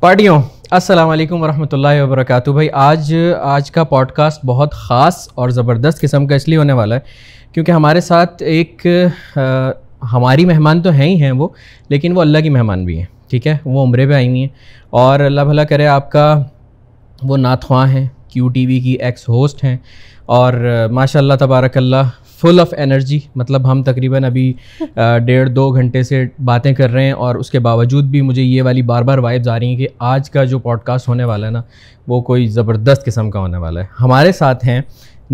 پارٹیوں السلام علیکم ورحمۃ اللہ وبرکاتہ. بھائی آج کا پوڈ کاسٹ بہت خاص اور زبردست قسم کا اس لیے ہونے والا ہے کیونکہ ہمارے ساتھ ایک ہماری مہمان تو ہیں ہی ہیں وہ, لیکن وہ اللہ کی مہمان بھی ہیں. ٹھیک ہے, وہ عمرے پہ آئی ہوئی ہیں اور اللہ بھلا کرے آپ کا. وہ نعت خواں ہیں, کیو ٹی وی کی ایکس ہوسٹ ہیں اور ماشاء اللہ تبارک اللہ فل آف انرجی. مطلب ہم تقریباً ابھی 1.5-2 گھنٹے سے باتیں کر رہے ہیں اور اس کے باوجود بھی مجھے یہ والی بار بار وائبز آ رہی ہیں کہ آج کا جو پوڈ کاسٹ ہونے والا ہے نا وہ کوئی زبردست قسم کا ہونے والا ہے. ہمارے ساتھ ہیں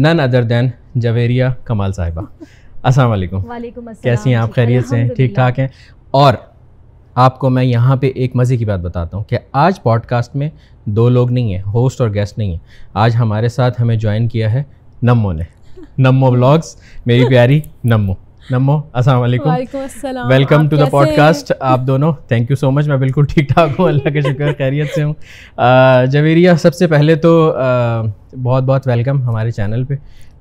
نن ادر دین جویریہ کمال صاحبہ. السلام علیکم. وعلیکم السلام. کیسی ہیں آپ؟ خیریت سے ہیں؟ ٹھیک ٹھاک ہیں. اور آپ کو میں یہاں پہ ایک مزے کی بات بتاتا ہوں کہ آج پوڈ کاسٹ میں 2 لوگ نہیں ہیں, ہوسٹ اور گیسٹ نہیں ہیں. آج ہمارے ساتھ ہمیں جوائن کیا ہے نمو نے, نمو بلاگز, میری پیاری نمو. السلام علیکم. وعلیکم السلام. Welcome to the podcast آپ دونوں. Thank you so much. میں بالکل ٹھیک ٹھاک ہوں, اللہ کا شکر, خیریت سے ہوں. جویریہ, سب سے پہلے تو بہت بہت ویلکم ہمارے چینل پہ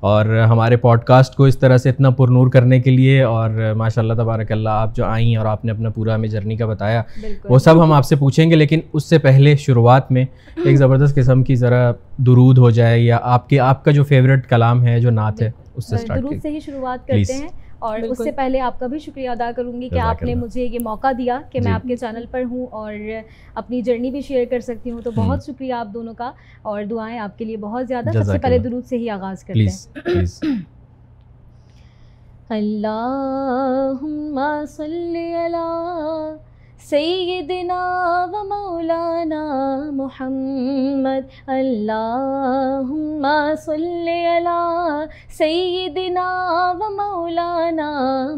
اور ہمارے پوڈ کاسٹ کو اس طرح سے اتنا پرنور کرنے کے لیے. اور ماشاء اللہ تبارک اللہ آپ جو آئیں اور آپ نے اپنا پورا ہمیں جرنی کا بتایا وہ سب ہم آپ سے پوچھیں گے, لیکن اس سے پہلے شروعات میں ایک زبردست قسم کی ذرا درود ہو جائے یا آپ کا جو فیوریٹ کلام ہے, جو نعت ہے, اس سے اسٹارٹ درود سے ہی شروعات کرتے ہیں. اور اس سے پہلے آپ کا بھی شکریہ ادا کروں گی کہ آپ نے مجھے یہ موقع دیا کہ میں آپ کے چینل پر ہوں اور اپنی جرنی بھی شیئر کر سکتی ہوں. تو بہت شکریہ آپ دونوں کا اور دعائیں آپ کے لیے بہت زیادہ. سب سے پہلے درود سے ہی آغاز کرتے ہیں. اللہم صلی علی سیدنا و مولانا محمد. اللہم صلی علی سیدنا و مولانا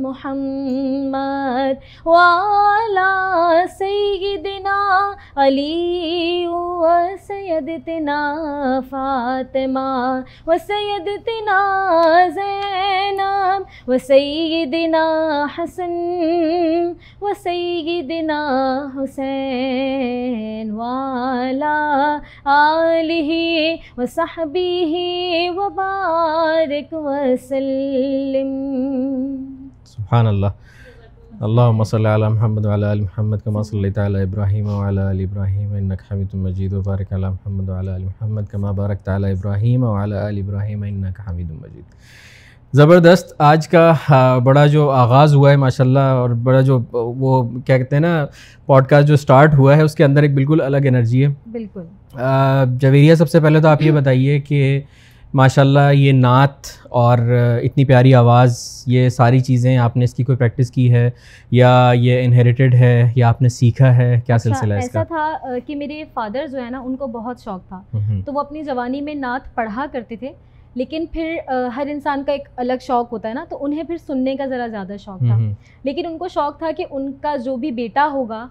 محمد وعلی سیدنا علی و سیدتنا فاطمہ و سیدتنا زینب و سیدنا حسن و سیدنا حسین والا آلہ و صحبہ و بارک وسلم. سبحان اللہ. اللہم صلی علی محمد وعلی آل محمد کما صلیت علی ابراہیم وعلی آل ابراہیم انک حمید مجید. وبارک علی محمد وعلی آل محمد کما بارکت علی ابراہیم وعلی آل ابراہیم انک حمید مجید. زبردست. آج کا بڑا جو آغاز ہوا ہے ماشاءاللہ, اور بڑا جو وہ کیا کہتے ہیں نا پوڈ کاسٹ جو سٹارٹ ہوا ہے اس کے اندر ایک بالکل الگ انرجی ہے. بالکل. جویریہ, سب سے پہلے تو آپ یہ بتائیے کہ ماشاءاللہ یہ نعت اور اتنی پیاری آواز, یہ ساری چیزیں آپ نے اس کی کوئی پریکٹس کی ہے یا یہ انہیریٹیڈ ہے یا آپ نے سیکھا ہے؟ کیا سلسلہ ہے اس کا؟ ایسا تھا کہ میرے فادر جو ہے نا ان کو بہت شوق تھا, تو وہ اپنی جوانی میں نعت پڑھا کرتے تھے, لیکن پھر ہر انسان کا ایک الگ شوق ہوتا ہے نا, تو انہیں پھر سننے کا ذرا زیادہ شوق تھا. لیکن ان کو شوق تھا کہ ان کا جو بھی بیٹا ہوگا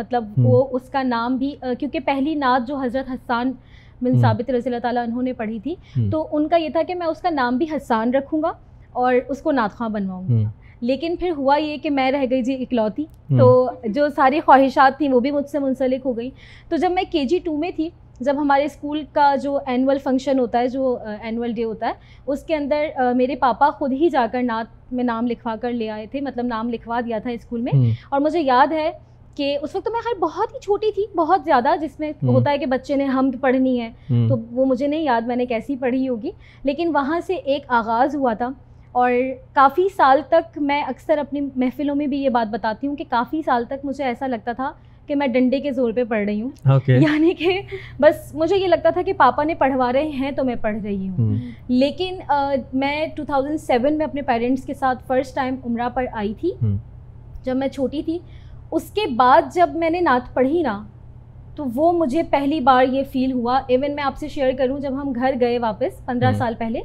مطلب وہ اس کا نام بھی, کیونکہ پہلی نعت جو حضرت حسان بن ثابت رضی اللہ تعالیٰ عنہ نے پڑھی تھی, تو ان کا یہ تھا کہ میں اس کا نام بھی حسان رکھوں گا اور اس کو نعت خواں بنواؤں گا. لیکن پھر ہوا یہ کہ میں رہ گئی جی اکلوتی, تو جو ساری خواہشات تھیں وہ بھی مجھ سے منسلک ہو گئیں. تو جب میں KG 2 میں تھی, جب ہمارے اسکول کا جو اینول فنکشن ہوتا ہے, جو اینول ڈے ہوتا ہے, اس کے اندر میرے پاپا خود ہی جا کر نعت میں نام لکھوا کر لے آئے تھے, مطلب نام لکھوا دیا تھا اسکول میں. اور مجھے یاد ہے کہ اس وقت میں خیر بہت ہی چھوٹی تھی, بہت زیادہ, جس میں ہوتا ہے کہ بچے نے حمد پڑھنی ہے, تو وہ مجھے نہیں یاد میں نے کیسی پڑھی ہوگی, لیکن وہاں سے ایک آغاز ہوا تھا. اور کافی سال تک میں اکثر اپنی محفلوں میں بھی یہ بات بتاتی ہوں کہ کافی سال تک مجھے ایسا لگتا تھا کہ میں ڈنڈے کے زور پہ پڑھ رہی ہوں. یعنی کہ بس مجھے یہ لگتا تھا کہ پاپا نے پڑھوا رہے ہیں تو میں پڑھ رہی ہوں. لیکن میں 2007 میں اپنے پیرنٹس کے ساتھ فرسٹ ٹائم عمرہ پر آئی تھی, جب میں چھوٹی تھی. اس کے بعد جب میں نے نعت پڑھی نا, تو وہ مجھے پہلی بار یہ فیل ہوا. ایون میں آپ سے شیئر کروں, جب ہم گھر گئے واپس 15 سال پہلے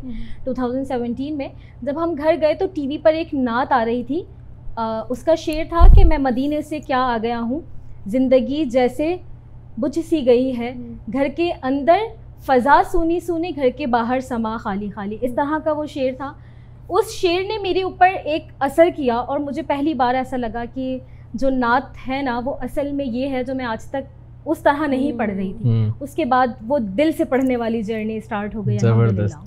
2017 میں جب ہم گھر گئے, تو ٹی وی پر ایک نعت آ رہی تھی. اس کا شعر تھا کہ میں مدینے سے کیا آ گیا ہوں, زندگی جیسے بجھ سی گئی ہے, گھر کے اندر فضا سونی سونی, گھر کے باہر سما خالی خالی. اس طرح کا وہ شعر تھا. اس شعر نے میرے اوپر ایک اثر کیا اور مجھے پہلی بار ایسا لگا کہ جو نعت ہے نا وہ اصل میں یہ ہے جو میں آج تک اس طرح نہیں پڑھ رہی تھی. اس کے بعد وہ دل سے پڑھنے والی جرنی اسٹارٹ ہو گئی. زبردست,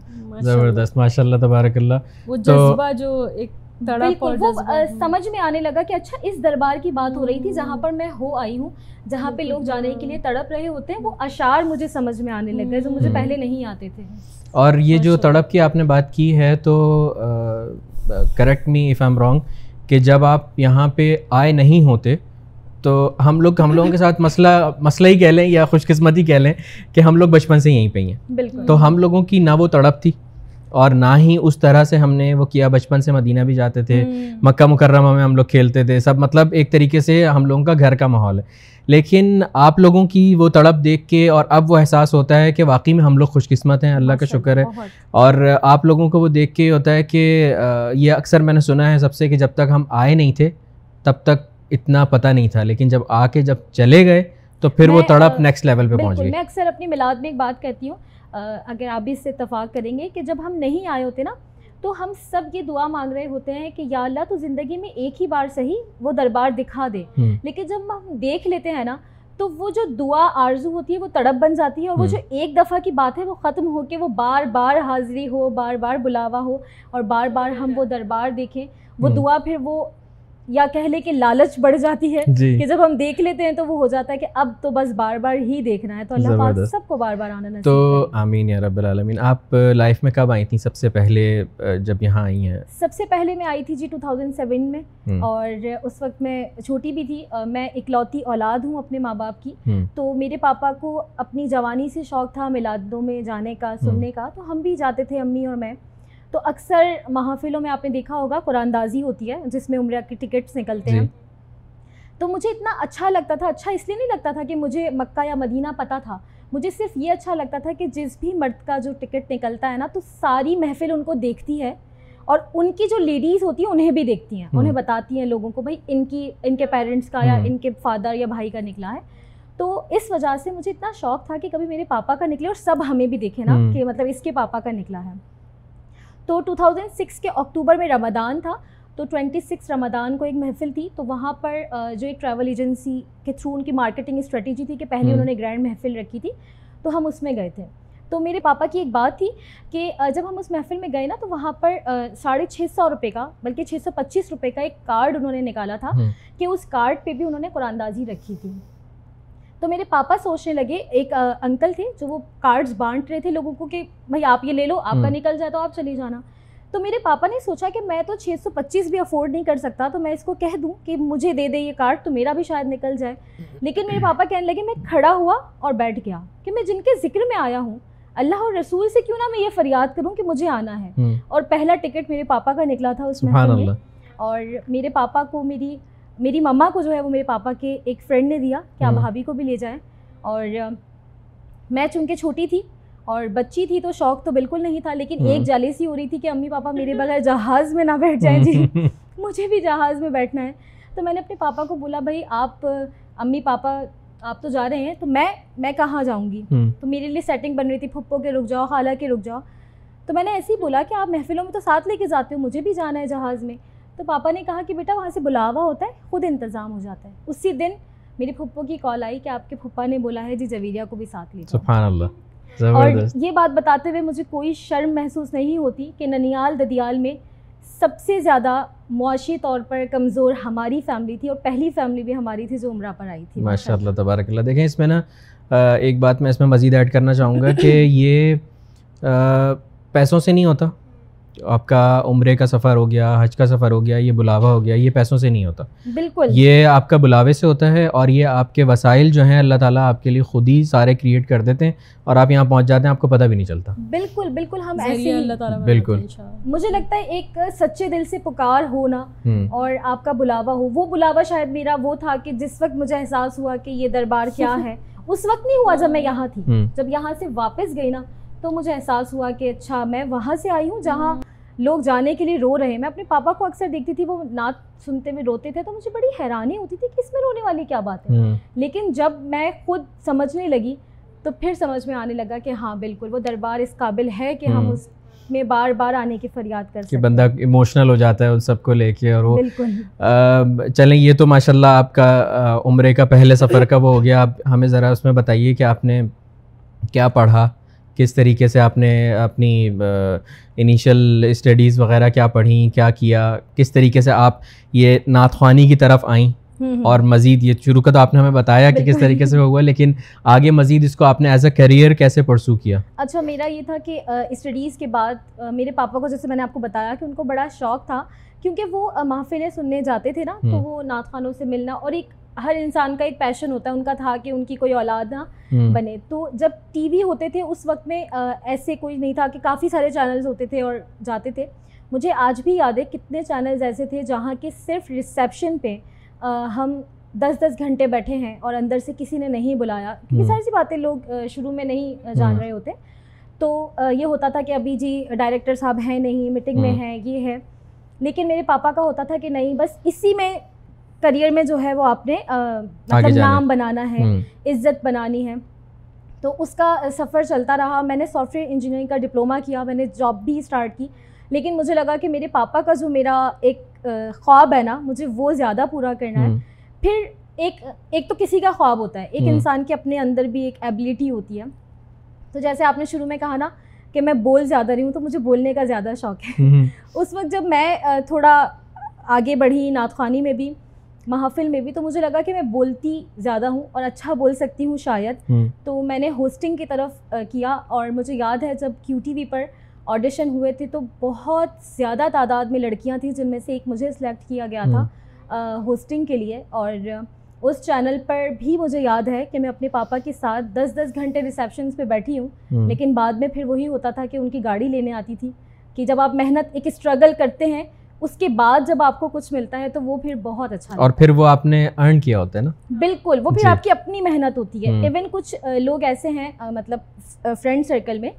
زبردست, ماشاء اللہ تبارک اللہ. وہ جذبہ جو ایک بالکل وہ سمجھ میں آنے لگا کہ اچھا اس دربار کی بات ہو رہی تھی جہاں پر میں ہو آئی ہوں, جہاں پہ لوگ جانے کے لیے تڑپ رہے ہوتے ہیں. وہ اشعار مجھے سمجھ میں آنے لگے جو مجھے پہلے نہیں آتے تھے. اور یہ جو تڑپ کی آپ نے بات کی ہے تو correct me if I am wrong, کہ جب آپ یہاں پہ آئے نہیں ہوتے تو ہم لوگوں کے ساتھ مسئلہ ہی کہہ لیں یا خوش قسمتی کہہ لیں کہ ہم لوگ بچپن سے یہیں پہ ہی ہیں. بالکل. تو ہم لوگوں کی نہ وہ تڑپ تھی اور نہ ہی اس طرح سے ہم نے وہ کیا. بچپن سے مدینہ بھی جاتے تھے, مکہ مکرمہ میں ہم لوگ کھیلتے تھے, سب مطلب ایک طریقے سے ہم لوگوں کا گھر کا ماحول ہے. لیکن آپ لوگوں کی وہ تڑپ دیکھ کے اور اب وہ احساس ہوتا ہے کہ واقعی میں ہم لوگ خوش قسمت ہیں, اللہ کا شکر ہے. اور آپ لوگوں کو وہ دیکھ کے ہوتا ہے کہ یہ اکثر میں نے سنا ہے سب سے کہ جب تک ہم آئے نہیں تھے تب تک اتنا پتہ نہیں تھا, لیکن جب آ کے جب چلے گئے تو پھر وہ تڑپ نیکسٹ لیول پہ پہنچ گئی. میں اکثر اپنی میلاد میں ایک بات کہتی ہوں, اگر آپ بھی اس سے اتفاق کریں گے, کہ جب ہم نہیں آئے ہوتے نا تو ہم سب یہ دعا مانگ رہے ہوتے ہیں کہ یا اللہ تو زندگی میں ایک ہی بار صحیح وہ دربار دکھا دے. لیکن جب ہم دیکھ لیتے ہیں نا تو وہ جو دعا آرزو ہوتی ہے وہ تڑپ بن جاتی ہے, اور وہ جو ایک دفعہ کی بات ہے وہ ختم ہو کے وہ بار بار حاضری ہو, بار بار بلاوا ہو, اور بار بار ہم وہ دربار دیکھیں. وہ دعا پھر وہ یا کہہ لے کہ لالچ بڑھ جاتی ہے کہ جب ہم دیکھ لیتے ہیں تو وہ ہو جاتا ہے کہ اب تو بس بار بار ہی دیکھنا ہے. تو اللہ پاک سب کو بار بار آنا نصیب تو آمین یا رب العالمین. آپ لائف میں کب آئی تھیں سب سے پہلے جب یہاں آئی ہیں؟ سب سے پہلے میں آئی تھی جی 2007 میں, اور اس وقت میں چھوٹی بھی تھی. میں اکلوتی اولاد ہوں اپنے ماں باپ کی, تو میرے پاپا کو اپنی جوانی سے شوق تھا میلادوں میں جانے کا, سننے کا, تو ہم بھی جاتے تھے امی اور میں. تو اکثر محافلوں میں آپ نے دیکھا ہوگا قرآن دازی ہوتی ہے جس میں عمرہ کی ٹکٹس نکلتے ہیں. تو مجھے اتنا اچھا لگتا تھا, اچھا اس لیے نہیں لگتا تھا کہ مجھے مکہ یا مدینہ پتہ تھا, مجھے صرف یہ اچھا لگتا تھا کہ جس بھی مرد کا جو ٹکٹ نکلتا ہے نا تو ساری محفل ان کو دیکھتی ہے, اور ان کی جو لیڈیز ہوتی ہیں انہیں بھی دیکھتی ہیں, انہیں بتاتی ہیں لوگوں کو بھائی ان کے پیرنٹس کا یا ان کے فادر یا بھائی کا نکلا ہے. تو اس وجہ سے مجھے اتنا شوق تھا کہ کبھی میرے پاپا کا نکلے اور سب ہمیں بھی دیکھیں نا کہ مطلب اس کے پاپا کا نکلا ہے. تو 2006 کے اکتوبر میں رمضان تھا, تو 26 رمضان کو ایک محفل تھی. تو وہاں پر جو ایک ٹریول ایجنسی کے تھرو ان کی مارکیٹنگ اسٹریٹجی تھی کہ پہلے انہوں نے گرینڈ محفل رکھی تھی, تو ہم اس میں گئے تھے. تو میرے پاپا کی ایک بات تھی کہ جب ہم اس محفل میں گئے نا تو وہاں پر 650 روپے کا, بلکہ 625 روپے کا ایک کارڈ انہوں نے نکالا تھا کہ اس کارڈ پہ بھی انہوں نے قرآن دازی رکھی تھی. تو میرے پاپا سوچنے لگے, ایک انکل تھے جو وہ کارڈز بانٹ رہے تھے لوگوں کو کہ بھائی آپ یہ لے لو, آپ کا نکل جائے تو آپ چلی جانا. تو میرے پاپا نے سوچا کہ میں تو 625 بھی افورڈ نہیں کر سکتا, تو میں اس کو کہہ دوں کہ مجھے دے دے یہ کارڈ تو میرا بھی شاید نکل جائے. لیکن میرے پاپا کہنے لگے, میں کھڑا ہوا اور بیٹھ گیا کہ میں جن کے ذکر میں آیا ہوں اللہ اور رسول سے کیوں نہ میں یہ فریاد کروں کہ مجھے آنا ہے. اور پہلا ٹکٹ میرے پاپا کا نکلا تھا اس محفل میں, اور میرے پاپا کو میری مما کو جو ہے وہ میرے پاپا کے ایک فرینڈ نے دیا کہ آپ بھابھی کو بھی لے جائیں. اور میں چونکہ چھوٹی تھی اور بچی تھی تو شوق تو بالکل نہیں تھا, لیکن ایک جالسی ہو رہی تھی کہ امی پاپا میرے بغیر جہاز میں نہ بیٹھ جائیں جی, مجھے بھی جہاز میں بیٹھنا ہے. تو میں نے اپنے پاپا کو بولا, بھائی آپ امی پاپا آپ تو جا رہے ہیں تو میں کہاں جاؤں گی. تو میرے لیے سیٹنگ بن رہی تھی پھپھو کے رک جاؤ, خالہ کے رک جاؤ. تو میں نے ایسے ہی بولا کہ آپ محفلوں میں تو ساتھ لے کے جاتے ہو, مجھے بھی جانا ہے جہاز میں. تو پاپا نے کہا کہ بیٹا وہاں سے بلاوا ہوتا ہے, خود انتظام ہو جاتا ہے. اسی دن میری پھپھو کی کال آئی کہ آپ کے پھپھا نے بولا ہے جی جویریہ کو بھی ساتھ لے جاؤ. سبحان اللہ. اور یہ بات بتاتے ہوئے مجھے کوئی شرم محسوس نہیں ہوتی کہ ننیال ددیال میں سب سے زیادہ معاشی طور پر کمزور ہماری فیملی تھی, اور پہلی فیملی بھی ہماری تھی جو عمرہ پر آئی تھی. ماشاء اللہ تبارک اللہ. دیکھیں اس میں نا ایک بات میں اس میں مزید ایڈ کرنا چاہوں گا کہ یہ پیسوں سے نہیں ہوتا. آپ کا عمرے کا سفر ہو گیا, حج کا سفر ہو گیا, یہ بلاوا ہو گیا, یہ پیسوں سے نہیں ہوتا. بالکل. یہ آپ کا بلاوے سے ہوتا ہے, اور یہ آپ کے وسائل جو ہیں اللہ تعالیٰ آپ کے لیے خود ہی سارے کریٹ کر دیتے ہیں, اور آپ یہاں پہنچ جاتے ہیں, آپ کو پتہ بھی نہیں چلتا. بالکل بالکل. ہم ایسے اللہ تعالیٰ بالکل مجھے لگتا ہے ایک سچے دل سے پکار ہونا اور آپ کا بلاوا ہو, وہ بلاوا شاید میرا وہ تھا کہ جس وقت مجھے احساس ہوا کہ یہ دربار کیا ہے, اس وقت نہیں ہوا جب میں یہاں تھی. جب یہاں سے واپس گئی نا تو مجھے احساس ہوا کہ اچھا میں وہاں سے آئی ہوں جہاں لوگ جانے کے لیے رو رہے ہیں. میں اپنے پاپا کو اکثر دیکھتی تھی, وہ نعت سنتے ہوئے روتے تھے, تو مجھے بڑی حیرانی ہوتی تھی کہ اس میں رونے والی کیا بات ہے. لیکن جب میں خود سمجھنے لگی تو پھر سمجھ میں آنے لگا کہ ہاں بالکل وہ دربار اس قابل ہے کہ ہم اس میں بار بار آنے کی فریاد کر سکتے ہیں. بندہ ایموشنل ہو جاتا ہے ان سب کو لے کے. اور وہ چلیں, یہ تو ماشاءاللہ آپ کا عمرے کا پہلے سفر کا وہ ہو گیا. آپ ہمیں ذرا اس میں بتائیے کہ آپ نے کیا پڑھا, کس طریقے سے آپ نے اپنی انیشیل اسٹڈیز وغیرہ کیا پڑھیں، کیا کیا، کس طریقے سے آپ یہ نعت خوانی کی طرف آئیں؟ اور مزید یہ شروع کا تو آپ نے ہمیں بتایا کہ کس طریقے سے ہوا، لیکن آگے مزید اس کو آپ نے ایز اے کیریئر کیسے پرسو کیا؟ اچھا، میرا یہ تھا کہ اسٹڈیز کے بعد میرے پاپا کو، جیسے میں نے آپ کو بتایا کہ ان کو بڑا شوق تھا، کیونکہ وہ محفلیں سننے جاتے تھے نا، تو وہ نعت خوانوں سے ملنا، اور ایک ہر انسان کا ایک پیشن ہوتا ہے، ان کا تھا کہ ان کی کوئی اولاد نہ بنے. تو جب ٹی وی ہوتے تھے اس وقت میں ایسے کوئی نہیں تھا کہ کافی سارے چینلز ہوتے تھے اور جاتے تھے. مجھے آج بھی یاد ہے کتنے چینلز ایسے تھے جہاں کے صرف ریسیپشن پہ ہم 10-10 گھنٹے بیٹھے ہیں اور اندر سے کسی نے نہیں بلایا، کیونکہ ساری سی باتیں لوگ شروع میں نہیں جان رہے ہوتے. تو یہ ہوتا تھا کہ ابھی جی ڈائریکٹر صاحب ہیں نہیں، میٹنگ میں ہیں، یہ ہے. لیکن میرے پاپا کا ہوتا تھا کہ نہیں، بس اسی میں کریئر میں جو ہے وہ آپ نے مطلب نام بنانا ہے، عزت بنانی ہے. تو اس کا سفر چلتا رہا. میں نے سافٹ ویئر انجینئرنگ کا ڈپلوما کیا، میں نے جاب بھی اسٹارٹ کی، لیکن مجھے لگا کہ میرے پاپا کا جو میرا ایک خواب ہے نا، مجھے وہ زیادہ پورا کرنا ہے. پھر ایک تو کسی کا خواب ہوتا ہے، ایک انسان کے اپنے اندر بھی ایک ایبلٹی ہوتی ہے. تو جیسے آپ نے شروع میں کہا نا کہ میں بول زیادہ رہی ہوں، تو مجھے بولنے کا زیادہ شوق ہے. اس وقت جب میں تھوڑا آگے بڑھی نعت خوانی میں بھی، محافل میں بھی، تو مجھے لگا کہ میں بولتی زیادہ ہوں اور اچھا بول سکتی ہوں شاید. تو میں نے ہوسٹنگ کی طرف کیا، اور مجھے یاد ہے جب QTV پر آڈیشن ہوئے تھے تو بہت زیادہ تعداد میں لڑکیاں تھیں، جن میں سے ایک مجھے سلیکٹ کیا گیا تھا ہوسٹنگ کے لیے. اور اس چینل پر بھی مجھے یاد ہے کہ میں اپنے پاپا کے ساتھ 10-10 گھنٹے ریسیپشنز پہ بیٹھی ہوں. لیکن بعد میں پھر وہی ہوتا تھا کہ ان کی گاڑی لینے آتی تھی، کہ جب آپ محنت ایک اسٹرگل کرتے ہیں اس کے بعد جب آپ کو کچھ ملتا ہے تو وہ پھر بہت اچھا. اور پھر وہ آپ نے ارن کیا ہوتا ہے نا، بالکل وہ پھر آپ کی اپنی محنت ہوتی ہے. ایون کچھ لوگ ایسے ہیں مطلب فرینڈ سرکل میں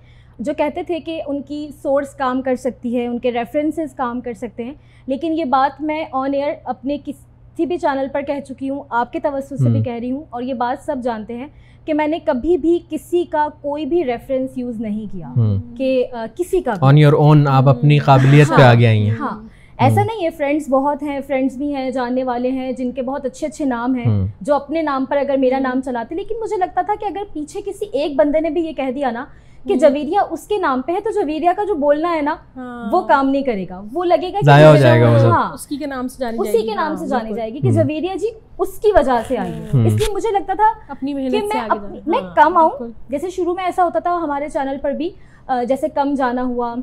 جو کہتے تھے کہ ان کی سورس کام کر سکتی ہے، ان کے ریفرنسز کام کر سکتے ہیں، لیکن یہ بات میں آن ایئر اپنے کسی بھی چینل پر کہہ چکی ہوں، آپ کے توسط سے بھی کہہ رہی ہوں، اور یہ بات سب جانتے ہیں کہ میں نے کبھی بھی کسی کا کوئی بھی ریفرنس یوز نہیں کیا، کہ کسی کا آن یور اون آپ اپنی قابلیت پہ آگے آئی ہیں. ہاں، ایسا نہیں ہے، فرینڈس بہت ہیں، فرینڈس بھی ہیں، جاننے والے ہیں جن کے بہت اچھے اچھے نام ہیں، جو اپنے نام پر اگر میرا نام چلاتے. لیکن مجھے لگتا تھا کہ اگر پیچھے کسی ایک بندے نے بھی یہ کہہ دیا نا کہ جویریہ اس کے نام پہ ہے، تو جویریہ کا جو بولنا ہے نا وہ کام نہیں کرے گا، وہ لگے گا ضائع ہو جائے گا، ہاں اسی کے نام سے جانی جائے گی کہ جویریہ جی اس کی وجہ سے آئی ہے. اس لیے مجھے لگتا تھا اپنی محنت سے میں کم آؤں. جیسے شروع میں ایسا ہوتا تھا ہمارے چینل پر بھی، جیسے کم جانا ہوا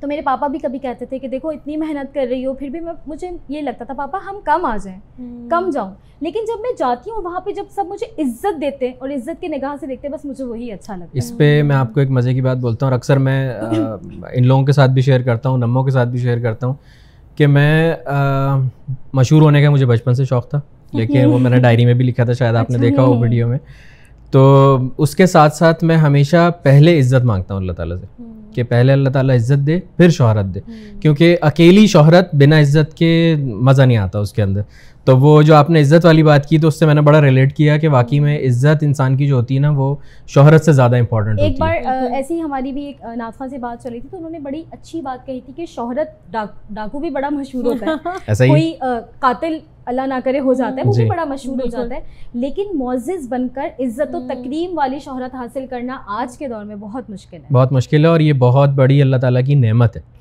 تو میرے پاپا بھی کبھی کہتے تھے کہ دیکھو اتنی محنت کر رہی ہو، پھر بھی مجھے یہ لگتا تھا پاپا ہم کم آ جائیں، کم جاؤں. لیکن جب میں جاتی ہوں وہاں پہ، جب سب مجھے عزت دیتے ہیں اور عزت کی نگاہ سے دیکھتے ہیں، بس مجھے وہی اچھا لگتا ہے. اس پہ میں آپ کو ایک مزے کی بات بولتا ہوں، اور اکثر میں ان لوگوں کے ساتھ بھی شیئر کرتا ہوں، نمو کے ساتھ بھی شیئر کرتا ہوں، کہ میں مشہور ہونے کا مجھے بچپن سے شوق تھا، لیکن وہ میں نے ڈائری میں بھی لکھا تھا، شاید آپ نے دیکھا ہو ویڈیو میں. تو اس کے ساتھ ساتھ میں ہمیشہ پہلے عزت مانگتا ہوں اللہ تعالیٰ سے، کہ پہلے اللہ تعالیٰ عزت دے پھر شہرت دے، کیونکہ اکیلی شہرت بنا عزت کے مزہ نہیں آتا اس کے اندر. تو وہ جو آپ نے عزت والی بات کی، تو اس سے میں نے بڑا ریلیٹ کیا کہ واقعی میں عزت انسان کی جو ہوتی ہے نا، وہ شہرت سے زیادہ امپورٹنٹ ہوتی ہے. ایک بار ایسی ہی ہماری بھی ایک ناطقہ سے بات چلی تھی، تو انہوں نے بڑی اچھی بات کہی تھی کہ شہرت ڈاکو بھی بڑا مشہور ہوتا ہے، ایسا ہی کوئی قاتل اللہ نہ کرے ہو جاتا ہے، وہ بھی بڑا مشہور ہو جاتا ہے، لیکن معزز بن کر عزت و تکریم والی شہرت حاصل کرنا آج کے دور میں بہت مشکل ہے، بہت مشکل ہے. اور یہ بہت بڑی اللہ تعالیٰ کی نعمت ہے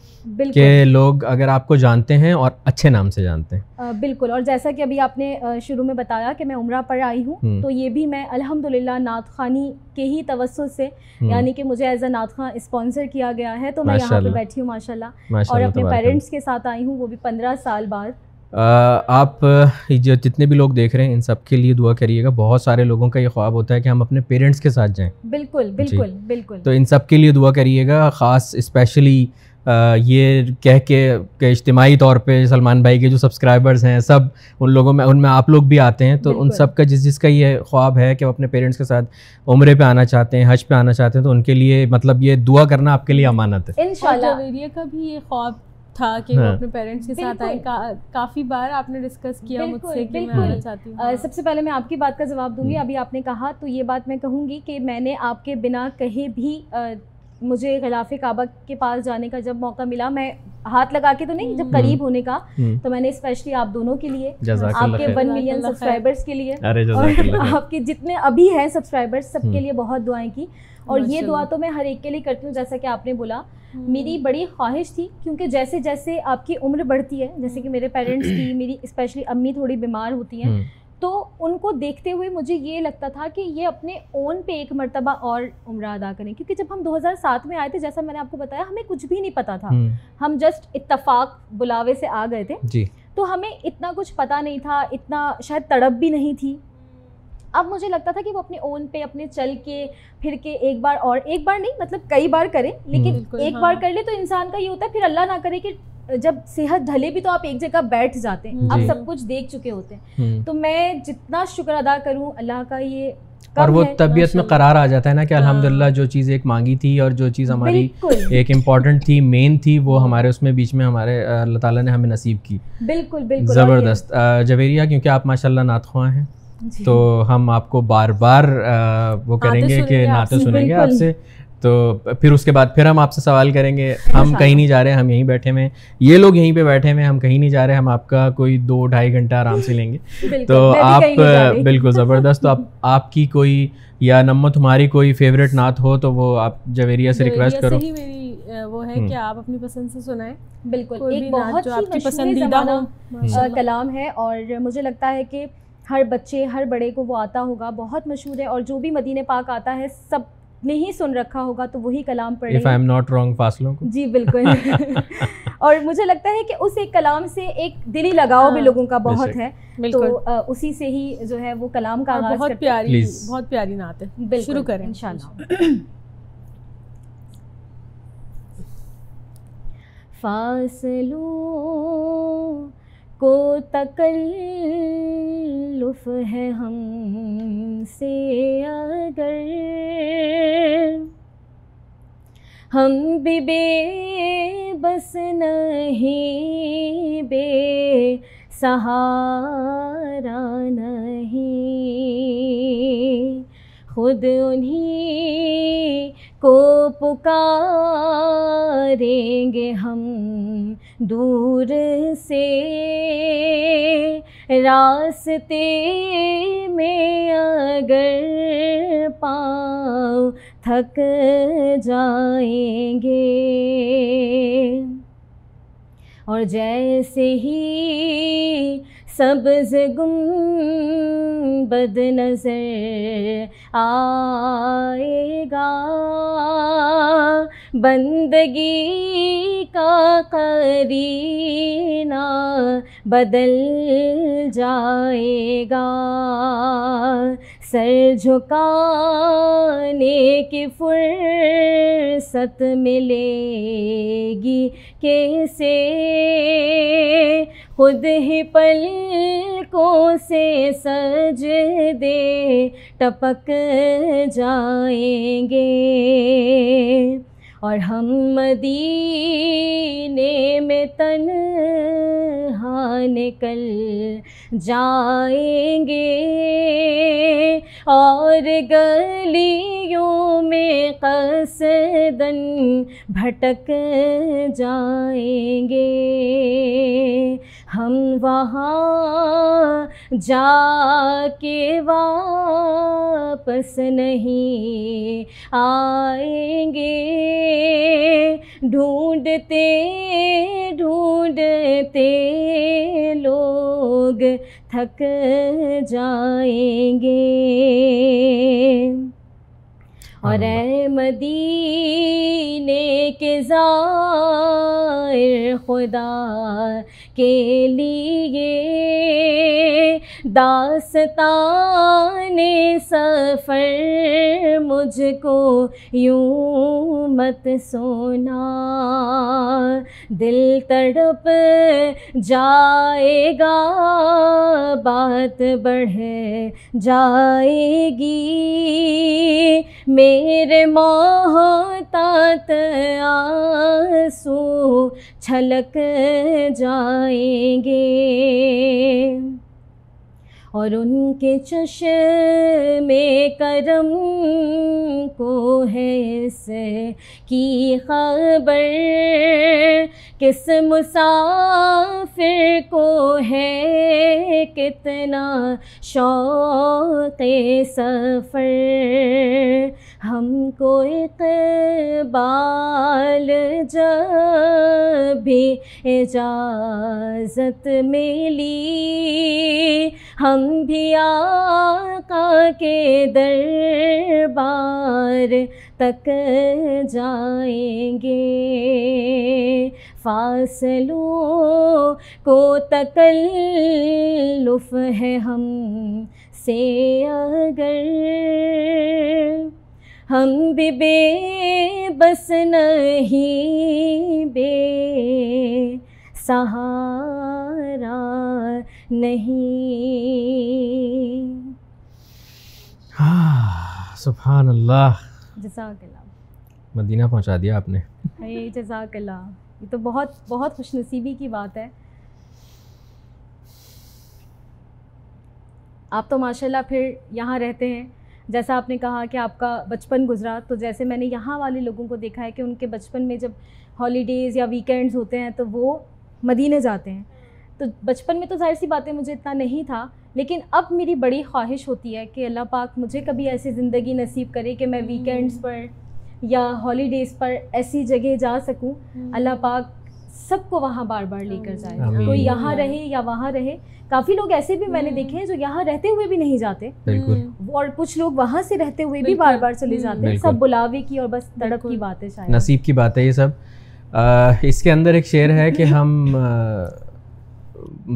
کہ لوگ اگر آپ کو جانتے ہیں اور اچھے نام سے جانتے ہیں. بالکل. اور جیسا کہ ابھی آپ نے شروع میں بتایا کہ میں عمرہ پر آئی ہوں، تو یہ بھی میں الحمدللہ نعت خوانی کے ہی توسط سے، یعنی کہ مجھے ایز اے نعت خواں اسپانسر کیا گیا ہے، تو میں یہاں پہ بیٹھی ہوں ماشاء اللہ، اور اپنے پیرنٹس کے ساتھ آئی ہوں، وہ بھی 15 سال بعد. آپ جتنے بھی لوگ دیکھ رہے ہیں ان سب کے لیے دعا کریے گا. بہت سارے لوگوں کا یہ خواب ہوتا ہے کہ ہم اپنے پیرنٹس کے ساتھ جائیں. بالکل بالکل بالکل. تو ان سب کے لیے دعا کریے گا، خاص اسپیشلی یہ کہہ کے کہ اجتماعی طور پہ سلمان بھائی کے جو سبسکرائبرز ہیں سب ان لوگوں میں، ان میں آپ لوگ بھی آتے ہیں، تو ان سب کا جس کا یہ خواب ہے کہ وہ اپنے پیرنٹس کے ساتھ عمرے پہ آنا چاہتے ہیں، حج پہ آنا چاہتے ہیں، تو ان کے لیے مطلب یہ دعا کرنا آپ کے لیے امانت ہے انشاءاللہ. جویریہ کا بھی یہ خواب تھا کہ وہ اپنے پیرنٹس کے ساتھ آئے. کافی بار آپ نے ڈسکس کیا مجھ سے کہ میں آنا چاہتی ہوں. سب سے پہلے میں آپ کی بات کا جواب دوں گی. ابھی آپ نے کہا تو یہ بات میں کہوں گی کہ میں نے آپ کے بنا کہے بھی مجھے غلاف کعبہ کے پاس جانے کا جب موقع ملا, میں ہاتھ لگا کے تو نہیں, جب قریب ہونے کا, تو میں نے اسپیشلی آپ دونوں کے لیے, آپ کے 1 ملین سبسکرائبرز کے لیے اور آپ کے جتنے ابھی ہیں سبسکرائبرز, سب کے لیے بہت دعائیں کی. اور یہ دعا تو میں ہر ایک کے لیے کرتی ہوں جیسا کہ آپ نے بولا. میری بڑی خواہش تھی کیونکہ جیسے جیسے آپ کی عمر بڑھتی ہے, جیسے کہ میرے پیرنٹس کی, میری اسپیشلی امی تھوڑی بیمار ہوتی ہیں, تو ان کو دیکھتے ہوئے مجھے یہ لگتا تھا کہ یہ اپنے اون پہ ایک مرتبہ اور عمرہ ادا کریں. کیونکہ جب ہم 2007 میں آئے تھے, جیسا میں نے آپ کو بتایا, ہمیں کچھ بھی نہیں پتہ تھا, ہم جسٹ اتفاق بلاوے سے آ گئے تھے جی, تو ہمیں اتنا کچھ پتہ نہیں تھا, اتنا شاید تڑپ بھی نہیں تھی. اب مجھے لگتا تھا کہ وہ اپنے اون پہ اپنے چل کے پھر کے ایک بار, اور ایک بار نہیں مطلب کئی بار کریں, لیکن ایک بار کر لے تو انسان کا یہ ہوتا ہے, پھر اللہ نہ کرے کہ جب صحت ڈھلے بھی تو آپ ایک جگہ بیٹھ جاتے ہیں, آپ سب کچھ دیکھ چکے ہوتے ہیں. تو میں جتنا شکر ادا کروں اللہ کا, یہ اور وہ طبیعت میں قرار آ جاتا ہے نا کہ الحمدللہ جو چیز ایک مانگی تھی اور جو چیز ہماری ایک امپورٹنٹ تھی, مین تھی, وہ ہمارے اس میں بیچ میں ہمارے اللہ تعالیٰ نے ہمیں نصیب کی. بالکل بالکل زبردست. جویریہ, کیونکہ آپ ماشاء اللہ نعت خواں ہیں, تو ہم آپ کو بار بار وہ کریں گے کہ نعتیں سنیں گے آپ سے, تو پھر اس کے بعد پھر ہم آپ سے سوال کریں گے. ہم کہیں نہیں جا رہے, ہم یہیں بیٹھے ہوئے ہیں, یہ لوگ یہیں پہ بیٹھے ہوئے ہیں, ہم کہیں نہیں جا رہے, ہم آپ کا کوئی 2-2.5 گھنٹہ آرام سے لیں گے. تو آپ بالکل زبردست. تو آپ کی کوئی یا نمو تمہاری کوئی فیوریٹ نعت ہو تو وہ آپ جویریہ سے ریکویسٹ کرو. وہ ہے کہ آپ اپنی پسند سے سنائیں. بالکل, ایک بہت ہی پسندیدہ کلام ہے اور مجھے لگتا ہے کہ ہر بچے ہر بڑے کو وہ آتا ہوگا, بہت مشہور ہے, اور جو بھی مدینہ پاک آتا ہے سب نے ہی سن رکھا ہوگا, تو وہی کلام پڑھ رہے ہیں. If I'm not wrong, فاصلوں کو. جی بالکل. اور مجھے لگتا ہے کہ اس ایک کلام سے ایک دلی لگاؤ بھی لوگوں کا بہت ہے, تو اسی سے ہی جو ہے وہ کلام کا آغاز کرتے ہیں. بہت پیاری نعت ہے, شروع کریں انشاءاللہ. فاصلوں کو تکلف ہے ہم سے اگر, ہم بھی بے بس نہیں, بے سہارا نہیں, خود انہیں کو پکاریں گے ہم دور سے, راستے میں اگر پاؤں تھک جائیں گے, اور جیسے ہی سبز گنبد نظر آئے گا, بندگی کا قرینہ بدل جائے گا, سر جھکانے کی فرصت ملے گی کیسے, خود ہی پلکوں سے سجدے ٹپک جائیں گے, اور ہم مدینے میں تنہا نکل جائیں گے, اور گلیوں میں قصداً بھٹک جائیں گے, ہم وہاں جا کے واپس نہیں آئیں گے, ڈھونڈتے ڈھونڈتے لوگ تھک جائیں گے, اور اے مدینے کے زائر خدا کے لیے, داستان سفر مجھ کو یوں مت سنا, دل تڑپ جائے گا, بات بڑھ جائے گی, میرے محتاط آنسو چھلک جائیں گے, اور ان کے چشم کرم کو ہے اس کی خبر، کس مسافر کو ہے کتنا شوق سفر، ہم کو اقبال جب بھی اجازت ملی، ہم بھی آقا کے دربار تک جائیں گے، فاصلوں کو تکلف ہے ہم سے اگر، ہم بھی بے بس نہیں، بے سہارا نہیں. سبحان اللہ، جزاک اللہ. مدینہ پہنچا دیا آپ نے. جزاک اللہ. یہ تو بہت بہت خوش نصیبی کی بات ہے. آپ تو ماشاءاللہ پھر یہاں رہتے ہیں، جیسا آپ نے کہا کہ آپ کا بچپن گزرا، تو جیسے میں نے یہاں والے لوگوں کو دیکھا ہے کہ ان کے بچپن میں جب ہالیڈیز یا ویکینڈز ہوتے ہیں تو وہ مدینے جاتے ہیں. تو بچپن میں تو ظاہر سی باتیں مجھے اتنا نہیں تھا، لیکن اب میری بڑی خواہش ہوتی ہے کہ اللہ پاک مجھے کبھی ایسی زندگی نصیب کرے کہ میں ویکینڈز پر یا ہالیڈیز پر ایسی جگہ جا سکوں. اللہ پاک سب کو وہاں بار بار لے کر جائے، کوئی یہاں رہے یا وہاں رہے. کافی لوگ ایسے بھی میں نے دیکھے ہیں جو یہاں رہتے ہوئے بھی نہیں جاتے، اور کچھ لوگ وہاں سے رہتے ہوئے بھی بار بار چلے جاتے ہیں. سب بلاوے کی اور بس تڑپ کی بات ہے، شاید نصیب کی بات ہے یہ سب. اس کے اندر ایک شعر ہے کہ ہم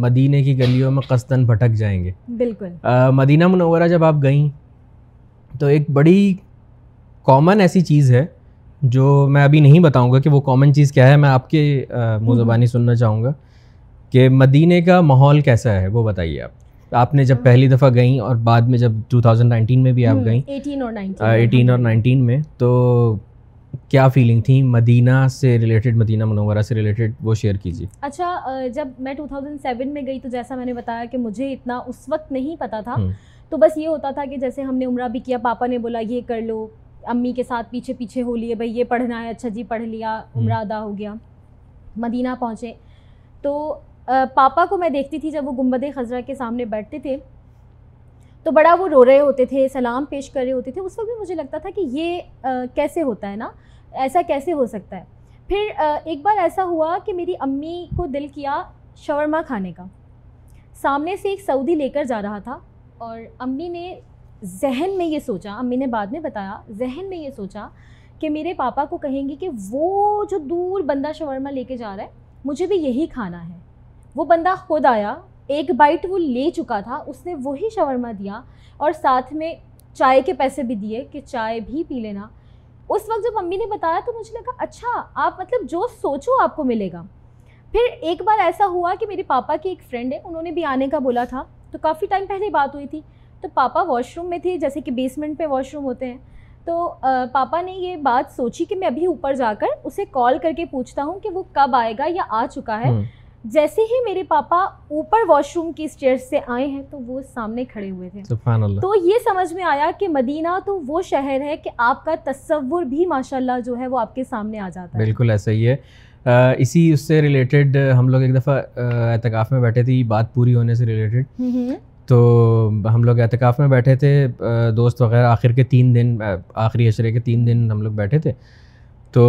مدینے کی گلیوں میں قصداً بھٹک جائیں گے. بالکل. مدینہ منورہ جب آپ گئیں تو ایک بڑی کامن ایسی چیز ہے جو میں ابھی نہیں بتاؤں گا کہ وہ کامن چیز کیا ہے، میں آپ کے منہ زبانی سننا چاہوں گا کہ مدینے کا ماحول کیسا ہے وہ بتائیے. آپ نے جب پہلی دفعہ گئیں اور بعد میں جب 2019 میں بھی آپ گئیں، 18 اور 19 میں، تو کیا فیلنگ تھی مدینہ سے ریلیٹڈ، مدینہ منورہ سے ریلیٹڈ، وہ شیئر کیجیے. اچھا، جب میں 2007 میں گئی تو جیسا میں نے بتایا کہ مجھے اتنا اس وقت نہیں پتہ تھا، تو بس یہ ہوتا تھا کہ جیسے ہم نے عمرہ بھی کیا، پاپا نے بولا یہ کر لو، امی کے ساتھ پیچھے پیچھے ہو لیے، بھائی یہ پڑھنا ہے، اچھا جی پڑھ لیا، عمرہ ادا ہو گیا. مدینہ پہنچے تو پاپا کو میں دیکھتی تھی جب وہ گنبد خضرا کے سامنے بیٹھتے تھے تو بڑا وہ رو رہے ہوتے تھے، سلام پیش کر رہے ہوتے تھے. اس وقت بھی مجھے لگتا تھا کہ یہ کیسے ہوتا ہے نا، ایسا کیسے ہو سکتا ہے. پھر ایک بار ایسا ہوا کہ میری امی کو دل کیا شاورما کھانے کا، سامنے سے ایک سعودی لے کر جا رہا تھا اور امی نے ذہن میں یہ سوچا، امی نے بعد میں بتایا، ذہن میں یہ سوچا کہ میرے پاپا کو کہیں گے کہ وہ جو دور بندہ شاورما لے کے جا رہا ہے مجھے بھی یہی کھانا ہے. وہ بندہ خود آیا، ایک بائٹ وہ لے چکا تھا، اس نے وہی شاورما دیا اور ساتھ میں چائے کے پیسے بھی دیے کہ چائے بھی پی لینا. اس وقت جب امی نے بتایا تو مجھے لگا اچھا، آپ مطلب جو سوچو آپ کو ملے گا. پھر ایک بار ایسا ہوا کہ میرے پاپا کی ایک فرینڈ ہے، انہوں نے بھی آنے کا بولا تھا، تو کافی ٹائم پہلے بات ہوئی تھی. تو پاپا واش روم میں تھے، جیسے کہ بیسمنٹ پہ واش روم ہوتے ہیں، تو پاپا نے یہ بات سوچی کہ میں ابھی اوپر جا کر اسے کال کر کے پوچھتا ہوں کہ وہ کب آئے گا یا آ چکا ہے. جیسے ہی میرے پاپا اوپر واش روم کی اسٹیئر سے آئے ہیں تو وہ سامنے کھڑے ہوئے تھے. سبحان اللہ. تو یہ سمجھ میں آیا کہ مدینہ تو وہ شہر ہے کہ آپ کا تصور بھی ماشاءاللہ جو ہے وہ آپ کے سامنے آ جاتا ہے. بالکل ایسا ہی ہے. اسی اس سے ریلیٹڈ ہم لوگ ایک دفعہ اعتکاف میں بیٹھے تھے، بات پوری ہونے سے ریلیٹڈ، تو ہم لوگ اعتکاف میں بیٹھے تھے، دوست وغیرہ، آخری عشرے کے 3 دن ہم لوگ بیٹھے تھے. تو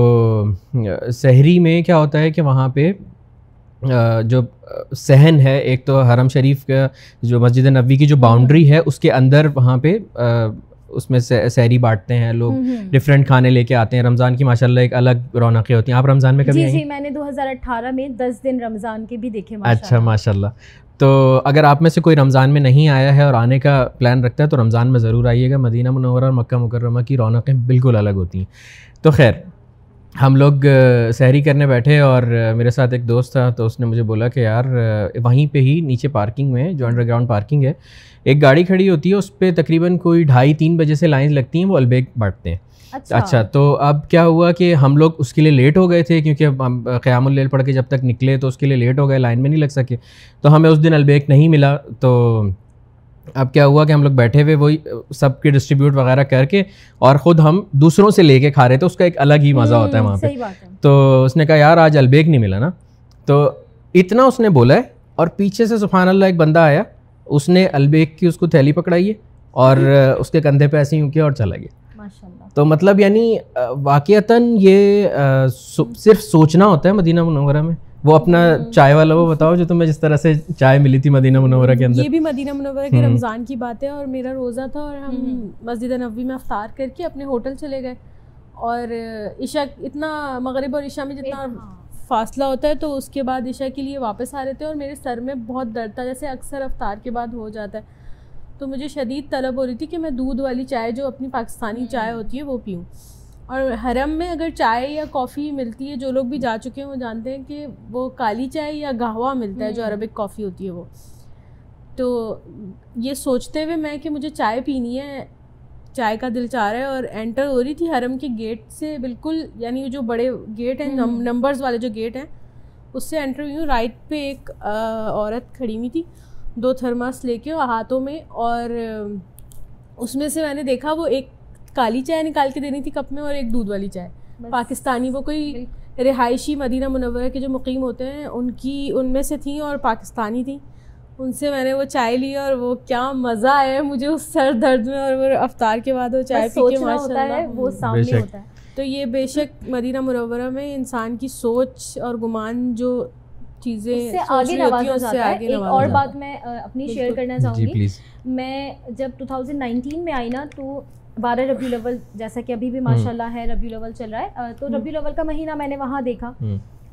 سحری میں کیا ہوتا ہے کہ وہاں پہ جو صحن ہے، ایک تو حرم شریف کا جو مسجد نبوی کی جو باؤنڈری ہے اس کے اندر وہاں پہ اس میں سحری بانٹتے ہیں لوگ، ڈفرینٹ کھانے لے کے آتے ہیں. رمضان کی ماشاءاللہ ایک الگ رونقیں ہوتی ہیں. آپ رمضان میں کبھی آئیں؟ جی، میں نے 2018 میں 10 دن رمضان کے بھی دیکھے. اچھا، ماشاءاللہ. تو اگر آپ میں سے کوئی رمضان میں نہیں آیا ہے اور آنے کا پلان رکھتا ہے تو رمضان میں ضرور آئیے گا. مدینہ منورہ اور مکہ مکرمہ کی رونقیں بالکل الگ ہوتی ہیں. تو خیر، ہم لوگ سحری کرنے بیٹھے اور میرے ساتھ ایک دوست تھا، تو اس نے مجھے بولا کہ یار وہیں پہ ہی نیچے پارکنگ میں، جو انڈر گراؤنڈ پارکنگ ہے، ایک گاڑی کھڑی ہوتی ہے، اس پہ تقریباً کوئی 2:30-3 بجے سے لائنز لگتی ہیں، وہ البیک بانٹتے ہیں. اچھا، تو اب کیا ہوا کہ ہم لوگ اس کے لیے لیٹ ہو گئے تھے، کیونکہ ہم قیام اللیل پڑھ کے جب تک نکلے تو اس کے لیے لیٹ ہو گئے، لائن میں نہیں لگ سکے. تو ہمیں اس دن البیک نہیں ملا، تو اب کیا ہوا کہ ہم لوگ بیٹھے ہوئے وہی سب کے ڈسٹریبیوٹ وغیرہ کر کے اور خود ہم دوسروں سے لے کے کھا رہے تھے, اس کا ایک الگ ہی مزہ ہوتا ہے وہاں پہ. تو اس نے کہا یار آج البیک نہیں ملا نا, تو اتنا اس نے بولا ہے اور پیچھے سے سبحان اللہ ایک بندہ آیا, اس نے البیک کی اس کو تھیلی پکڑائی ہے اور اس کے کندھے پہ ایسے ہی کیا اور چلا گیا. تو مطلب یعنی واقعتاً یہ صرف سوچنا ہوتا ہے مدینہ منورہ میں. وہ اپنا چائے والا وہ بتاؤ جو تمہیں جس طرح سے چائے ملی تھی مدینہ منورہ کے اندر. یہ بھی مدینہ منورہ کے رمضان کی بات ہے اور میرا روزہ تھا اور ہم مسجد نبوی میں افطار کر کے اپنے ہوٹل چلے گئے, اور عشاء اتنا مغرب اور عشاء میں جتنا فاصلہ ہوتا ہے تو اس کے بعد عشاء کے لیے واپس آ رہے تھے اور میرے سر میں بہت درد تھا جیسے اکثر افطار کے بعد ہو جاتا ہے. تو مجھے شدید طلب ہو رہی تھی کہ میں دودھ والی چائے جو اپنی پاکستانی چائے ہوتی ہے وہ پیوں, اور حرم میں اگر چائے یا کافی ملتی ہے, جو لوگ بھی جا چکے ہیں وہ جانتے ہیں کہ وہ کالی چائے یا گاہوا ملتا ہے جو عربک کافی ہوتی ہے وہ. تو یہ سوچتے ہوئے میں کہ مجھے چائے پینی ہے, چائے کا دل چاہ رہا ہے, اور انٹر ہو رہی تھی حرم کے گیٹ سے بالکل, یعنی جو بڑے گیٹ ہیں نمبرز والے جو گیٹ ہیں اس سے انٹر ہوئی ہوں. رائٹ پہ ایک عورت کھڑی ہوئی تھی دو تھرماس لے کے ہاتھوں میں, اور اس میں سے میں نے دیکھا وہ ایک کالی چائے نکال کے دینی تھی کپ میں اور ایک دودھ والی چائے. پاکستانی وہ کوئی رہائشی مدینہ منورہ کے جو مقیم ہوتے ہیں ان کی ان میں سے تھیں اور پاکستانی تھیں, ان سے میں نے وہ چائے لی اور وہ کیا مزہ آیا مجھے اس سر درد میں, اور وہ افطار کے بعد وہ چائے پی کے ماشاء اللہ وہ سامنے ہوتا ہے. تو یہ بے شک مدینہ منورہ میں انسان کی سوچ اور گمان جو چیزیں اس سے آگے نواز ہو جاتا ہے. ایک اور بات میں اپنی شیئر کرنا چاہوں گی. میں جب 2019 میں آئی نا تو 12 ربیع الاول, جیسا کہ ابھی بھی ماشاء اللہ ہے ربیع الاول چل رہا ہے, تو ربیع الاول کا مہینہ میں نے وہاں دیکھا.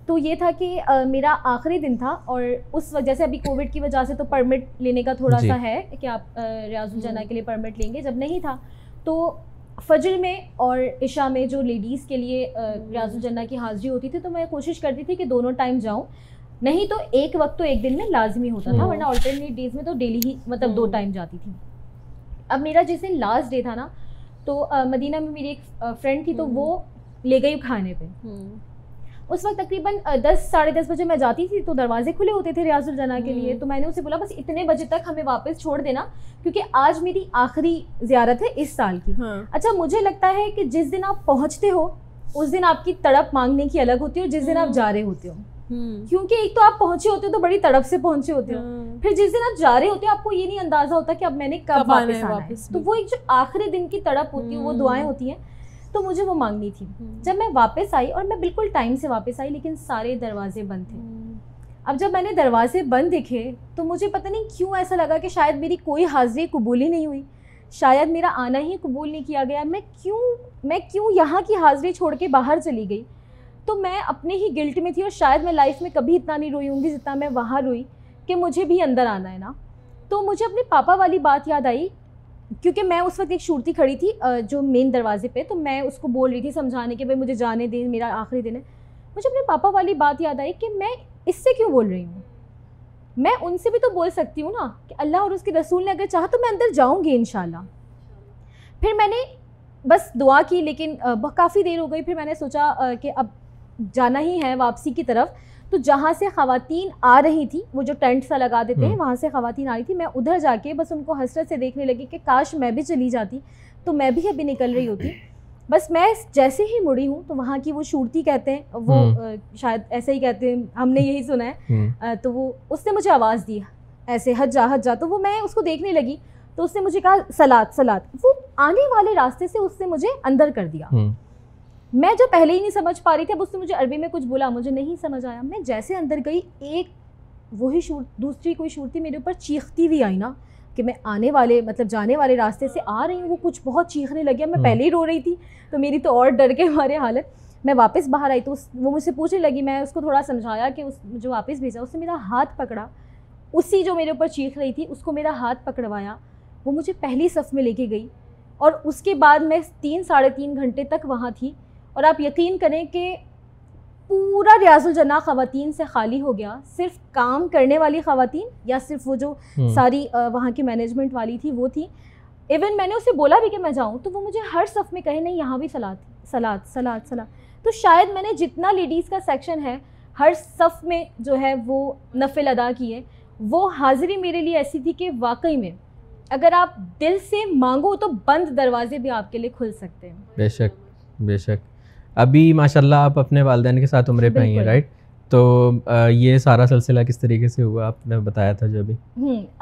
تو یہ تھا کہ میرا آخری دن تھا اور اس وقت جیسے ابھی کووڈ کی وجہ سے تو پرمٹ لینے کا تھوڑا سا ہے کہ آپ ریاض الجنہ کے لیے پرمٹ لیں گے, جب نہیں تھا تو فجر میں اور عشاء میں جو لیڈیز کے لیے ریاض الجنہ کی حاضری ہوتی تھی تو میں کوشش کرتی تھی کہ دونوں ٹائم جاؤں, نہیں تو ایک وقت تو ایک دن میں لازمی ہوتا تھا, ورنہ آلٹرنیٹ ڈیز میں تو ڈیلی ہی مطلب دو ٹائم جاتی تھی. اب میرا جس دن لاسٹ ڈے تھا نا تو مدینہ میں میری ایک فرینڈ تھی تو وہ لے گئی کھانے پہ. اس وقت تقریباً 10 ساڑھے 10 بجے میں جاتی تھی تو دروازے کھلے ہوتے تھے ریاض الجنہ کے لیے, تو میں نے اسے بولا بس اتنے بجے تک ہمیں واپس چھوڑ دینا کیونکہ آج میری آخری زیارت ہے اس سال کی. اچھا مجھے لگتا ہے کہ جس دن آپ پہنچتے ہو اس دن آپ کی تڑپ مانگنے کی الگ ہوتی ہے اور جس دن آپ جا رہے ہوتے ہو, کیونکہ ایک تو آپ پہنچے ہوتے ہو تو بڑی تڑپ سے پہنچے ہوتے ہو, پھر جس دن آپ جا رہے ہوتے ہو آپ کو یہ نہیں اندازہ ہوتا کہ اب میں نے کب واپس آنا ہے, تو وہ ایک جو آخری دن کی تڑپ ہوتی ہے وہ دعائیں ہوتی ہیں تو مجھے وہ مانگنی تھی. جب میں واپس آئی اور میں بالکل ٹائم سے واپس آئی لیکن سارے دروازے بند تھے. اب جب میں نے دروازے بند دیکھے تو مجھے پتہ نہیں کیوں ایسا لگا کہ شاید میری کوئی حاضری قبول ہی نہیں ہوئی, شاید میرا آنا ہی قبول نہیں کیا گیا, میں کیوں یہاں کی حاضری چھوڑ کے باہر چلی گئی. تو میں اپنے ہی گلٹ میں تھی اور شاید میں لائف میں کبھی اتنا نہیں روئی ہوں گی جتنا میں وہاں روئی کہ مجھے بھی اندر آنا ہے نا. تو مجھے اپنے پاپا والی بات یاد آئی کیونکہ میں اس وقت ایک شورتی کھڑی تھی جو مین دروازے پہ, تو میں اس کو بول رہی تھی سمجھانے کے بھائی مجھے جانے دیں میرا آخری دن ہے. مجھے اپنے پاپا والی بات یاد آئی کہ میں اس سے کیوں بول رہی ہوں, میں ان سے بھی تو بول سکتی ہوں نا کہ اللہ اور اس کے رسول نے اگر چاہا تو میں اندر جاؤں گی انشاءاللہ. پھر میں نے بس دعا کی لیکن کافی دیر ہو گئی. پھر میں نے سوچا کہ اب جانا ہی ہے واپسی کی طرف, تو جہاں سے خواتین آ رہی تھی وہ جو ٹینٹ سا لگا دیتے ہیں وہاں سے خواتین آ رہی تھی, میں ادھر جا کے بس ان کو حسرت سے دیکھنے لگی کہ کاش میں بھی چلی جاتی تو میں بھی ابھی نکل رہی ہوتی. بس میں جیسے ہی مڑی ہوں تو وہاں کی وہ شورتی کہتے ہیں وہ شاید ایسے ہی کہتے ہیں, ہم نے یہی سنا ہے, تو وہ اس نے مجھے آواز دی ایسے حج جا, تو وہ میں اس کو دیکھنے لگی تو اس نے مجھے کہا سلاد, وہ آنے والے راستے سے اس نے مجھے اندر کر دیا. میں جو پہلے ہی نہیں سمجھ پا رہی تھی اب اس نے مجھے عربی میں کچھ بولا, مجھے نہیں سمجھ آیا. میں جیسے اندر گئی ایک وہی دوسری کوئی شورتی میرے اوپر چیختی ہوئی آئی نا کہ میں آنے والے مطلب جانے والے راستے سے آ رہی ہوں, وہ کچھ بہت چیخنے لگی. میں پہلے ہی رو رہی تھی تو میری تو اور ڈر کے ہمارے حالت. میں واپس باہر آئی تو وہ مجھ سے پوچھنے لگی, میں اس کو تھوڑا سمجھایا کہ اس جو واپس بھیجا اس نے میرا ہاتھ پکڑا, اسی جو میرے اوپر چیخ رہی تھی اس کو میرا ہاتھ پکڑوایا, وہ مجھے پہلی صف میں لے کے گئی اور اس کے بعد میں 3 ساڑھے 3 گھنٹے تک وہاں تھی. اور آپ یقین کریں کہ پورا ریاض الجنہ خواتین سے خالی ہو گیا, صرف کام کرنے والی خواتین یا صرف وہ جو ساری وہاں کی مینجمنٹ والی تھی وہ تھی. ایون میں نے اسے بولا بھی کہ میں جاؤں تو وہ مجھے ہر صف میں کہے نہیں یہاں بھی سلاد. تو شاید میں نے جتنا لیڈیز کا سیکشن ہے ہر صف میں جو ہے وہ نفل ادا کیے. وہ حاضری میرے لیے ایسی تھی کہ واقعی میں اگر آپ دل سے مانگو تو بند دروازے بھی آپ کے لیے کھل سکتے ہیں. بے شک بے شک. ابھی ماشاءاللہ آپ اپنے والدین کے ساتھ عمرے پہ آئی ہیں رائٹ, تو یہ سارا سلسلہ کس طریقے سے ہوا آپ نے بتایا تھا جو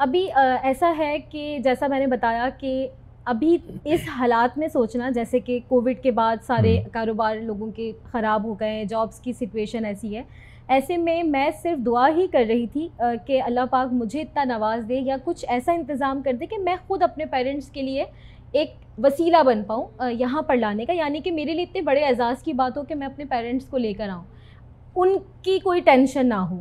ابھی ایسا ہے کہ جیسا میں نے بتایا کہ ابھی اس حالات میں سوچنا, جیسے کہ کووڈ کے بعد سارے کاروبار لوگوں کے خراب ہو گئے ہیں, جابس کی سچویشن ایسی ہے, ایسے میں صرف دعا ہی کر رہی تھی کہ اللہ پاک مجھے اتنا نواز دے یا کچھ ایسا انتظام کر دے کہ میں خود اپنے پیرنٹس کے لیے ایک وسیلہ بن پاؤں یہاں پر لانے کا, یعنی کہ میرے لیے اتنے بڑے اعزاز کی بات ہو کہ میں اپنے پیرنٹس کو لے کر آؤں, ان کی کوئی ٹینشن نہ ہو.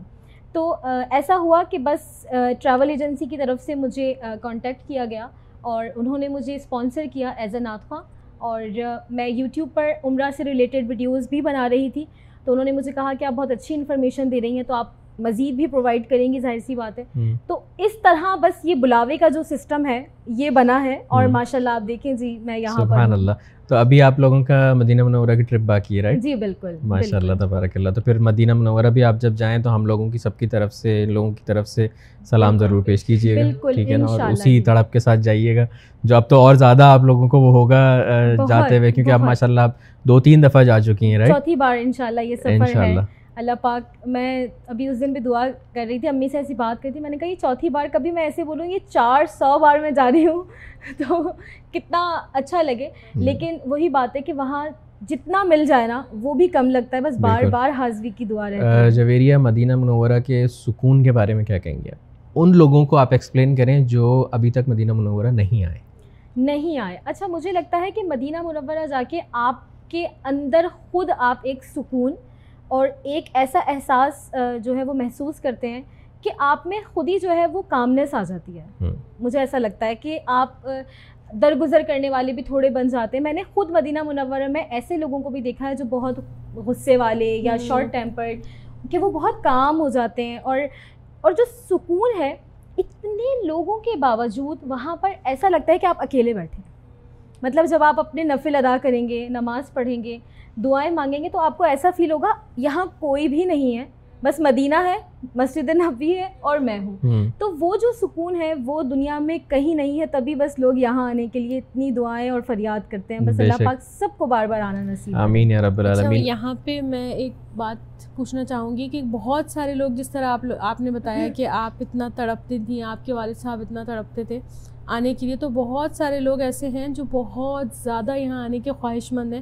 تو ایسا ہوا کہ بس ٹریول ایجنسی کی طرف سے مجھے کانٹیکٹ کیا گیا اور انہوں نے مجھے اسپانسر کیا ایز اے نعت خواں, اور میں یوٹیوب پر عمرہ سے ریلیٹڈ ویڈیوز بھی بنا رہی تھی, تو انہوں نے مجھے کہا کہ آپ بہت اچھی انفارمیشن دے رہی ہیں تو آپ مزید بھی پرووائڈ کریں گی, ظاہر سی بات ہے. تو اس طرح بس یہ بلاوے کا جو سسٹم ہے یہ بنا ہے, اور ماشاءاللہ آپ دیکھیں جی میں یہاں پر. سبحان اللہ. تو ابھی آپ لوگوں کا مدینہ منورہ کی ٹرپ باقی ہے رائٹ؟ جی بالکل. ماشاء اللہ تبارک اللہ. تو پھر مدینہ منورہ بھی آپ جب جائیں تو ہم لوگوں کی سب کی طرف سے لوگوں کی طرف سے سلام ضرور پیش کیجیے گا, ٹھیک ہے نا, اور اسی تڑپ کے ساتھ جائیے گا جو اب تو اور زیادہ آپ لوگوں کو وہ ہوگا جاتے ہوئے, کیونکہ آپ ماشاء اللہ آپ 2-3 دفعہ جا چکی ہیں رائٹ, چوتھی بار ان شاء اللہ یہ سفر ہے. اللہ پاک, میں ابھی اس دن بھی دعا کر رہی تھی, امی سے ایسی بات کری تھی, میں نے کہا یہ چوتھی بار, کبھی میں ایسے بولوں یہ 400 بار میں جا رہی ہوں تو کتنا اچھا لگے. لیکن وہی بات ہے کہ وہاں جتنا مل جائے نا وہ بھی کم لگتا ہے, بس بار بار حاضری کی دعا رہتی ہے. جویریہ مدینہ منورہ کے سکون کے بارے میں کیا کہیں گے آپ؟ ان لوگوں کو آپ ایکسپلین کریں جو ابھی تک مدینہ منورہ نہیں آئے. اچھا, مجھے لگتا ہے کہ مدینہ منورہ جا کے آپ کے اندر خود آپ ایک سکون اور ایک ایسا احساس جو ہے وہ محسوس کرتے ہیں کہ آپ میں خود ہی جو ہے وہ کامنیس آ جاتی ہے. مجھے ایسا لگتا ہے کہ آپ درگزر کرنے والے بھی تھوڑے بن جاتے ہیں. میں نے خود مدینہ منورہ میں ایسے لوگوں کو بھی دیکھا ہے جو بہت غصے والے یا شارٹ ٹیمپرڈ, کہ وہ بہت کام ہو جاتے ہیں, اور جو سکون ہے اتنے لوگوں کے باوجود وہاں پر ایسا لگتا ہے کہ آپ اکیلے بیٹھے ہیں. مطلب جب آپ اپنے نفل ادا کریں گے, نماز پڑھیں گے, دعائیں مانگیں گے, تو آپ کو ایسا فیل ہوگا یہاں کوئی بھی نہیں ہے, بس مدینہ ہے, مسجد نبوی ہے اور میں ہوں. تو وہ جو سکون ہے وہ دنیا میں کہیں نہیں ہے, تبھی بس لوگ یہاں آنے کے لیے اتنی دعائیں اور فریاد کرتے ہیں. بس اللہ پاک سب کو بار بار آنا نصیب. آمین یا رب العالمین. یہاں پہ میں ایک بات پوچھنا چاہوں گی کہ بہت سارے لوگ, جس طرح آپ نے بتایا کہ آپ اتنا تڑپتی تھیں, آپ کے والد صاحب اتنا تڑپتے تھے آنے کے لیے, تو بہت سارے لوگ ایسے ہیں جو بہت زیادہ یہاں آنے کے خواہش مند ہیں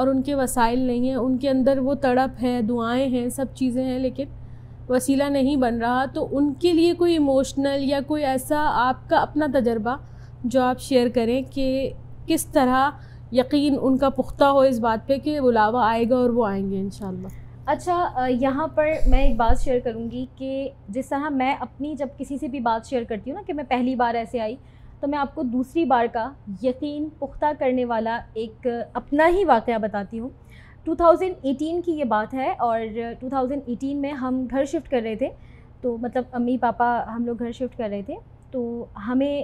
اور ان کے وسائل نہیں ہیں, ان کے اندر وہ تڑپ ہے, دعائیں ہیں, سب چیزیں ہیں, لیکن وسیلہ نہیں بن رہا. تو ان کے لیے کوئی ایموشنل یا کوئی ایسا آپ کا اپنا تجربہ جو آپ شیئر کریں کہ کس طرح یقین ان کا پختہ ہو اس بات پہ کہ بلاوا آئے گا اور وہ آئیں گے انشاءاللہ. اچھا, یہاں پر میں ایک بات شیئر کروں گی کہ جس طرح میں اپنی جب کسی سے بھی بات شیئر کرتی ہوں نا کہ میں پہلی بار ایسے آئی, تو میں آپ کو دوسری بار کا یقین پختہ کرنے والا ایک اپنا ہی واقعہ بتاتی ہوں. 2018 کی یہ بات ہے, اور 2018 میں ہم گھر شفٹ کر رہے تھے, تو مطلب امی پاپا ہم لوگ گھر شفٹ کر رہے تھے, تو ہمیں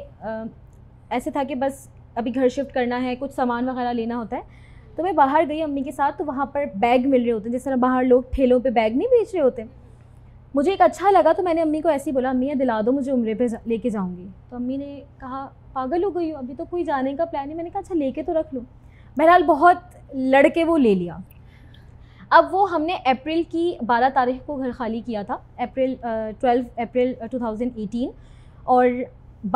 ایسے تھا کہ بس ابھی گھر شفٹ کرنا ہے, کچھ سامان وغیرہ لینا ہوتا ہے. تو میں باہر گئی امی کے ساتھ, تو وہاں پر بیگ مل رہے ہوتے ہیں, جس طرح باہر لوگ ٹھیلوں پہ بیگ نہیں بیچ رہے ہوتے. مجھے ایک اچھا لگا, تو میں نے امی کو ایسے ہی بولا, امی یہ دلا دو مجھے عمرے پہ لے کے جاؤں گی. تو امی نے کہا پاگل ہو گئی ہو, ابھی تو کوئی جانے کا پلان نہیں. میں نے کہا اچھا لے کے تو رکھ لوں. بہرحال بہت لڑ کے وہ لے لیا. اب وہ ہم نے اپریل کی 12 تاریخ کو گھر خالی کیا تھا, 12 اپریل 2018, اور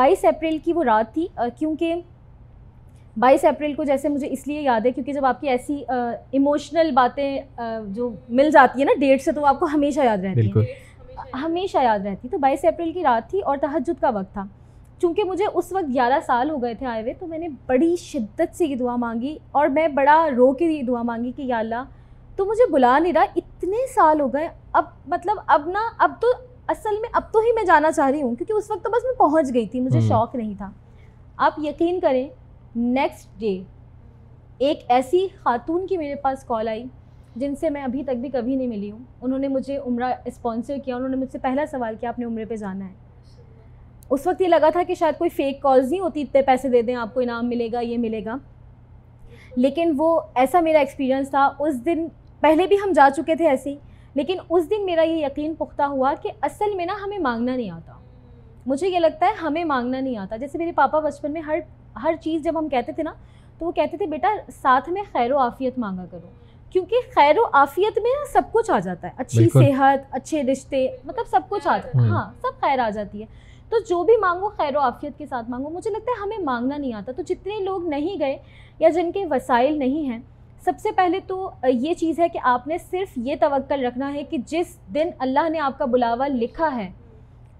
22 اپریل کی وہ رات تھی. کیونکہ 22 اپریل کو جیسے مجھے اس لیے یاد ہے کیونکہ جب آپ کی ایسی ایموشنل باتیں جو مل جاتی ہیں نا ڈیٹ سے, تو آپ کو ہمیشہ یاد رہتی ہے, ہمیشہ یاد رہتی. تو 22 اپریل کی رات تھی اور تہجد کا وقت تھا. چونکہ مجھے اس وقت 11 سال ہو گئے تھے آئے ہوئے, تو میں نے بڑی شدت سے یہ دعا مانگی, اور میں بڑا رو کے یہ دعا مانگی کہ یا اللہ تو مجھے بلا نہیں رہا, اتنے سال ہو گئے, اب مطلب اب تو اصل میں اب تو ہی میں جانا چاہ رہی ہوں, کیونکہ اس وقت تو بس میں پہنچ گئی تھی, مجھے شوق نہیں تھا. آپ یقین کریں, نیکسٹ ڈے ایک ایسی خاتون کی میرے پاس کال آئی جن سے میں ابھی تک بھی کبھی نہیں ملی ہوں. انہوں نے مجھے عمرہ اسپانسر کیا. انہوں نے مجھ سے پہلا سوال کیا آپ نے عمرے پہ جانا ہے. اس وقت یہ لگا تھا کہ شاید کوئی فیک کالز نہیں ہوتی, اتنے پیسے دے دیں آپ کو انعام ملے گا, یہ ملے گا, لیکن وہ ایسا میرا ایکسپیرینس تھا. اس دن پہلے بھی ہم جا چکے تھے ایسے ہی, لیکن اس دن میرا یہ یقین پختہ ہوا کہ اصل میں نا ہمیں مانگنا نہیں آتا, مجھے یہ لگتا ہے ہمیں مانگنا نہیں آتا. جیسے میرے پاپا بچپن میں ہر چیز جب ہم کہتے تھے نا تو وہ کہتے تھے بیٹا ساتھ میں خیر و عافیت مانگا کرو, کیونکہ خیر و عافیت میں سب کچھ آ جاتا ہے, اچھی صحت, اچھے رشتے, مطلب سب کچھ آ جاتا ہے, ہاں سب خیر آ جاتی ہے. تو جو بھی مانگو خیر و عافیت کے ساتھ مانگو. مجھے لگتا ہے ہمیں مانگنا نہیں آتا. تو جتنے لوگ نہیں گئے یا جن کے وسائل نہیں ہیں, سب سے پہلے تو یہ چیز ہے کہ آپ نے صرف یہ توکل رکھنا ہے کہ جس دن اللہ نے آپ کا بلاوا لکھا ہے,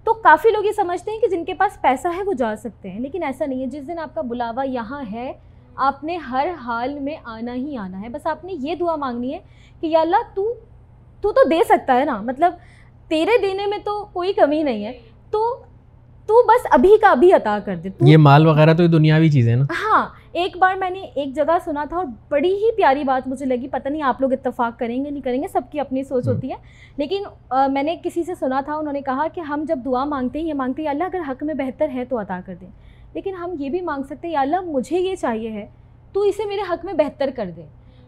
تو کافی لوگ یہ سمجھتے ہیں کہ جن کے پاس پیسہ ہے وہ جا سکتے ہیں, لیکن ایسا نہیں ہے. جس دن آپ کا بلاوا یہاں ہے آپ نے ہر حال میں آنا ہی آنا ہے. بس آپ نے یہ دعا مانگنی ہے کہ یا اللہ تو دے سکتا ہے نا, مطلب تیرے دینے میں تو کوئی کمی نہیں ہے, تو بس ابھی کا ابھی عطا کر دے. یہ مال وغیرہ تو دنیاوی چیزیں نا. ہاں, ایک بار میں نے ایک جگہ سنا تھا اور بڑی ہی پیاری بات مجھے لگی, پتہ نہیں آپ لوگ اتفاق کریں گے نہیں کریں گے, سب کی اپنی سوچ ہوتی ہے, لیکن میں نے کسی سے سنا تھا, انہوں نے کہا کہ ہم جب دعا مانگتے ہیں یہ مانگتے ہیں اللہ اگر حق میں بہتر ہے تو عطا کر دیں, لیکن ہم یہ بھی مانگ سکتے ہیں یا اللہ مجھے یہ چاہیے ہے تو اسے میرے حق میں بہتر کر دے.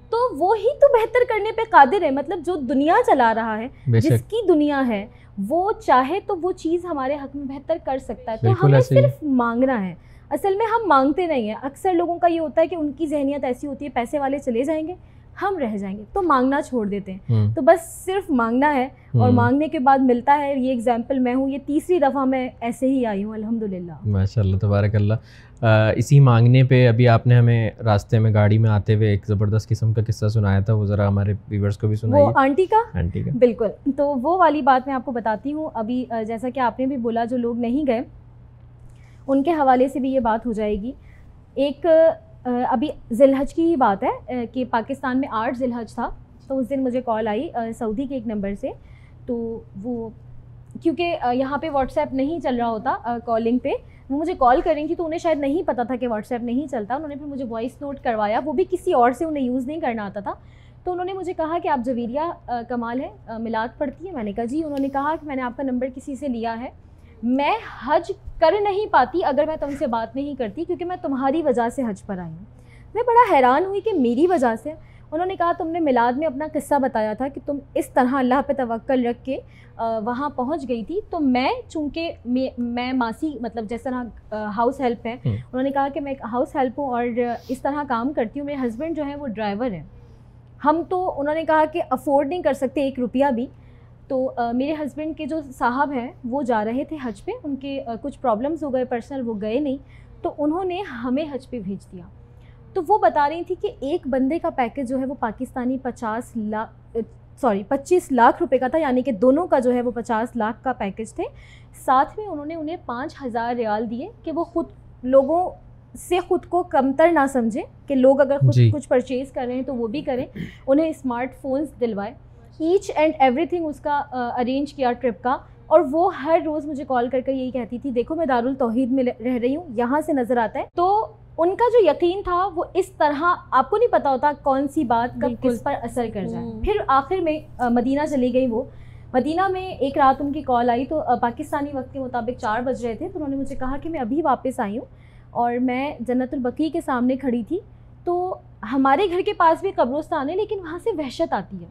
تو وہی تو بہتر کرنے پہ قادر ہے, مطلب جو دنیا چلا رہا ہے جس کی دنیا ہے وہ چاہے تو وہ چیز ہمارے حق میں بہتر کر سکتا ہے. تو ہمیں صرف مانگنا ہے, اصل میں ہم مانگتے نہیں ہیں. اکثر لوگوں کا یہ ہوتا ہے کہ ان کی ذہنیت ایسی ہوتی ہے پیسے والے چلے جائیں گے ہم رہ جائیں گے, تو مانگنا چھوڑ دیتے ہیں. تو بس صرف مانگنا ہے, اور مانگنے کے بعد ملتا ہے. یہ ایگزامپل میں ہوں, یہ تیسری دفعہ میں ایسے ہی آئی ہوں الحمدللہ. ماشاء اللہ تبارک اللہ. اسی مانگنے پہ ابھی آپ نے ہمیں راستے میں گاڑی میں آتے ہوئے ایک زبردست قسم کا قصہ سنایا تھا, وہ ذرا ہمارے ویورز کو بھی سنائیے. وہ آنٹی کا بالکل. تو وہ والی بات میں آپ کو بتاتی ہوں ابھی, جیسا کہ آپ نے بھی بولا جو لوگ نہیں گئے ان کے حوالے سے بھی یہ بات ہو جائے گی. ایک ابھی ذی الحج کی ہی بات ہے کہ پاکستان میں 8 ذی الحج تھا, تو اس دن مجھے کال آئی سعودی کے ایک نمبر سے. تو وہ کیونکہ یہاں پہ واٹس ایپ نہیں چل رہا ہوتا کالنگ پہ, وہ مجھے کال کریں گی, تو انہیں شاید نہیں پتہ تھا کہ واٹس ایپ نہیں چلتا. انہوں نے پھر مجھے وائس نوٹ کروایا, وہ بھی کسی اور سے, انہیں یوز نہیں کرنا آتا تھا. تو انہوں نے مجھے کہا کہ آپ جویریہ کمال ہے, میلاد پڑھتی ہیں؟ میں نے کہا جی. انہوں نے کہا کہ میں نے آپ کا نمبر کسی سے لیا ہے, میں حج کر نہیں پاتی اگر میں تم سے بات نہیں کرتی, کیونکہ میں تمہاری وجہ سے حج پر آئی ہوں. میں بڑا حیران ہوئی کہ میری وجہ سے؟ انہوں نے کہا تم نے میلاد میں اپنا قصہ بتایا تھا کہ تم اس طرح اللہ پہ توکل رکھ کے وہاں پہنچ گئی تھی. تو میں چونکہ میں ماسی, مطلب جس طرح ہاؤس ہیلپ ہے, انہوں نے کہا کہ میں ایک ہاؤس ہیلپ ہوں اور اس طرح کام کرتی ہوں, میرے ہسبینڈ جو ہیں وہ ڈرائیور ہیں, ہم تو انہوں نے کہا کہ افورڈ نہیں کر سکتے 1 روپیہ بھی. تو میرے ہسبینڈ کے جو صاحب ہیں وہ جا رہے تھے حج پہ, ان کے کچھ پرابلمز ہو گئے پرسنل, وہ گئے نہیں, تو انہوں نے ہمیں حج پہ بھیج دیا. تو وہ بتا رہی تھی کہ ایک بندے کا پیکج جو ہے وہ پاکستانی 25 لاکھ روپے کا تھا, یعنی کہ دونوں کا جو ہے وہ 50 لاکھ کا پیکج تھے. ساتھ میں انہوں نے انہیں 5000 ریال دیے کہ وہ خود لوگوں سے خود کو کمتر نہ سمجھیں, کہ لوگ اگر خود کچھ پرچیز کر رہے ہیں تو وہ بھی کریں. انہیں اسمارٹ فونز دلوائے, ایچ اینڈ ایوری تھنگ اس کا ارینج کیا ٹرپ کا. اور وہ ہر روز مجھے کال کر کے یہی کہتی تھی دیکھو میں دارالتوحید میں رہ رہی ہوں, یہاں سے نظر آتا ہے. تو ان کا جو یقین تھا وہ اس طرح, آپ کو نہیں پتہ ہوتا کون سی بات کب کس پر اثر کر جائے. پھر آخر میں مدینہ چلی گئی. وہ مدینہ میں ایک رات ان کی کال آئی, تو پاکستانی وقت کے مطابق 4 بج رہے تھے. تو انہوں نے مجھے کہا کہ میں ابھی واپس آئی ہوں اور میں جنت البقیع کے سامنے کھڑی تھی. تو ہمارے گھر کے پاس بھی قبرستان ہے لیکن وہاں سے وحشت آتی ہے.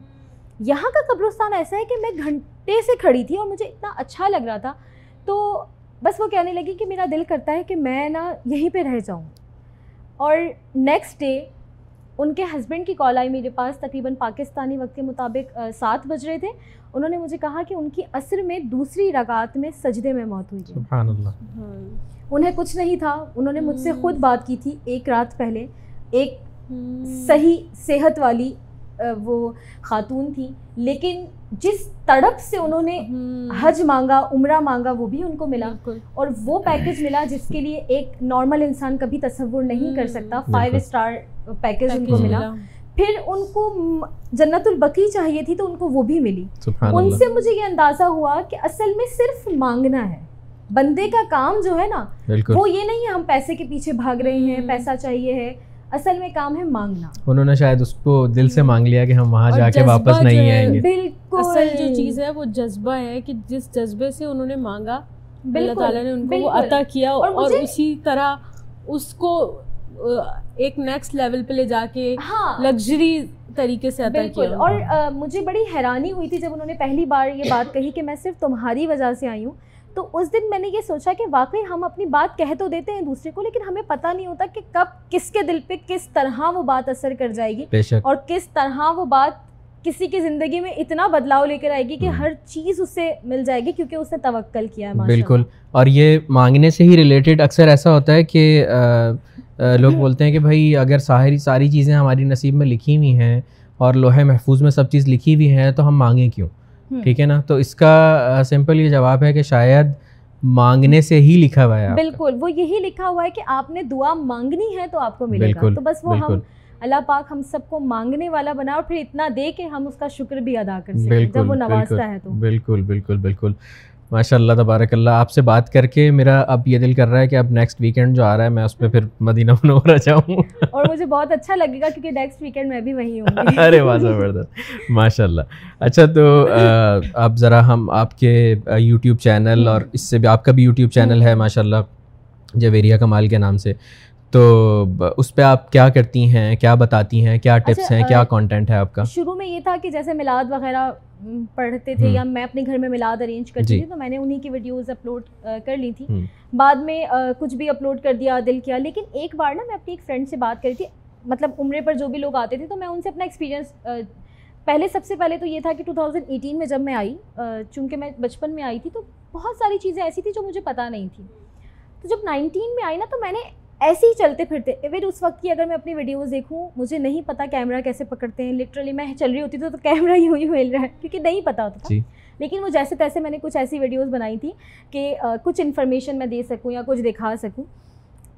یہاں کا قبرستان ایسا ہے کہ میں گھنٹے سے کھڑی تھی اور مجھے اتنا اچھا لگ رہا تھا. تو بس وہ کہنے لگی کہ میرا دل کرتا ہے کہ میں نا یہیں پہ رہ جاؤں. اور نیکسٹ ڈے ان کے ہسبینڈ کی کال آئی میرے پاس, تقریباً پاکستانی وقت کے مطابق 7 بج رہے تھے. انہوں نے مجھے کہا کہ ان کی عصر میں 2ری رکعت میں سجدے میں موت ہوئی. سبحان اللہ. انہیں کچھ نہیں تھا, انہوں نے مجھ سے خود بات کی تھی ایک رات پہلے. ایک صحیح صحت والی وہ خاتون تھی, لیکن جس تڑپ سے انہوں نے حج مانگا, عمرہ مانگا, وہ بھی ان کو ملا. اور وہ پیکج ملا جس کے لیے ایک نارمل انسان کبھی تصور نہیں کر سکتا. 5 اسٹار پیکج ان کو ملا. پھر ان کو جنت البقیع چاہیے تھی تو ان کو وہ بھی ملی. ان سے مجھے یہ اندازہ ہوا کہ اصل میں صرف مانگنا ہے. بندے کا کام جو ہے نا وہ یہ نہیں ہے ہم پیسے کے پیچھے بھاگ رہے ہیں, پیسہ چاہیے ہے, اصل میں کام ہے مانگنا. انہوں نے شاید اس کو دل سے مانگ لیا کہ ہم وہاں جا کے واپس نہیں آئیں گے. بالکل اصل جو چیز ہے وہ جذبہ ہے, کہ جس جذبے سے انہوں نے مانگا اللہ تعالیٰ نے ان کو وہ عطا کیا, اور اسی طرح اس کو ایک نیکسٹ لیول پہ لے جا کے لگژری طریقے سے عطا کیا. اور مجھے بڑی حیرانی ہوئی تھی جب انہوں نے پہلی بار یہ بات کہی کہ میں صرف تمہاری وجہ سے آئی ہوں. تو اس دن میں نے یہ سوچا کہ واقعی ہم اپنی بات کہہ تو دیتے ہیں دوسرے کو, لیکن ہمیں پتہ نہیں ہوتا کہ کب کس کے دل پہ کس طرح وہ بات اثر کر جائے گی, اور کس طرح وہ بات کسی کی زندگی میں اتنا بدلاؤ لے کر آئے گی کہ ہر چیز اسے مل جائے گی کیونکہ اس نے توکل کیا ہے. بالکل, اور یہ مانگنے سے ہی ریلیٹڈ اکثر ایسا ہوتا ہے کہ لوگ بولتے ہیں کہ بھائی اگر ساری چیزیں ہماری نصیب میں لکھی ہوئی ہیں اور لوہے محفوظ میں سب چیز لکھی ہوئی ہیں تو ہم مانگیں کیوں, ٹھیک ہے نا. تو اس کا سمپل یہ جواب ہے کہ شاید مانگنے سے ہی لکھا ہوا ہے. بالکل, وہ یہی لکھا ہوا ہے کہ آپ نے دعا مانگنی ہے تو آپ کو ملے گا. تو بس وہ ہم اللہ پاک ہم سب کو مانگنے والا بنا, اور پھر اتنا دے کہ ہم اس کا شکر بھی ادا کر سکیں جب وہ نوازتا ہے تو. بالکل بالکل بالکل, ماشاء اللہ تبارک اللہ. آپ سے بات کر کے میرا اب یہ دل کر رہا ہے کہ اب نیکسٹ ویکنڈ جو آ رہا ہے میں اس پہ پھر مدینہ منورہ جاؤں, اور مجھے بہت اچھا لگے گا کیونکہ نیکسٹ ویکنڈ میں بھی وہیں ہوں گی. ارے واہ زبردست, ماشاء اللہ. اچھا تو اب ذرا ہم آپ کے یوٹیوب چینل, اور اس سے بھی آپ کا بھی یوٹیوب چینل ہے ماشاء اللہ جویریہ کمال کے نام سے, تو اس پہ آپ کیا کرتی ہیں, کیا بتاتی ہیں, کیا ٹپس ہیں, کیا کانٹینٹ ہے آپ کا؟ شروع میں یہ تھا کہ جیسے میلاد وغیرہ پڑھتے تھے یا میں اپنے گھر میں میلاد ارینج کرتی تھی, تو میں نے انہی کی ویڈیوز اپلوڈ کر لی تھی. بعد میں کچھ بھی اپلوڈ کر دیا دل کیا, لیکن ایک بار نا میں اپنی ایک فرینڈ سے بات کری تھی, مطلب عمرے پر جو بھی لوگ آتے تھے تو میں ان سے اپنا ایکسپیرینس, پہلے سب سے پہلے تو یہ تھا کہ 2018 میں جب میں آئی, چونکہ میں بچپن میں آئی تھی تو بہت ساری چیزیں ایسی تھیں جو مجھے پتہ نہیں تھی. تو جب 19 میں آئی نا تو میں نے ایسے ہی چلتے پھرتے ایون اس وقت کی اگر میں اپنی ویڈیوز دیکھوں مجھے نہیں پتہ کیمرہ کیسے پکڑتے ہیں, لٹرلی میں چل رہی ہوتی تھی تو کیمرہ یوں ہی ہل رہا ہے کیونکہ نہیں پتہ ہوتا تھا. لیکن وہ جیسے تیسے میں نے کچھ ایسی ویڈیوز بنائی تھی کہ کچھ انفارمیشن میں دے سکوں یا کچھ دکھا سکوں.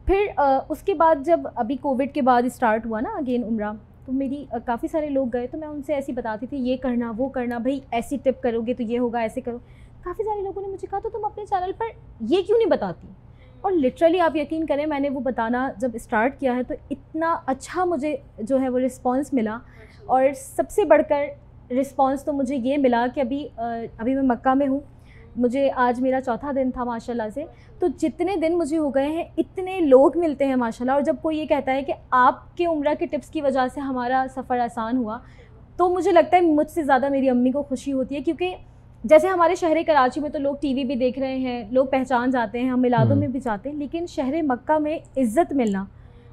پھر اس کے بعد جب ابھی کووڈ کے بعد اسٹارٹ ہوا نا اگین عمرہ, تو میری کافی سارے لوگ گئے تو میں ان سے ایسی بتاتی تھی یہ کرنا وہ کرنا, بھائی ایسی ٹپ کرو گے تو یہ ہوگا, ایسے کرو. کافی سارے لوگوں نے مجھے کہا تو تم اپنے چینل پر یہ کیوں نہیں بتاتی, اور لٹرلی آپ یقین کریں میں نے وہ بتانا جب اسٹارٹ کیا ہے تو اتنا اچھا مجھے جو ہے وہ رسپانس ملا. اور سب سے بڑھ کر رسپانس تو مجھے یہ ملا کہ ابھی میں مکہ میں ہوں, مجھے آج میرا چوتھا دن تھا ماشاءاللہ سے, تو جتنے دن مجھے ہو گئے ہیں اتنے لوگ ملتے ہیں ماشاءاللہ. اور جب کوئی یہ کہتا ہے کہ آپ کے عمرہ کے ٹپس کی وجہ سے ہمارا سفر آسان ہوا, تو مجھے لگتا ہے مجھ سے زیادہ میری امی کو خوشی ہوتی ہے, کیونکہ جیسے ہمارے شہر کراچی میں تو لوگ ٹی وی بھی دیکھ رہے ہیں, لوگ پہچان جاتے ہیں, ہم میلادوں میں بھی جاتے ہیں, لیکن شہر مکہ میں عزت ملنا,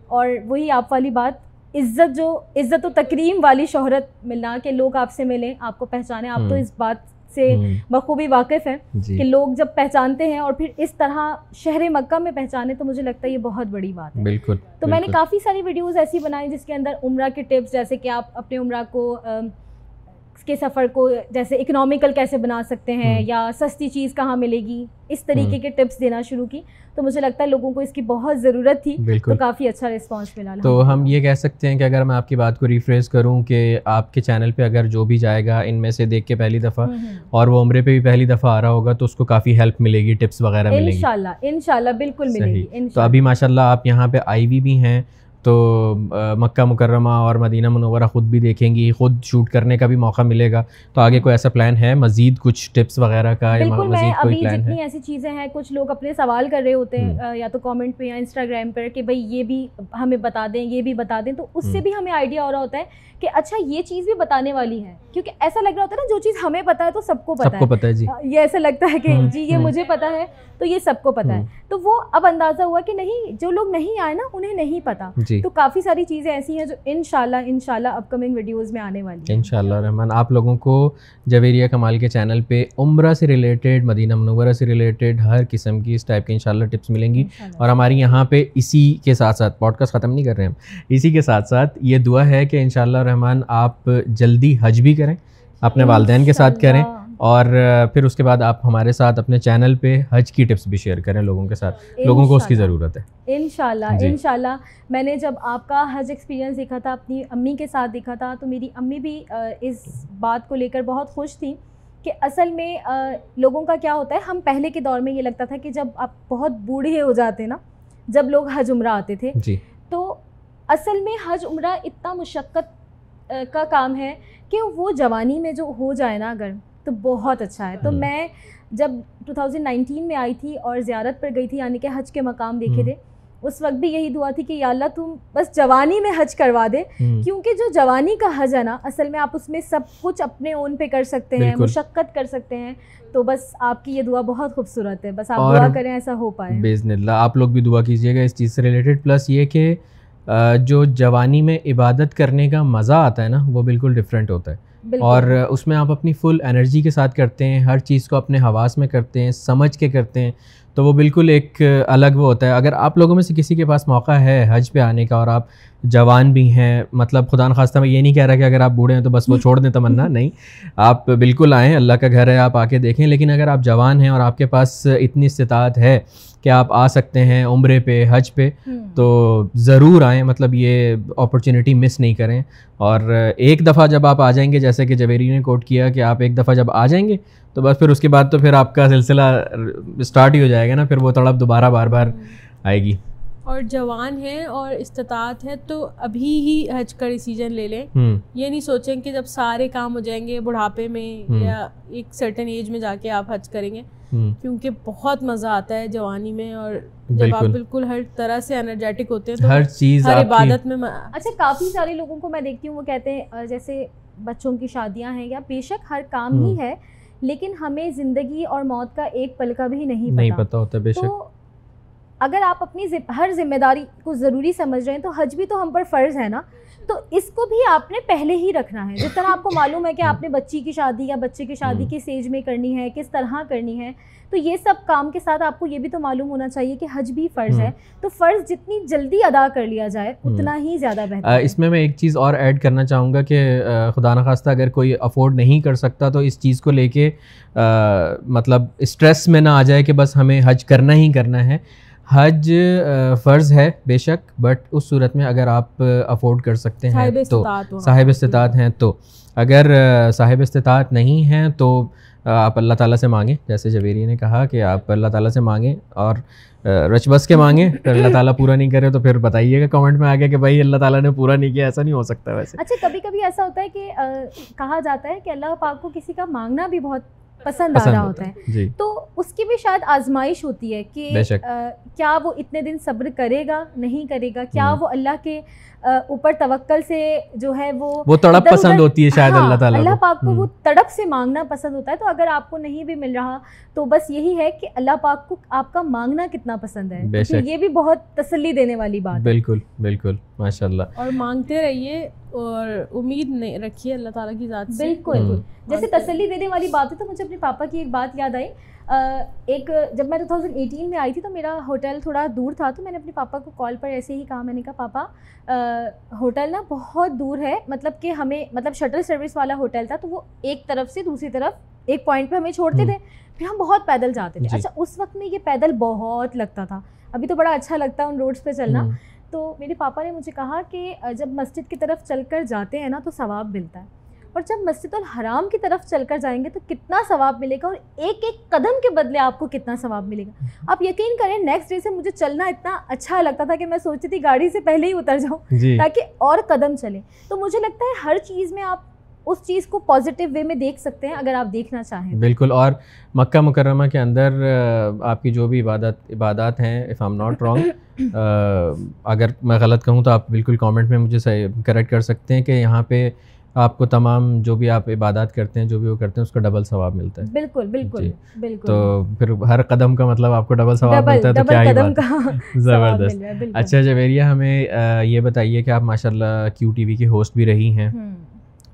اور وہی آپ والی بات عزت, جو عزت و تکریم والی شہرت ملنا کہ لوگ آپ سے ملیں, آپ کو پہچانیں. آپ تو اس بات سے بخوبی واقف ہیں کہ لوگ جب پہچانتے ہیں اور پھر اس طرح شہر مکہ میں پہچانے, تو مجھے لگتا ہے یہ بہت بڑی بات ہے. بالکل. تو میں نے کافی ساری ویڈیوز ایسی بنائی جس کے اندر عمرہ کے ٹپس, جیسے کہ آپ اپنے عمرہ کو کے سفر کو جیسے اکنامیکل کیسے بنا سکتے ہیں, یا سستی چیز کہاں ملے گی, اس طریقے کے ٹپس دینا شروع کی. تو مجھے لگتا ہے لوگوں کو اس کی بہت ضرورت تھی, تو کافی اچھا رسپانس ملا. تو ہم یہ کہہ سکتے ہیں کہ اگر میں آپ کی بات کو ریفریز کروں کہ آپ کے چینل پہ اگر جو بھی جائے گا ان میں سے دیکھ کے پہلی دفعہ, اور وہ عمرے پہ بھی پہلی دفعہ آ رہا ہوگا, تو اس کو کافی ہیلپ ملے گی, ٹپس وغیرہ ملے گی انشاءاللہ. انشاءاللہ بالکل ملے گی. تو ابھی ماشاءاللہ آپ یہاں پہ آئی ہوئی بھی ہیں, تو مکہ مکرمہ اور مدینہ منورہ خود بھی دیکھیں گی, خود شوٹ کرنے کا بھی موقع ملے گا. تو آگے کوئی ایسا پلان ہے مزید کچھ ٹپس وغیرہ کا؟ بالکل, میں ابھی جتنی ایسی چیزیں ہیں, کچھ لوگ اپنے سوال کر رہے ہوتے ہیں یا تو کامنٹ پہ یا انسٹاگرام پر کہ بھائی یہ بھی ہمیں بتا دیں, یہ بھی بتا دیں, تو اس سے بھی ہمیں آئیڈیا ہو رہا ہوتا ہے کہ اچھا یہ چیز بھی بتانے والی ہے, کیونکہ ایسا لگ رہا ہوتا ہے نا جو چیز ہمیں پتہ ہے تو سب کو پتہ ہے, یہ ایسا لگتا ہے کہ جی یہ مجھے پتہ ہے تو یہ سب کو پتہ ہے. تو وہ اب اندازہ ہوا کہ نہیں, جو لوگ نہیں آئے نا انہیں نہیں پتہ. تو کافی ساری چیزیں ایسی ہیں جو انشاءاللہ اپ کمنگ ویڈیوز میں آنے والی ہیں انشاءاللہ رحمان. آپ لوگوں کو جویریہ کمال کے چینل پہ عمرہ سے ریلیٹڈ, مدینہ منورہ سے ریلیٹڈ ہر قسم کی اس ٹائپ کی انشاءاللہ ٹپس ملیں گی. اور ہماری یہاں پہ اسی کے ساتھ ساتھ پوڈ کاسٹ ختم نہیں کر رہے ہم, اسی کے ساتھ ساتھ یہ دعا ہے کہ انشاءاللہ رحمان آپ جلدی حج بھی کریں, اپنے والدین کے ساتھ کریں, اور پھر اس کے بعد آپ ہمارے ساتھ اپنے چینل پہ حج کی ٹپس بھی شیئر کریں لوگوں کے ساتھ. لوگوں کو اس کی ضرورت ہے انشاءاللہ. میں نے جب آپ کا حج ایکسپیرینس دیکھا تھا, اپنی امی کے ساتھ دیکھا تھا, تو میری امی بھی اس بات کو لے کر بہت خوش تھیں کہ اصل میں لوگوں کا کیا ہوتا ہے, ہم پہلے کے دور میں یہ لگتا تھا کہ جب آپ بہت بوڑھے ہو جاتے نا, جب لوگ حج عمرہ آتے تھے, تو اصل میں حج عمرہ اتنا مشقت کا کام ہے کہ وہ جوانی میں جو ہو جائے نا اگر, تو بہت اچھا ہے. تو میں جب 2019 میں آئی تھی اور زیارت پر گئی تھی, یعنی کہ حج کے مقام دیکھے تھے, اس وقت بھی یہی دعا تھی کہ یا اللہ تم بس جوانی میں حج کروا دے, کیونکہ جو جوانی کا حج ہے نا اصل میں آپ اس میں سب کچھ اپنے اون پہ کر سکتے ہیں, مشقت کر سکتے ہیں, تو بس آپ کی یہ دعا بہت خوبصورت ہے, بس آپ دعا کریں ایسا ہو پائے باذن اللہ. آپ لوگ بھی دعا کیجیے گا اس چیز سے ریلیٹڈ. پلس یہ کہ جو جوانی میں عبادت کرنے کا مزہ آتا ہے نا وہ بالکل ڈفرینٹ ہوتا ہے, اور اس میں آپ اپنی فل انرجی کے ساتھ کرتے ہیں, ہر چیز کو اپنے حواس میں کرتے ہیں, سمجھ کے کرتے ہیں, تو وہ بالکل ایک الگ وہ ہوتا ہے. اگر آپ لوگوں میں سے کسی کے پاس موقع ہے حج پہ آنے کا اور آپ جوان بھی ہیں, مطلب خدا نخواستہ میں یہ نہیں کہہ رہا کہ اگر آپ بوڑھے ہیں تو بس وہ چھوڑ دیں تمنا, نہیں, آپ بالکل آئیں, اللہ کا گھر ہے, آپ آ کے دیکھیں. لیکن اگر آپ جوان ہیں اور آپ کے پاس اتنی استطاعت ہے کہ آپ آ سکتے ہیں عمرے پہ حج پہ, تو ضرور آئیں, مطلب یہ اپرچونیٹی مس نہیں کریں. اور ایک دفعہ جب آپ آ جائیں گے, جیسے کہ جویری نے کوٹ کیا کہ آپ ایک دفعہ جب آ جائیں گے تو بس پھر اس کے بعد تو پھر آپ کا سلسلہ اسٹارٹ ہی ہو جائے گا نا, پھر وہ تڑپ دوبارہ بار بار آئے گی. اور جوان ہیں اور استطاعت ہے تو ابھی ہی حج کا ڈیسیجن لے لیں, یہ نہیں سوچیں کہ جب سارے کام ہو جائیں گے بڑھاپے میں یا ایک سرٹن ایج میں جا کے آپ حج کریں گے, کیونکہ بہت مزہ آتا ہے جوانی میں, اور جب آپ بالکل ہر طرح سے انرجیٹک ہوتے ہیں تو ہر چیز ہر عبادت میں. اچھا, کافی سارے لوگوں کو میں دیکھتی ہوں وہ کہتے ہیں جیسے بچوں کی شادیاں ہیں, یا بے شک ہر کام ہی ہے لیکن ہمیں زندگی اور موت کا ایک پل کا بھی نہیں پتہ ہوتا. بے شک, تو اگر آپ اپنی ہر ذمہ داری کو ضروری سمجھ رہے ہیں تو حج بھی تو ہم پر فرض ہے نا, تو اس کو بھی آپ نے پہلے ہی رکھنا ہے. جس طرح آپ کو معلوم ہے کہ آپ نے بچی کی شادی یا بچے کی شادی کس ایج میں کرنی ہے, کس طرح کرنی ہے, تو یہ سب کام کے ساتھ آپ کو یہ بھی تو معلوم ہونا چاہیے کہ حج بھی فرض ہے, تو فرض جتنی جلدی ادا کر لیا جائے اتنا ہی زیادہ بہتر ہے. اس میں میں ایک چیز اور ایڈ کرنا چاہوں گا کہ خدا نخواستہ اگر کوئی افورڈ نہیں کر سکتا تو اس چیز کو لے کے مطلب اسٹریس میں نہ آ جائے کہ بس ہمیں حج کرنا ہی کرنا ہے. حج فرض ہے بے شک, بٹ اس صورت میں اگر آپ افورڈ کر سکتے ہیں تو صاحب استطاعت ہیں, تو اگر صاحب استطاعت نہیں ہیں تو آپ اللہ تعالیٰ سے مانگیں, جیسے جویری نے کہا کہ آپ اللہ تعالیٰ سے مانگیں اور رچ بس کے مانگیں. پھر اللہ تعالیٰ پورا نہیں کرے تو پھر بتائیے گا کمنٹ میں آگے کہ بھائی اللہ تعالیٰ نے پورا نہیں کیا, ایسا نہیں ہو سکتا. ویسے اچھا, کبھی کبھی ایسا ہوتا ہے کہ کہا جاتا ہے کہ اللہ پاک کو کسی کا مانگنا بھی بہت پسند آ رہا ہوتا ہے, جی, تو اس کی بھی شاید آزمائش ہوتی ہے کہ کیا وہ اتنے دن صبر کرے گا نہیں کرے گا, کیا وہ اللہ کے اوپر توکل سے جو ہے وہ تڑپ پسند ہوتی ہے شاید اللہ تعالیٰ, اللہ پاک کو وہ تڑپ سے مانگنا پسند ہوتا ہے. تو اگر آپ کو نہیں بھی مل رہا تو بس یہی ہے کہ اللہ پاک کو آپ کا مانگنا کتنا پسند ہے, یہ بھی بہت تسلی دینے والی بات. بالکل بالکل, ماشاء اللہ, اور مانگتے رہیے اور امید نہیں رکھیے اللہ تعالیٰ کی ذات سے. بالکل, جیسے تسلی دینے والی بات ہے تو مجھے اپنے پاپا کی ایک بات یاد آئی. ایک جب میں 2018 میں آئی تھی تو میرا ہوٹل تھوڑا دور تھا, تو میں نے اپنے پاپا کو کال پر ایسے ہی کہا, میں نے کہا پاپا ہوٹل نا بہت دور ہے, مطلب کہ ہمیں مطلب شٹل سروس والا ہوٹل تھا, تو وہ ایک طرف سے دوسری طرف ایک پوائنٹ پہ ہمیں چھوڑتے تھے, پھر ہم بہت پیدل جاتے تھے. اچھا, اس وقت میں یہ پیدل بہت لگتا تھا, ابھی تو بڑا اچھا لگتا ہے ان روڈس پہ چلنا. تو میرے پاپا نے مجھے کہا کہ جب مسجد کی طرف چل کر جاتے ہیں نا تو ثواب ملتا ہے, اور جب مسجد الحرام کی طرف چل کر جائیں گے تو کتنا ثواب ملے گا, اور ایک ایک قدم کے بدلے آپ کو کتنا ثواب ملے گا. آپ یقین کریں نیکسٹ ڈے سے مجھے چلنا اتنا اچھا لگتا تھا کہ میں سوچتی تھی گاڑی سے پہلے ہی اتر جاؤں, جی, تاکہ اور قدم چلیں. تو مجھے لگتا ہے ہر چیز میں آپ اس چیز کو پازیٹیو وے میں دیکھ سکتے ہیں اگر آپ دیکھنا چاہیں. بالکل, اور مکہ مکرمہ کے اندر آپ کی جو بھی عبادات ہیں, if I am not wrong, اگر میں غلط کہوں تو آپ بالکل کامنٹ میں مجھے کریکٹ کر سکتے ہیں, کہ یہاں پہ آپ کو تمام جو بھی آپ عبادات کرتے ہیں, جو بھی وہ کرتے ہیں, اس کا ڈبل ثواب ملتا ہے. بالکل بالکل بالکل, تو پھر ہر قدم کا مطلب آپ کو ڈبل ثواب ملتا ہے, تو کیا ہی بات, زبردست. اچھا جویریہ, ہمیں یہ بتائیے کہ آپ ماشاءاللہ کیو ٹی وی کی ہوسٹ بھی رہی ہیں,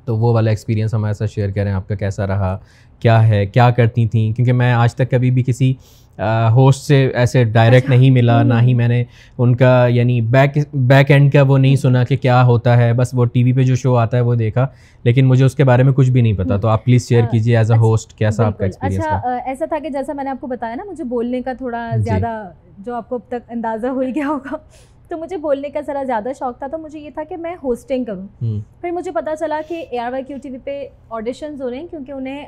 تو وہ والا ایکسپیرینس ہمارے ساتھ شیئر کریں, آپ کا کیسا رہا, کیا ہے, کیا کرتی تھیں, کیونکہ میں آج تک کبھی بھی کسی ہوسٹ سے ایسے ڈائریکٹ نہیں ملا, نہ ہی میں نے ان کا یعنی بیک اینڈ کا وہ نہیں سنا کہ کیا ہوتا ہے, بس وہ ٹی وی پہ جو شو آتا ہے وہ دیکھا, لیکن مجھے اس کے بارے میں کچھ بھی نہیں پتا. تو آپ پلیز شیئر کیجیے ایز اے ہوسٹ, کیسا آپ کا ایکسپیرینس تھا. اچھا, ایسا تھا کہ جیسا میں نے آپ کو بتایا نا, مجھے بولنے کا تھوڑا زیادہ, جو آپ کو اب تک اندازہ ہو ہی گیا ہوگا, تو مجھے بولنے کا ذرا زیادہ شوق تھا, تو مجھے یہ تھا کہ میں ہوسٹنگ کروں. پھر مجھے پتہ چلا کہ ARY QTV پہ آڈیشنز ہو رہے ہیں, کیونکہ انہیں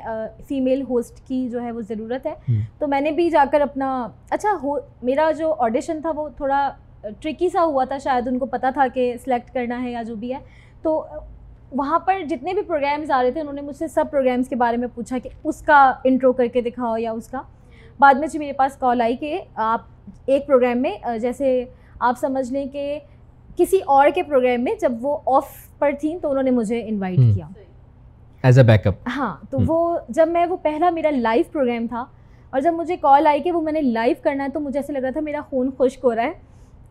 فیمیل ہوسٹ کی جو ہے وہ ضرورت ہے, تو میں نے بھی جا کر اپنا میرا جو آڈیشن تھا وہ تھوڑا ٹرکی سا ہوا تھا, شاید ان کو پتہ تھا کہ سلیکٹ کرنا ہے یا جو بھی ہے. تو وہاں پر جتنے بھی پروگرامز آ رہے تھے انہوں نے مجھ سے سب پروگرامز کے بارے میں پوچھا کہ اس کا انٹرو کر کے دکھاؤ یا اس کا. بعد میں جو میرے پاس کال آئی کہ آپ ایک پروگرام میں جیسے آپ سمجھ لیں کہ کسی اور کے پروگرام میں جب وہ آف پر تھیں تو انہوں نے مجھے انوائٹ کیا ایز اے بیک اپ. ہاں تو وہ جب میں وہ پہلا میرا لائیو پروگرام تھا اور جب مجھے کال آئی کہ وہ میں نے لائیو کرنا ہے تو مجھے ایسا لگ رہا تھا میرا خون خشک ہو رہا ہے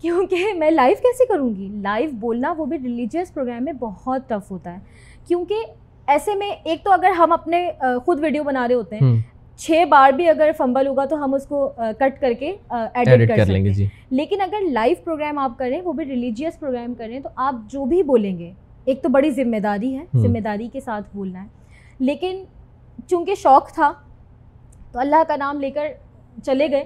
کیونکہ میں لائیو کیسے کروں گی. لائیو بولنا وہ بھی ریلیجیس پروگرام میں بہت ٹف ہوتا ہے کیونکہ ایسے میں ایک تو اگر ہم اپنے خود ویڈیو بنا رہے ہوتے ہیں 6 بار بھی اگر فمبل ہوگا تو ہم اس کو کٹ کر کے ایڈٹ کر لیں گے. لیکن اگر لائیو پروگرام آپ کریں وہ بھی ریلیجیس پروگرام کریں تو آپ جو بھی بولیں گے ایک تو بڑی ذمہ داری ہے, ذمہ داری کے ساتھ بولنا ہے. لیکن چونکہ شوق تھا تو اللہ کا نام لے کر چلے گئے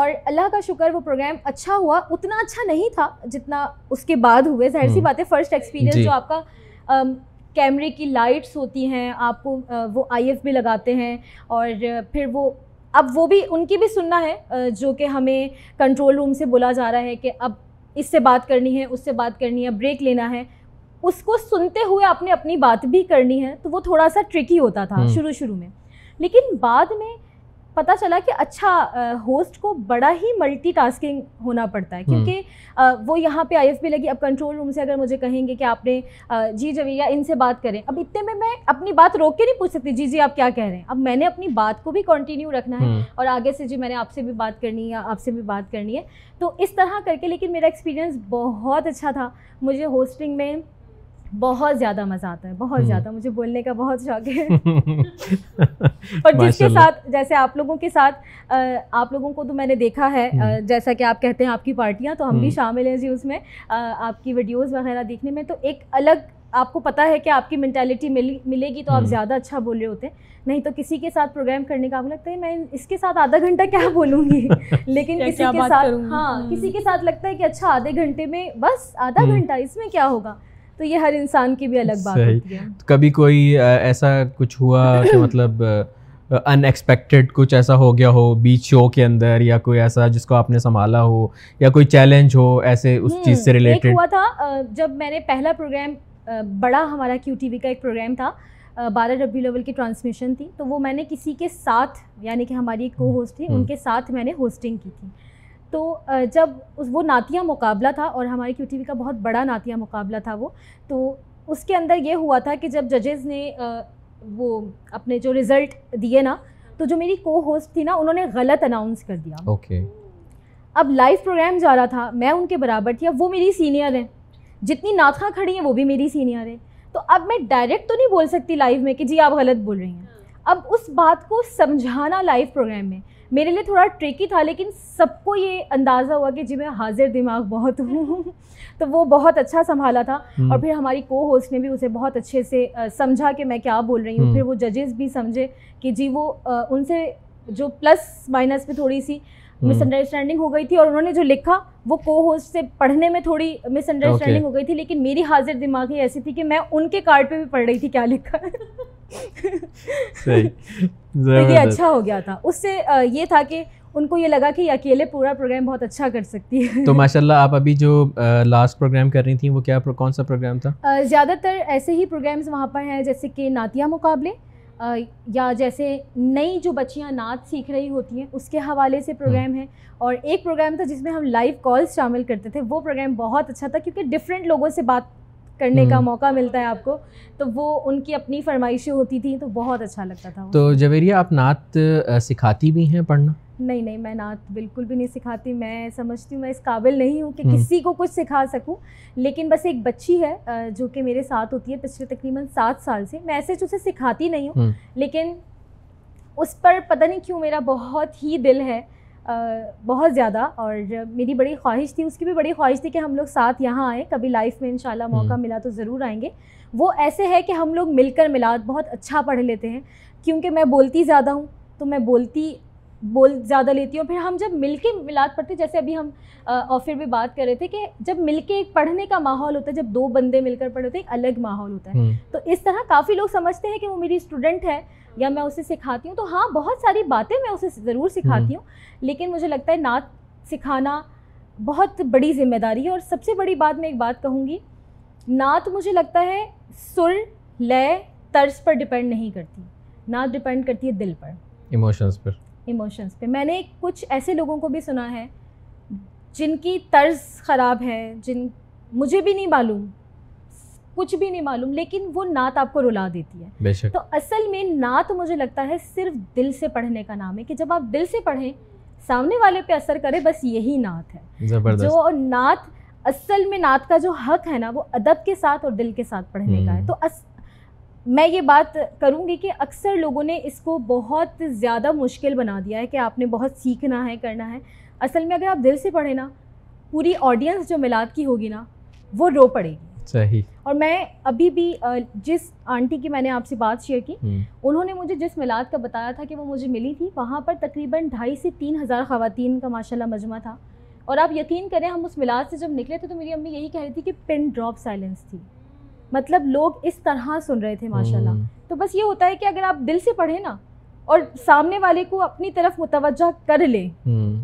اور اللہ کا شکر وہ پروگرام اچھا ہوا. اتنا اچھا نہیں تھا جتنا اس کے بعد ہوئے, ظاہر سی بات ہے فرسٹ ایکسپیرینس جو آپ کا کیمرے کی لائٹس ہوتی ہیں آپ کو وہ IF بھی لگاتے ہیں اور پھر وہ اب وہ بھی ان کی بھی سننا ہے جو کہ ہمیں کنٹرول روم سے بولا جا رہا ہے کہ اب اس سے بات کرنی ہے اس سے بات کرنی ہے بریک لینا ہے, اس کو سنتے ہوئے آپ نے اپنی بات بھی کرنی ہے. تو وہ تھوڑا سا ٹرکی ہوتا تھا شروع شروع میں, لیکن بعد میں پتہ چلا کہ اچھا ہوسٹ کو بڑا ہی ملٹی ٹاسکنگ ہونا پڑتا ہے کیونکہ وہ یہاں پہ IF بھی لگی. اب کنٹرول روم سے اگر مجھے کہیں گے کہ آپ نے جی جویریہ ان سے بات کریں, اب اتنے میں میں اپنی بات روک کے نہیں پوچھ سکتی جی جی آپ کیا کہہ رہے ہیں. اب میں نے اپنی بات کو بھی کنٹینیو رکھنا ہے اور آگے سے جی میں نے آپ سے بھی بات کرنی ہے آپ سے بھی بات کرنی ہے. تو اس طرح کر کے لیکن میرا ایکسپیرینس بہت اچھا تھا. مجھے ہوسٹنگ میں بہت زیادہ مزہ آتا ہے, بہت زیادہ. مجھے بولنے کا بہت شوق ہے اور جس کے ساتھ جیسے آپ لوگوں کے ساتھ آپ لوگوں کو تو میں نے دیکھا ہے جیسا کہ آپ کہتے ہیں آپ کی پارٹیاں تو ہم بھی شامل ہیں جی اس میں آپ کی ویڈیوز وغیرہ دیکھنے میں. تو ایک الگ آپ کو پتہ ہے کہ آپ کی مینٹیلیٹی ملے گی تو آپ زیادہ اچھا بول رہے ہوتے ہیں. نہیں تو کسی کے ساتھ پروگرام کرنے کا آپ کو لگتا ہے میں اس کے ساتھ آدھا گھنٹہ کیا بولوں گی, لیکن کسی کے ساتھ ہاں کسی کے ساتھ لگتا ہے کہ اچھا آدھے گھنٹے میں بس آدھا گھنٹہ اس میں کیا ہوگا. تو یہ ہر انسان کی بھی الگ بات ہوتی ہے. کبھی کوئی ایسا کچھ ہوا کہ مطلب ان ایکسپیکٹڈ کچھ ایسا ہو گیا ہو بیچ شو کے اندر یا کوئی ایسا جس کو آپ نے سنبھالا ہو یا کوئی چیلنج ہو ایسے اس چیز سے ریلیٹڈ؟ ایک ہوا تھا جب میں نے پہلا پروگرام بڑا ہمارا QTV کا ایک پروگرام تھا 12 ربیع الاول کی ٹرانسمیشن تھی تو وہ میں نے کسی کے ساتھ یعنی کہ ہماری ایک کو ہوسٹ تھی ان کے ساتھ میں نے ہوسٹنگ کی تھی. تو جب وہ نعتیہ مقابلہ تھا اور ہمارے QTV کا بہت بڑا نعتیہ مقابلہ تھا وہ, تو اس کے اندر یہ ہوا تھا کہ جب ججز نے وہ اپنے جو رزلٹ دیے نا تو جو میری کو ہوسٹ تھی نا انہوں نے غلط اناؤنس کر دیا. اوکے اب لائیو پروگرام جا رہا تھا, میں ان کے برابر تھی, اب وہ میری سینئر ہیں, جتنی نعتیاں کھڑی ہیں وہ بھی میری سینئر ہیں. تو اب میں ڈائریکٹ تو نہیں بول سکتی لائیو میں کہ جی آپ غلط بول رہی ہیں. اب اس بات کو سمجھانا لائیو پروگرام میں میرے لیے تھوڑا ٹریکی تھا, لیکن سب کو یہ اندازہ ہوا کہ جی میں حاضر دماغ بہت ہوں. تو وہ بہت اچھا سنبھالا تھا اور پھر ہماری کو ہوسٹ نے بھی اسے بہت اچھے سے سمجھا کہ میں کیا بول رہی ہوں. پھر وہ ججز بھی سمجھے کہ جی وہ ان سے جو پلس مائنس پہ تھوڑی سی مس انڈرسٹینڈنگ ہو گئی تھی اور انہوں نے جو لکھا وہ کو ہوسٹ سے پڑھنے میں تھوڑی مس انڈرسٹینڈنگ ہو گئی تھی, لیکن میری حاضر دماغی ایسی تھی کہ میں ان کے کارڈ پہ بھی پڑھ رہی تھی کیا لکھا ہے. یہ اچھا ہو گیا تھا. اس سے یہ تھا کہ ان کو یہ لگا کہ یہ اکیلے پورا پروگرام بہت اچھا کر سکتی ہے. تو ماشاء اللہ آپ ابھی جو لاسٹ پروگرام کر رہی تھیں وہ کیا کون سا پروگرام تھا؟ زیادہ تر ایسے ہی پروگرامز وہاں پر ہیں جیسے کہ نعتیہ مقابلے یا جیسے نئی جو بچیاں نعت سیکھ رہی ہوتی ہیں اس کے حوالے سے پروگرام ہیں, اور ایک پروگرام تھا جس میں ہم لائیو کالز شامل کرتے تھے. وہ پروگرام بہت اچھا تھا کیونکہ ڈفرینٹ لوگوں سے بات کرنے کا موقع ملتا ہے آپ کو, تو وہ ان کی اپنی فرمائشیں ہوتی تھیں تو بہت اچھا لگتا تھا. تو جویریہ آپ نعت سکھاتی بھی ہیں پڑھنا؟ نہیں نہیں, میں نعت بالکل بھی نہیں سکھاتی. میں سمجھتی ہوں میں اس قابل نہیں ہوں کہ کسی کو کچھ سکھا سکوں, لیکن بس ایک بچی ہے جو کہ میرے ساتھ ہوتی ہے پچھلے تقریباً 7 سال سے. میں ایسے اسے سکھاتی نہیں ہوں, لیکن اس پر پتہ نہیں کیوں میرا بہت ہی دل ہے بہت زیادہ, اور میری بڑی خواہش تھی, اس کی بھی بڑی خواہش تھی کہ ہم لوگ ساتھ یہاں آئیں کبھی لائف میں. انشاءاللہ موقع ملا تو ضرور آئیں گے. وہ ایسے ہے کہ ہم لوگ مل کر میلاد بہت اچھا پڑھ لیتے ہیں کیونکہ میں بولتی زیادہ ہوں تو میں بول زیادہ لیتی ہوں. پھر ہم جب مل کے میلاد پڑھتے, جیسے ابھی ہم آفر بھی بات کر رہے تھے کہ جب مل کے ایک پڑھنے کا ماحول ہوتا ہے, جب دو بندے مل کر پڑھتے ہیں ایک الگ ماحول ہوتا ہے. تو اس طرح کافی لوگ سمجھتے ہیں کہ وہ میری اسٹوڈنٹ ہے یا میں اسے سکھاتی ہوں, تو ہاں بہت ساری باتیں میں اسے ضرور سکھاتی ہوں, لیکن مجھے لگتا ہے نعت سکھانا بہت بڑی ذمہ داری ہے. اور سب سے بڑی بات میں ایک بات کہوں گی, نعت مجھے لگتا ہے سر لے طرز پر ڈپینڈ نہیں کرتی, نعت ڈپینڈ کرتی ہے دل پر, ایموشنز پر. میں نے کچھ ایسے لوگوں کو بھی سنا ہے جن کی طرز خراب ہے, جن مجھے بھی نہیں معلوم, کچھ بھی نہیں معلوم, لیکن وہ نعت آپ کو رلا دیتی ہے. بے شک. تو اصل میں نعت مجھے لگتا ہے صرف دل سے پڑھنے کا نام ہے کہ جب آپ دل سے پڑھیں سامنے والے پہ اثر کرے, بس یہی نعت ہے. زبردست. جو نعت اصل میں نعت کا جو حق ہے نا وہ ادب کے ساتھ اور دل کے ساتھ پڑھنے کا ہے. تو میں یہ بات کروں گی کہ اکثر لوگوں نے اس کو بہت زیادہ مشکل بنا دیا ہے کہ آپ نے بہت سیکھنا ہے, کرنا ہے. اصل میں اگر آپ دل سے پڑھیں نا, پوری آڈینس جو میلاد کی ہوگی نا وہ رو پڑے گی. صحیح. اور میں ابھی بھی جس آنٹی کی میں نے آپ سے بات شیئر کی, انہوں نے مجھے جس میلاد کا بتایا تھا کہ وہ مجھے ملی تھی, وہاں پر تقریباً 2500 سے 3000 خواتین کا ماشاءاللہ مجمع تھا. اور آپ یقین کریں, ہم اس میلاد سے جب نکلے تھے تو میری امی یہی کہہ رہی تھی کہ پن ڈراپ سائلنس تھی, مطلب لوگ اس طرح سن رہے تھے ماشاءاللہ. تو بس یہ ہوتا ہے کہ اگر آپ دل سے پڑھیں نا اور سامنے والے کو اپنی طرف متوجہ کر لیں,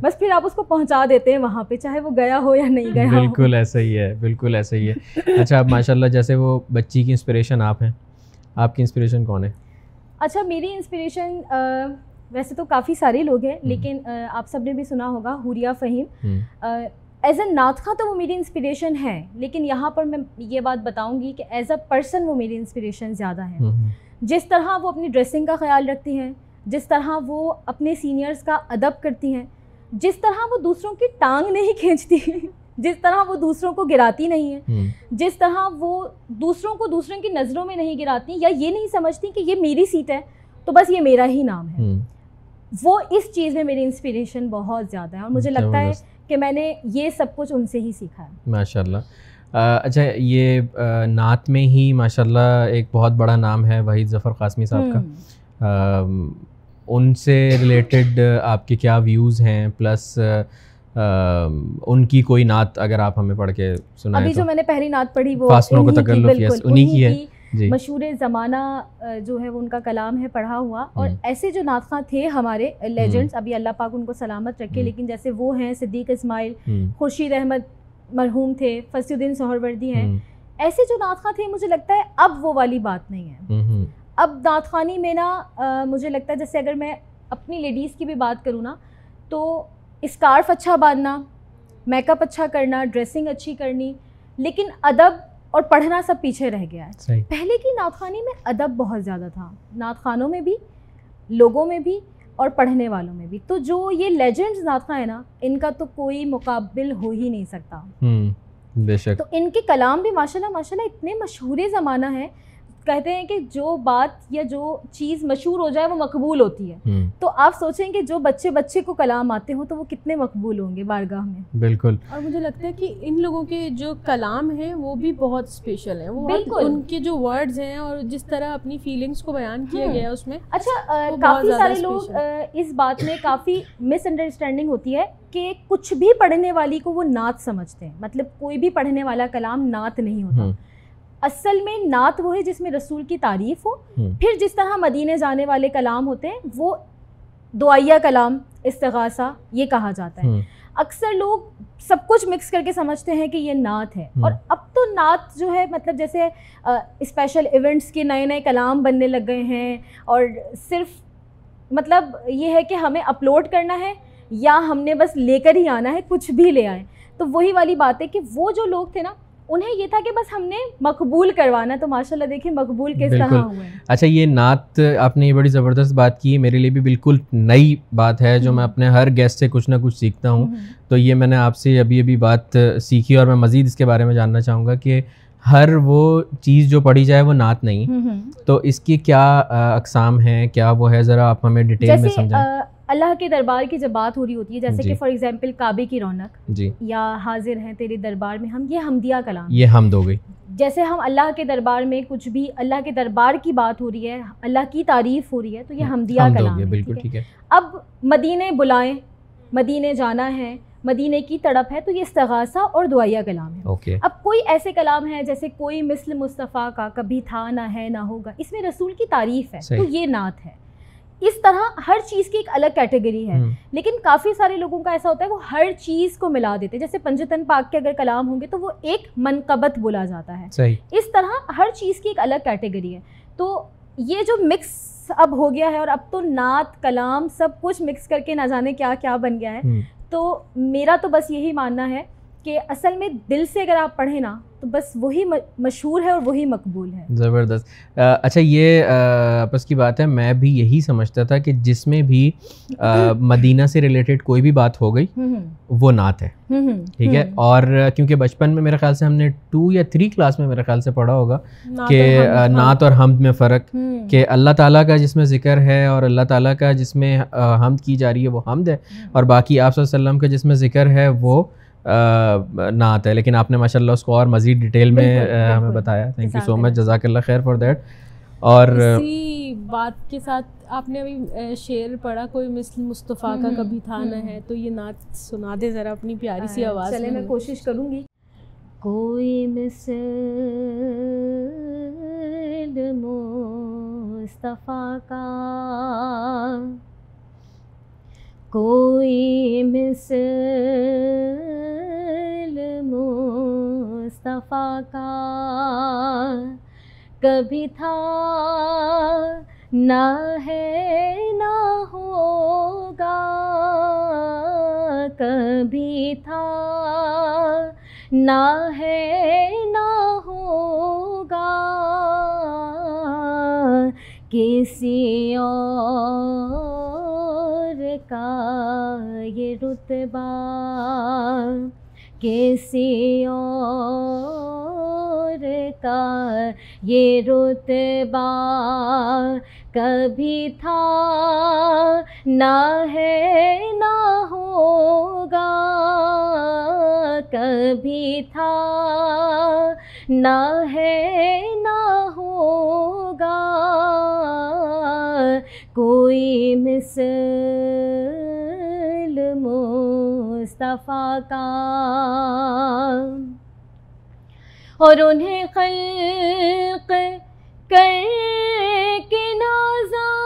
بس پھر آپ اس کو پہنچا دیتے ہیں وہاں پہ, چاہے وہ گیا ہو یا نہیں گیا ہو. بالکل ایسا ہی ہے, بالکل ایسا ہی ہے. اچھا آپ ماشاءاللہ جیسے وہ بچی کی انسپریشن آپ ہیں, آپ کی انسپریشن کون ہے؟ اچھا میری انسپریشن ویسے تو کافی سارے لوگ ہیں, لیکن آپ سب نے بھی سنا ہوگا حوریہ فہیم. ایز اے نعت خواں تو وہ میری انسپریشن ہے, لیکن یہاں پر میں یہ بات بتاؤں گی کہ ایز اے پرسن وہ میری انسپریشن زیادہ ہے. جس طرح وہ اپنی ڈریسنگ کا خیال رکھتی ہیں, جس طرح وہ اپنے سینئرز کا ادب کرتی ہیں, جس طرح وہ دوسروں کی ٹانگ نہیں کھینچتی, جس طرح وہ دوسروں کو گراتی نہیں ہے, جس طرح وہ دوسروں کو دوسروں کی نظروں میں نہیں گراتی یا یہ نہیں سمجھتی کہ یہ میری سیٹ ہے تو بس یہ میرا ہی نام ہے. وہ اس چیز میں میری انسپریشن بہت زیادہ ہے اور مجھے لگتا ہے کہ میں نے یہ سب کچھ ان سے ہی سیکھا ہے ماشاء اللہ. اچھا یہ نعت میں ہی ماشاء اللہ ایک بہت بڑا نام ہے وحید ظفر قاسمی صاحب کا, ان سے ریلیٹڈ آپ کے کیا ویوز ہیں, پلس ان کی کوئی نعت اگر آپ ہمیں پڑھ کے سنائیں؟ ابھی جو میں نے پہلی نعت پڑھی وہ فاصلوں کا تکلف, یس انہی کی ہے. مشہور زمانہ جو ہے وہ ان کا کلام ہے پڑھا ہوا. اور ایسے جو نعت خواں تھے ہمارے لیجنڈز, ابھی اللہ پاک ان کو سلامت رکھے, لیکن جیسے وہ ہیں صدیق اسماعیل, خورشید احمد مرحوم تھے, فصیح الدین سوہروردی ہیں, ایسے جو نعت خواں تھے مجھے لگتا ہے اب وہ والی بات نہیں ہے. اب نعت خوانی میں نا مجھے لگتا ہے جیسے اگر میں اپنی لیڈیز کی بھی بات کروں نا تو اسکارف اچھا باندھنا, میک اپ اچھا کرنا, ڈریسنگ اچھی کرنی, لیکن ادب اور پڑھنا سب پیچھے رہ گیا ہے. پہلے کی نعت خوانی میں ادب بہت زیادہ تھا, نعت خوانوں میں بھی, لوگوں میں بھی اور پڑھنے والوں میں بھی. تو جو یہ لیجنڈز نعت خواں ہیں نا, ان کا تو کوئی مقابل ہو ہی نہیں سکتا. بے شک. تو ان کے کلام بھی ماشاءاللہ ماشاءاللہ اتنے مشہور زمانہ ہیں, کہتے ہیں کہ جو بات یا جو چیز مشہور ہو جائے وہ مقبول ہوتی ہے. تو آپ سوچیں کہ جو بچے بچے کو کلام آتے ہوں تو وہ کتنے مقبول ہوں گے بارگاہ میں. بالکل. اور مجھے لگتا ہے کہ ان لوگوں کے جو کلام ہیں وہ بھی بہت اسپیشل ہیں. بالکل. ان کے جو ورڈز ہیں اور جس طرح اپنی فیلنگز کو بیان کیا گیا ہے اس میں. اچھا کافی سارے لوگ اس بات میں کافی مس انڈرسٹینڈنگ ہوتی ہے کہ کچھ بھی پڑھنے والی کو وہ نعت سمجھتے ہیں, مطلب کوئی بھی پڑھنے والا کلام نعت نہیں ہوتا. اصل میں نعت وہ ہے جس میں رسول کی تعریف ہو. پھر جس طرح مدینے جانے والے کلام ہوتے ہیں وہ دعائیہ کلام, استغاثہ یہ کہا جاتا ہے. اکثر لوگ سب کچھ مکس کر کے سمجھتے ہیں کہ یہ نعت ہے. اور اب تو نعت جو ہے مطلب جیسے اسپیشل ایونٹس کے نئے نئے کلام بننے لگ گئے ہیں, اور صرف مطلب یہ ہے کہ ہمیں اپلوڈ کرنا ہے یا ہم نے بس لے کر ہی آنا ہے, کچھ بھی لے آئیں. تو وہی والی بات ہے کہ وہ جو لوگ تھے نا انہیں یہ تھا کہ بس ہم نے مقبول کروانا, تو ماشاءاللہ دیکھیں مقبول کس طرح ہوئے. اچھا یہ نعت آپ نے یہ بڑی زبردست بات کی, میرے لیے بھی بالکل نئی بات ہے جو میں اپنے ہر گیسٹ سے کچھ نہ کچھ سیکھتا ہوں. تو یہ میں نے آپ سے ابھی ابھی بات سیکھی اور میں مزید اس کے بارے میں جاننا چاہوں گا کہ ہر وہ چیز جو پڑھی جائے وہ نعت نہیں, تو اس کی کیا اقسام ہیں, کیا وہ ہے, ذرا آپ ہمیں ڈیٹیل میں سمجھائیں. اللہ کے دربار کی جب بات ہو رہی ہوتی ہے جیسے کہ فار ایگزامپل کعبے کی رونق, یا حاضر ہیں تیرے دربار میں ہم, یہ حمدیہ کلام, یہ حمد ہو گئی. جیسے ہم اللہ کے دربار میں کچھ بھی, اللہ کے دربار کی بات ہو رہی ہے, اللہ کی تعریف ہو رہی ہے, تو یہ حمدیہ کلام. بالکل ٹھیک ہے. اب مدینے بلائیں, مدینے جانا ہے, مدینے کی تڑپ ہے, تو یہ استغاثہ اور دعائیہ کلام ہے. اب کوئی ایسے کلام ہے جیسے کوئی مثل مصطفیٰ کا کبھی تھا نہ ہے نہ ہوگا, اس میں رسول کی تعریف ہے, تو یہ نعت ہے. اس طرح ہر چیز کی ایک الگ کیٹیگری ہے. لیکن کافی سارے لوگوں کا ایسا ہوتا ہے وہ ہر چیز کو ملا دیتے ہیں. جیسے پنجتن پاک کے اگر کلام ہوں گے تو وہ ایک منقبت بولا جاتا ہے. اس طرح ہر چیز کی ایک الگ کیٹیگری ہے. تو یہ جو مکس اب ہو گیا ہے, اور اب تو نعت کلام سب کچھ مکس کر کے نہ جانے کیا کیا بن گیا ہے. تو میرا تو بس یہی ماننا ہے کہ اصل میں دل سے اگر آپ پڑھیں نا تو بس وہی مشہور ہے اور وہی مقبول ہے. زبردست. اچھا یہ آپس کی بات ہے, میں بھی یہی سمجھتا تھا کہ جس میں بھی مدینہ سے ریلیٹڈ کوئی بھی بات ہو گئی وہ نعت ہے, ٹھیک ہے. اور کیونکہ بچپن میں میرے خیال سے ہم نے 2 یا 3 کلاس میں میرے خیال سے پڑھا ہوگا کہ نعت اور حمد میں فرق, کہ اللہ تعالیٰ کا جس میں ذکر ہے اور اللہ تعالیٰ کا جس میں حمد کی جا رہی ہے وہ حمد ہے, اور باقی آپ صلی اللہ علیہ وسلم کا جس میں ذکر ہے وہ نعت ہے. لیکن آپ نے ماشاء اللہ اس کو اور مزید ڈیٹیل میں ہمیں بتایا. تھینک یو سو مچ, جزاک اللہ خیر فار دیٹ. اور اسی بات کے ساتھ آپ نے ابھی شعر پڑھا, کوئی مثل مصطفیٰ کا کبھی تھا نہ ہے, تو یہ نعت سنا دے ذرا اپنی پیاری سی آواز میں. چلیں میں کوشش کروں گی. کوئی مثل مصطفیٰ کا, کوئی مثل مصطفیٰ کا کبھی تھا نہ ہے نہ ہوگا, کبھی تھا نہ ہے نہ ہوگا کسی اور کا یہ رتبہ, کسی اور کا یہ رتبہ کبھی تھا نہ ہے نہ ہوگا, کبھی تھا نہ ہے نہ ہوگا کوئی مثل مصطفیٰ کا, اور انہیں خلق کر کے نازاں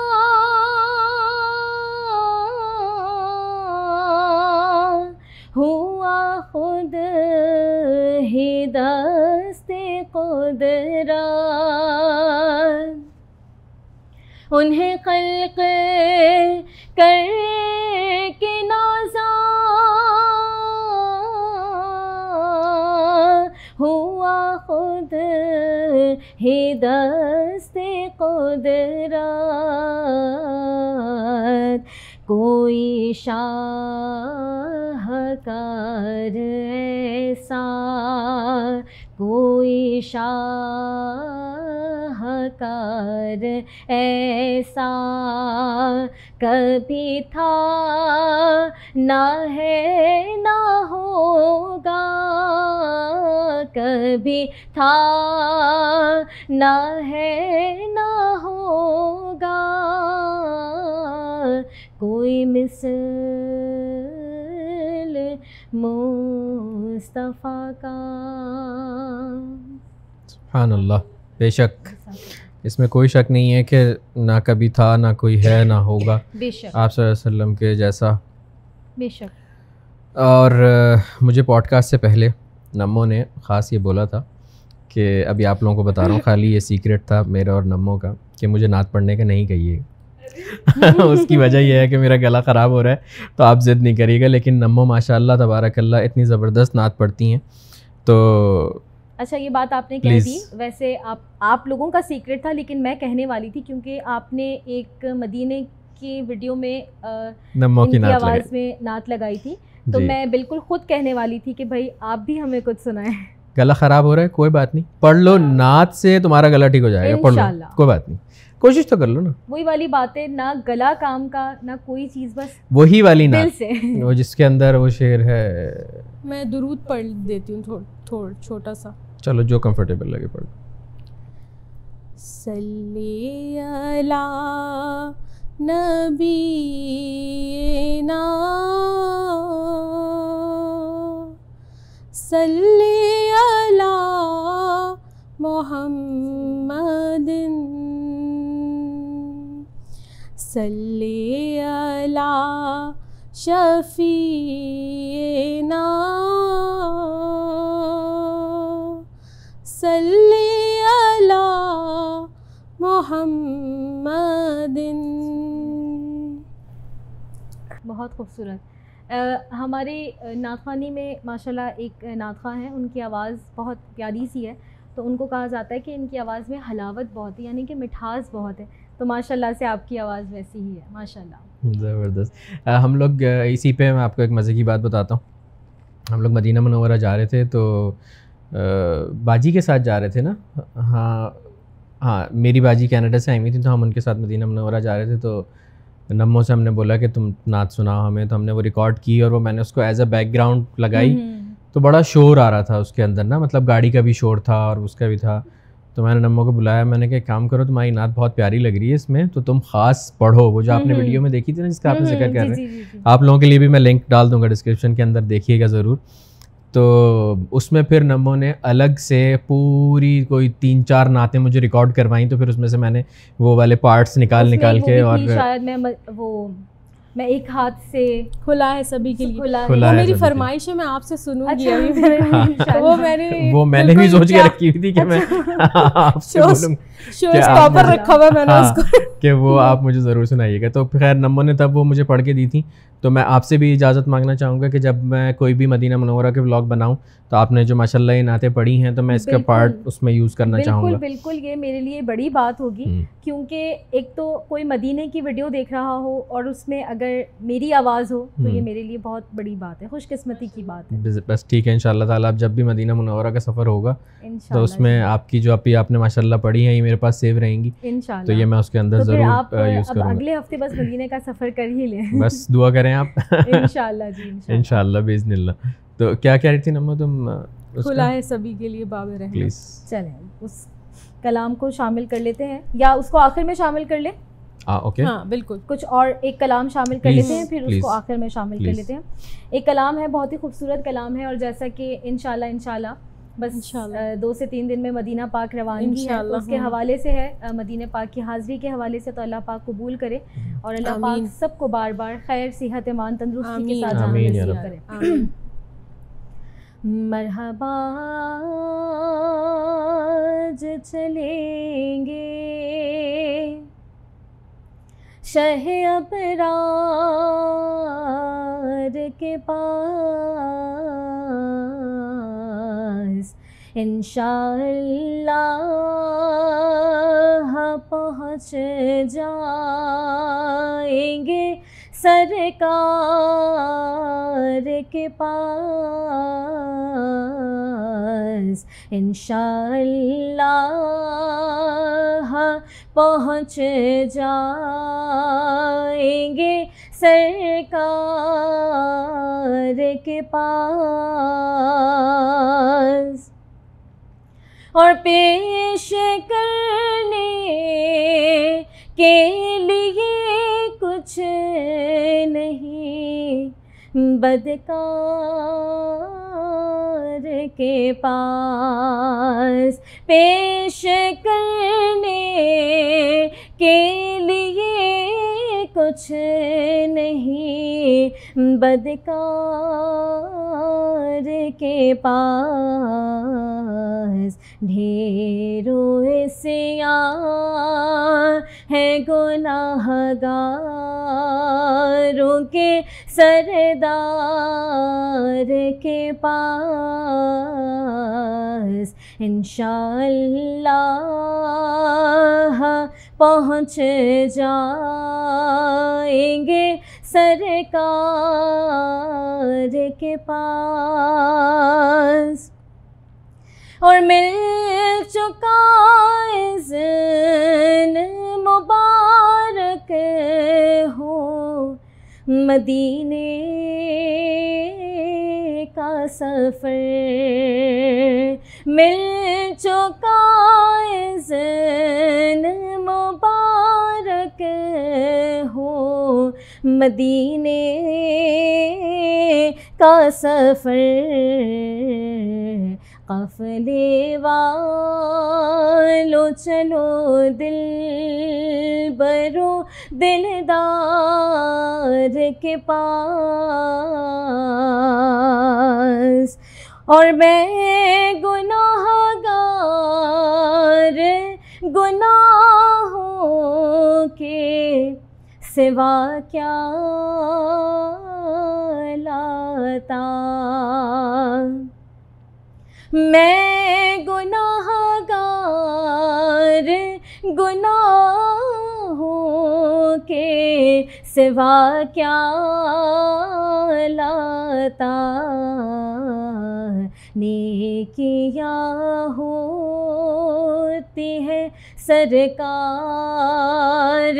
ہوا خود ہی دست قدرت, انہیں خلق کر کے نازاں ہوا خود ہی دست قدرت, کوئی شاہکار ایسا, کوئی شاہکار ایسا کبھی تھا نہ ہے نہ ہوگا, کبھی تھا نہ ہے نہ ہوگا کوئی مثل مصطفیٰ کا. سبحان اللہ. بے شک اس میں کوئی شک نہیں ہے کہ نہ کبھی تھا نہ کوئی ہے نہ ہوگا, بے شک آپ صلی اللہ علیہ وسلم کے جیسا. بے شک. اور مجھے پوڈ کاسٹ سے پہلے نمو نے خاص یہ بولا تھا کہ ابھی آپ لوگوں کو بتا رہا ہوں, خالی یہ سیکریٹ تھا میرا اور نمو کا کہ مجھے نعت پڑھنے کا نہیں کہیے گا. اس کی وجہ یہ ہے کہ میرا گلا خراب ہو رہا ہے تو آپ ضد نہیں کریے گا. لیکن نمو ماشاء اللہ تبارک اللہ اتنی زبردست نعت پڑھتی ہیں تو اچھا یہ بات آپ نے کہہ دی. ویسے آپ لوگوں کا سیکرٹ تھا لیکن میں کہنے والی تھی, کیونکہ آپ نے ایک مدینے کی ویڈیو میں نمو کی آواز میں نعت لگائی تھی تو میں بالکل خود کہنے والی تھی کہ بھائی آپ بھی ہمیں کچھ سنائیں. گلا خراب ہو رہا ہے کوئی بات نہیں, پڑھ لو نعت سے تمہارا گلا ٹھیک ہو جائے گا, پڑھ لو کوئی بات نہیں, کوشش تو کر لو نا. وہی والی باتیں, نہ گلا کام کا نہ کوئی چیز, بس وہی والی نعت دل سے وہ جس کے اندر وہ شعر ہے. میں درود پڑھ دیتی ہوں چھوٹا سا, چلو جو کمفرٹیبل لگے پڑھ. صلی اللہ نبینا, صلی اللہ محمد, صلی علی شفیعنا, صلی علی محمد. بہت خوبصورت. ہمارے نعت خوانی میں ماشاءاللہ ایک نعت خواں ہیں، ان کی آواز بہت پیاری سی ہے، تو ان کو کہا جاتا ہے کہ ان کی آواز میں حلاوت بہت ہے، یعنی کہ مٹھاس بہت ہے، تو ماشاءاللہ سے آپ کی آواز ویسی ہی ہے ماشاءاللہ، زبردست۔ ہم لوگ اسی پہ میں آپ کو ایک مزے کی بات بتاتا ہوں، ہم لوگ مدینہ منورہ جا رہے تھے تو باجی کے ساتھ جا رہے تھے نا، ہاں میری باجی کینیڈا سے آئی ہوئی تھی، تو ہم ان کے ساتھ مدینہ منورہ جا رہے تھے، تو نمو سے ہم نے بولا کہ تم نعت سناؤ ہمیں، تو ہم نے وہ ریکارڈ کی اور وہ میں نے اس کو ایز اے بیک گراؤنڈ لگائی، تو بڑا شور آ رہا تھا اس کے اندر نا، مطلب گاڑی کا بھی شور تھا اور اس کا بھی تھا، تو میں نے نمو کو بلایا، میں نے کہا کام کرو تمہاری نعت بہت پیاری لگ رہی ہے اس میں، تو تم خاص پڑھو، وہ جو آپ نے ویڈیو میں دیکھی تھی نا جس کا آپ نے ذکر کر رہے ہیں، آپ لوگوں کے لیے بھی میں لنک ڈال دوں گا ڈسکرپشن کے اندر، دیکھیے گا ضرور۔ تو اس میں پھر نمو نے الگ سے پوری کوئی 3-4 نعتیں مجھے ریکارڈ کروائیں، تو پھر اس میں سے میں نے وہ والے پارٹس نکال کے، اور شاید میں ایک ہاتھ سے کھلا ہے سبھی کے لیے، وہ میری فرمائش ہے، میں آپ سے سنوں گی، وہ میں نے بھی سوچ کے رکھی ہوئی تھی کہ میں آپ سے بولوں کہ وہ آپ مجھے ضرور سنائیے گا، تو خیر نمو نے تب وہ مجھے پڑھ کے دی تھی، تو میں آپ سے بھی اجازت مانگنا چاہوں گا کہ جب میں کوئی بھی مدینہ منورہ کے بلاگ بناؤں تو آپ نے جو ماشاء اللہ یہ نعتیں پڑھی ہیں تو میں اس کا پارٹ اس میں یوز کرنا چاہوں گا۔ بالکل یہ میرے لیے بڑی بات ہوگی، کیونکہ ایک تو کوئی مدینے کی ویڈیو دیکھ رہا ہو اور اس میں اگر میری آواز ہو تو یہ میرے لیے بہت بڑی بات ہے، خوش قسمتی کی بات ہے۔ بس ٹھیک ہے، ان شاء اللہ تعالیٰ آپ جب بھی مدینہ منورہ کا سفر ہوگا تو اس میں آپ کی جو آپ نے ماشاء اللہ پڑھی ہیں یہ میرے پاس سیو رہیں گی انشاءاللہ، تو یہ میں اس کے اندر ضرور یوز کروں گا۔ اگلے ہفتے بس مدینے کا سفر کر ہی لیں، بس دعا کریں آپ انشاءاللہ جی، انشاءاللہ باذن اللہ۔ تو کیا کہہ رہی تھی نمو تم؟ کھلا ہے سبھی کے لیے باب رحمت، چلیں اس کلام کو شامل کر لیتے ہیں، یا اس کو آخر میں شامل کر لیں؟ اوکے ہاں بالکل، کچھ اور ایک کلام شامل کر لیتے ہیں، پھر اس کو آخر میں شامل کر لیتے ہیں۔ ایک کلام ہے، بہت ہی خوبصورت کلام ہے، اور جیسا کہ انشاءاللہ بس 2 سے 3 دن میں مدینہ پاک روانگی ہے، اس کے حوالے سے ہے، مدینہ پاک کی حاضری کے حوالے سے، تو اللہ پاک قبول کرے اور اللہ پاک سب کو بار بار خیر، صحت، ایمان، تندرستی کے ساتھ جانے نصیب کرے۔ مرحبا آج چلیں گے شہ ابرار کے پاس، انشاءاللہ پہنچ جائیں گے سرکار کے پاس، انشاءاللہ پہنچ جائیں گے سرکار کے پاس، اور پیش کرنے کے لیے کچھ نہیں بدکار کے پاس، پیش کرنے کے لیے کچھ نہیں بدکار کے پاس، ڈھیروں سیاں ہیں گناہگاروں کے سردار کے پاس، انشاءاللہ پہنچ جائیں گے سرکار کے پاس، اور مل چکا اذن مبارک ہو مدینے کا سفر، مل چکا اذن مبارک ہو مدینے کا سفر، قافلے والو چلو دل برو دلدار کے پاس، اور میں گناہگار گناہوں کے سوا کیا جاتا، میں گناہگار گناہوں کے سوا کیا لاتا، نیکیاں ہوتی ہے سرکار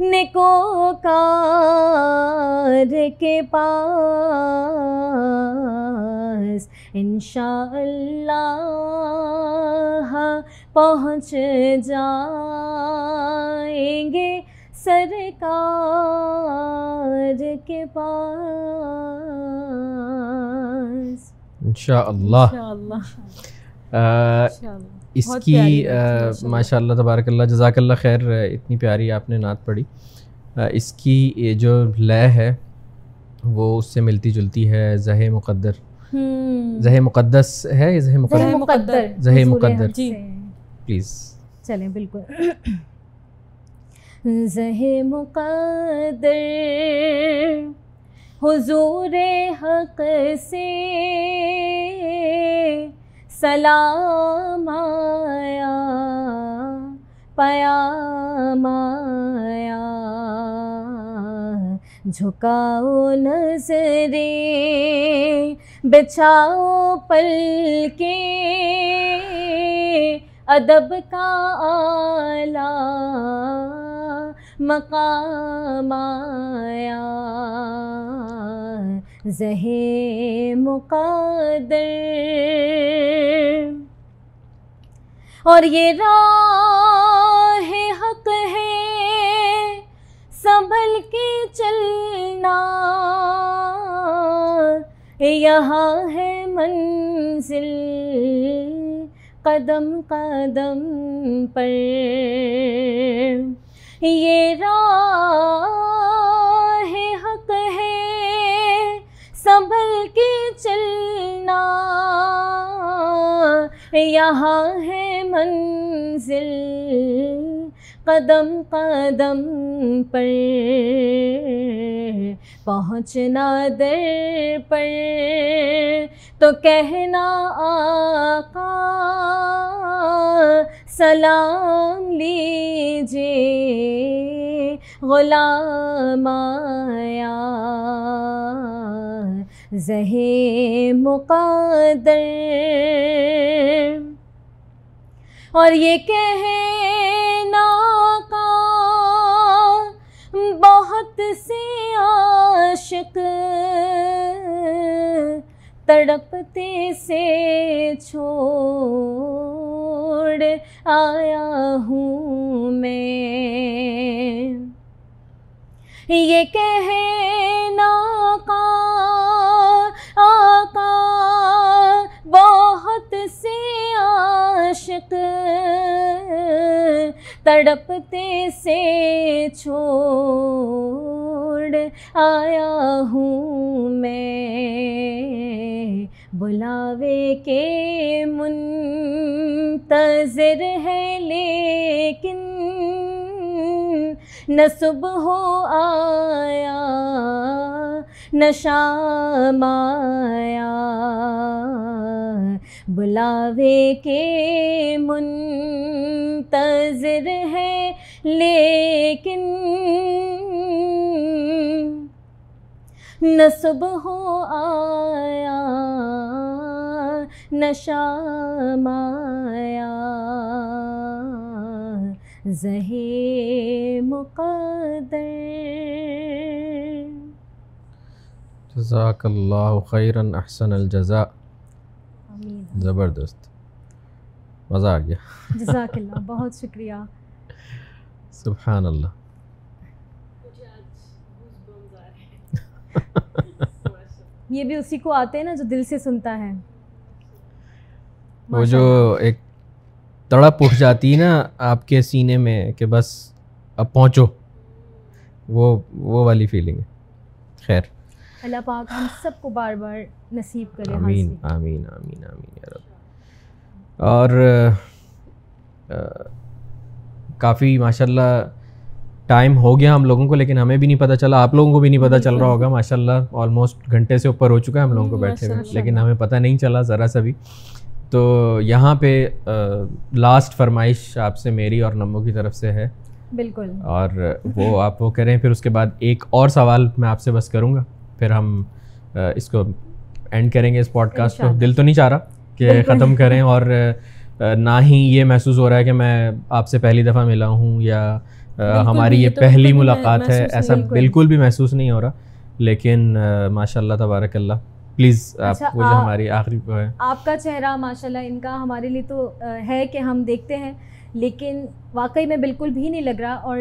نیکوکار کے پاس، انشاءاللہ پہنچ جائیں گے سرکار کے پاس انشاءاللہ۔ اس کی ماشاء اللہ تبارک اللہ جزاک اللہ خیر، اتنی پیاری آپ نے نعت پڑھی۔ اس کی جو لے ہے وہ اس سے ملتی جلتی ہے زہ مقدر، زہ مقدس ہے، زہ مقدر، زہ مقدر پلیز چلیں بالکل۔ زہ مقدر حضور حق سے سلام آیا، پیام آیا، جھکاؤ نظریں بچھاؤ پلکیں، ادب کا اعلیٰ مقام آیا، زہ مقدر اور یہ راہ حق ہے سنبھل کے چلنا، یہاں ہے منزل قدم قدم پر، یہ راہ حق ہے سنبھل کے چلنا، یہاں ہے منزل قدم قدم پر، پہنچنا در پر تو کہنا آقا سلام لیجئے غلام آیا، زہ مقدر اور یہ کہنا کا بہت سے عاشق تڑپتے سے چھوڑ آیا ہوں میں، یہ کہنا کا آقا بہت سے عاشق تڑپتے سے چھوڑ آیا ہوں میں، بلاوے کے منتظر ہے لیکن نہ صبح ہو آیا نہ شام آیا، بلاوے کے منتظر ہے لیکن نہ صبح ہو آیا نہ شام آیا، زہ مقدر۔ جزاک اللہ خیراً احسن الجزاء، زبردست، مزہ آ گیا، جزاک اللہ، بہت شکریہ، سبحان اللہ۔ یہ بھی اسی کو آتے ہیں نا جو دل سے سنتا ہے، وہ جو ایک تڑپ اٹھ جاتی ہے نا آپ کے سینے میں کہ بس اب پہنچو، وہ والی فیلنگ ہے۔ خیر اللہ پاک ہم سب کو بار بار نصیب کرے، آمین آمین آمین آمین یا رب۔ اور کافی ماشاءاللہ ٹائم ہو گیا ہم لوگوں کو, لیکن ہمیں بھی نہیں پتہ چلا, آپ لوگوں کو بھی نہیں پتہ چل رہا ہوگا. ماشاء اللہ آلموسٹ گھنٹے سے اوپر ہو چکا ہے ہم لوگوں کو بیٹھے ہوئے, لیکن ہمیں پتہ نہیں چلا ذرا سا بھی. تو یہاں پہ لاسٹ فرمائش آپ سے میری اور نمو کی طرف سے ہے. بالکل, اور وہ آپ وہ کریں, پھر اس کے بعد ایک اور سوال میں آپ سے بس کروں گا, پھر ہم اس کو اینڈ کریں گے اس پوڈ کاسٹ کو. دل تو نہیں چاہ رہا کہ ختم کریں, اور نہ ہی یہ محسوس ہو رہا ہے کہ میں آپ سے پہلی دفعہ ملا ہوں یا ہماری یہ پہلی ملاقات ہے, ایسا بالکل بھی محسوس نہیں ہو رہا. لیکن ماشاء اللہ تبارک اللہ, پلیز آپ وہ جو ہماری آخری ہے, آپ کا چہرہ ماشاء اللہ ان کا ہمارے لیے تو ہے کہ ہم دیکھتے ہیں, لیکن واقعی میں بالکل بھی نہیں لگ رہا. اور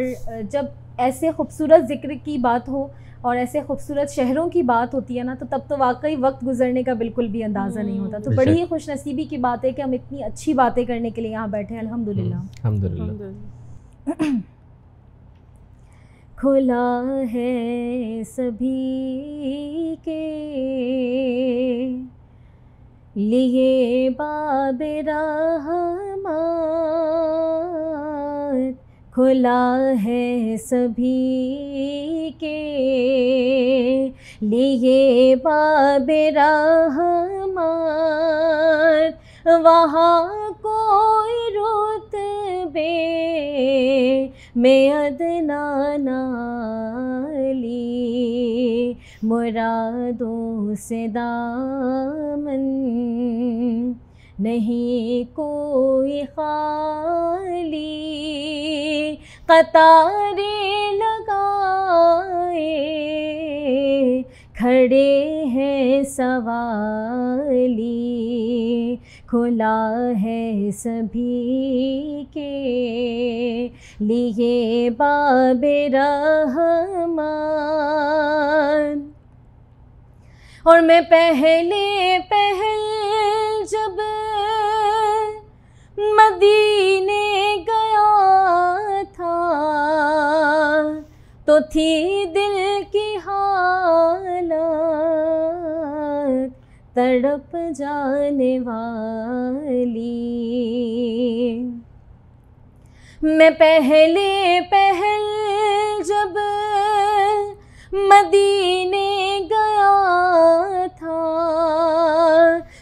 جب ایسے خوبصورت ذکر کی بات ہو اور ایسے خوبصورت شہروں کی بات ہوتی ہے نا, تو تب تو واقعی وقت گزرنے کا بالکل بھی اندازہ نہیں ہوتا. تو بڑی ہی خوش نصیبی کی بات ہے کہ ہم اتنی اچھی باتیں کرنے کے لیے یہاں بیٹھے ہیں. الحمدللہ الحمدللہ. کھلا ہے سبھی کے لیے باب رحمت, کھلا ہے سبھی کے لیے باب رحمت, وہاں کوئی رتبے میں ادنا نالی, مرادوں سے دامن نہیں کوئی خالی, قطاریں لگائے کھڑے ہیں سوالی, کھلا ہے سبھی کے لیے باب رحمت. اور میں پہلے پہل جب مدینے گیا تھا, تو تھی دل کی حالت تڑپ جانے والی, میں پہلے پہل جب مدینے گیا تھا,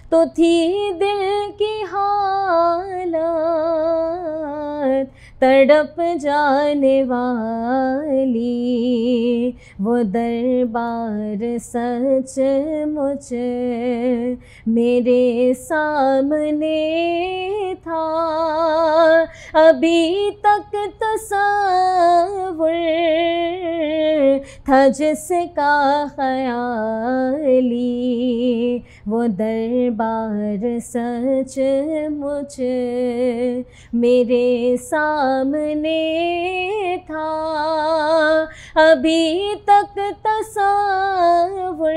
تو تھی دل کی حالت تڑپ جانے والی, وہ دربار سچ مچ میرے سامنے تھا, ابھی تک تصور تھا جس کا خیالی, وہ دربار سچ مچ میرے سامنے تھا, ابھی تک تصور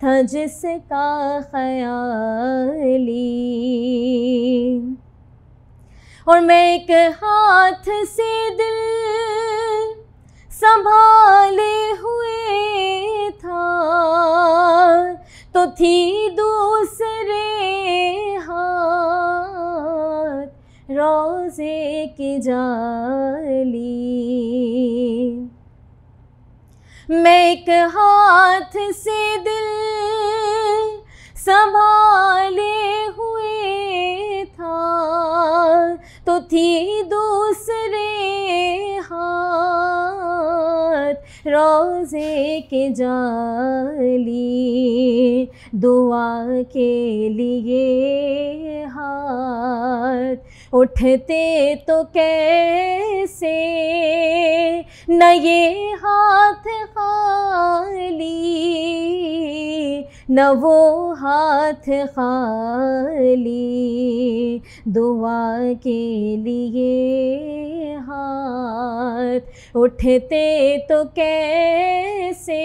تھا جس کا خیالی. اور میں ایک ہاتھ سے دل سنبھالے ہوئے تھا, تو تھی دوسرے ہاتھ روزے کی جالی, میں ایک ہاتھ سے دل سنبھالے ہوئے تھا, تو تھی دوسرے ہاتھ روزے کی جالی, دعا کے لیے ہاتھ اٹھتے تو کیسے نہ یہ ہاتھ خالی نہ وہ ہاتھ خالی, دعا کے لیے ہاتھ اٹھتے تو کیسے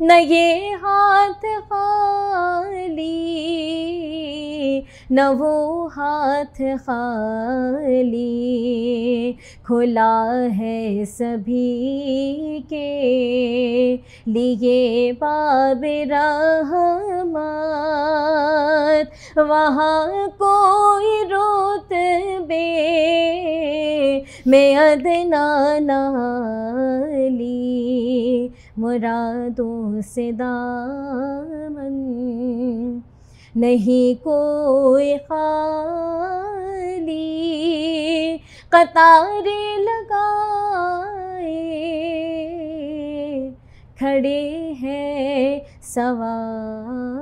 نہ یہ ہاتھ خالی نہ وہ ہاتھ خالی, کھلا ہے سبھی کے لیے باب رحمت, وہاں کوئی رتبے میں ادنا نالی مرادوں سے دامن نہیں کوئی خالی قطاریں لگائے کھڑے ہیں سوالی.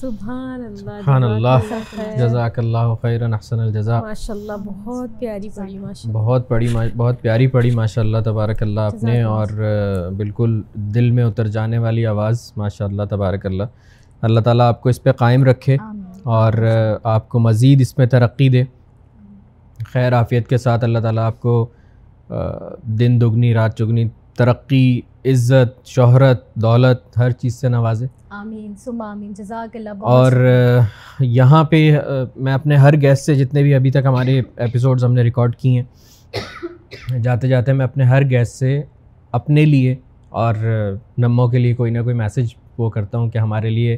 سبحان اللہ, سبحان اللہ, جزاک اللہ خیراً احسن الجزا. ماشاء اللہ بہت پیاری پڑھی, ماشاء اللہ بہت پیاری پڑھی, ماشاء اللہ تبارک اللہ آپ نے, اور بالکل دل میں اتر جانے والی آواز, ماشاء اللہ تبارک اللہ. اللہ تعالیٰ آپ کو اس پہ قائم رکھے اور آپ کو مزید اس میں ترقی دے, خیر عافیت کے ساتھ اللہ تعالیٰ آپ کو دن دگنی رات چگنی ترقی, عزت, شہرت, دولت, ہر چیز سے نوازے. آمین ثم آمین, جزاک اللہ. اور یہاں پہ میں اپنے ہر گیسٹ سے جتنے بھی ابھی تک ہمارے ایپیسوڈز ہم نے ریکارڈ کیے ہیں, جاتے جاتے میں اپنے ہر گیسٹ سے اپنے لیے اور نمو کے لیے کوئی نہ کوئی میسج وہ کرتا ہوں کہ ہمارے لیے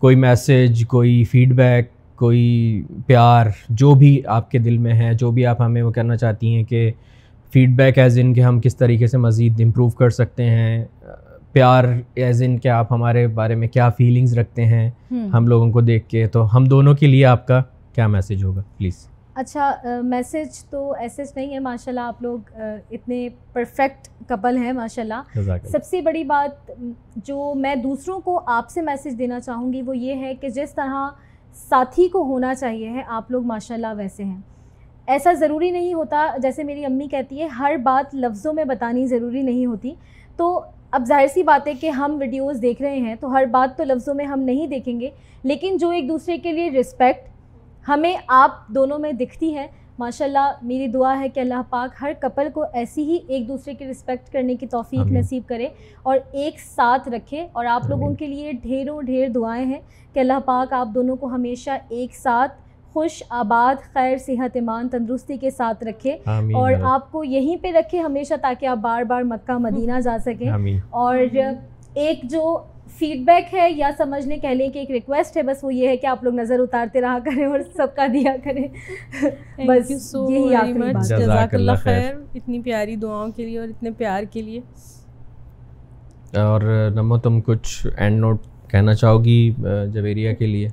کوئی میسج, کوئی فیڈ بیک, کوئی پیار, جو بھی آپ کے دل میں ہے, جو بھی آپ ہمیں وہ کرنا چاہتی ہیں کہ فیڈ بیک ایز ان کہ ہم کس طریقے سے مزید امپروو کر سکتے ہیں, پیار ایز ان کہ آپ ہمارے بارے میں کیا فیلنگز رکھتے ہیں ہم لوگوں کو دیکھ کے, تو ہم دونوں کے لیے آپ کا کیا میسج ہوگا پلیز؟ اچھا میسج تو ایسے نہیں ہے ماشاء اللہ, آپ لوگ اتنے پرفیکٹ کپل ہیں ماشاء اللہ. سب سے بڑی بات جو میں دوسروں کو آپ سے میسج دینا چاہوں گی وہ یہ ہے کہ جس طرح ساتھی کو ہونا چاہیے ہے آپ لوگ ماشاء اللہ ویسے ہیں. ایسا ضروری نہیں ہوتا, جیسے میری امی کہتی ہے ہر بات لفظوں میں بتانی ضروری نہیں ہوتی, تو اب ظاہر سی بات ہے کہ ہم ویڈیوز دیکھ رہے ہیں تو ہر بات تو لفظوں میں ہم نہیں دیکھیں گے, لیکن جو ایک دوسرے کے لیے رسپیکٹ ہمیں آپ دونوں میں دکھتی ہے ماشاءاللہ. میری دعا ہے کہ اللہ پاک ہر کپل کو ایسی ہی ایک دوسرے کی رسپیکٹ کرنے کی توفیق نصیب کرے اور ایک ساتھ رکھے, اور آپ لوگوں کے لیے ڈھیروں ڈھیر دعائیں ہیں کہ اللہ پاک آپ دونوں کو ہمیشہ ایک ساتھ خوش آباد, خیر, صحت, ایمان, تندرستی کے ساتھ رکھے اور آپ کو یہیں پہ رکھے ہمیشہ تاکہ آپ بار بار مکہ مدینہ جا سکیں. اور ایک جو فیڈ بیک ہے یا سمجھ لیں کہہ لیں کہ ایک ریکویسٹ ہے بس, وہ یہ ہے کہ آپ لوگ نظر اتارتے رہا کریں اور سب کا دیا کریں. بس یہی آخری بات. جزاک اللہ خیر اتنی پیاری دعاؤں کے لیے اور اتنے پیار کے لیے. اور نمو تم کچھ اینڈ نوٹ کہنا چاہو گی جویریہ کے لیے؟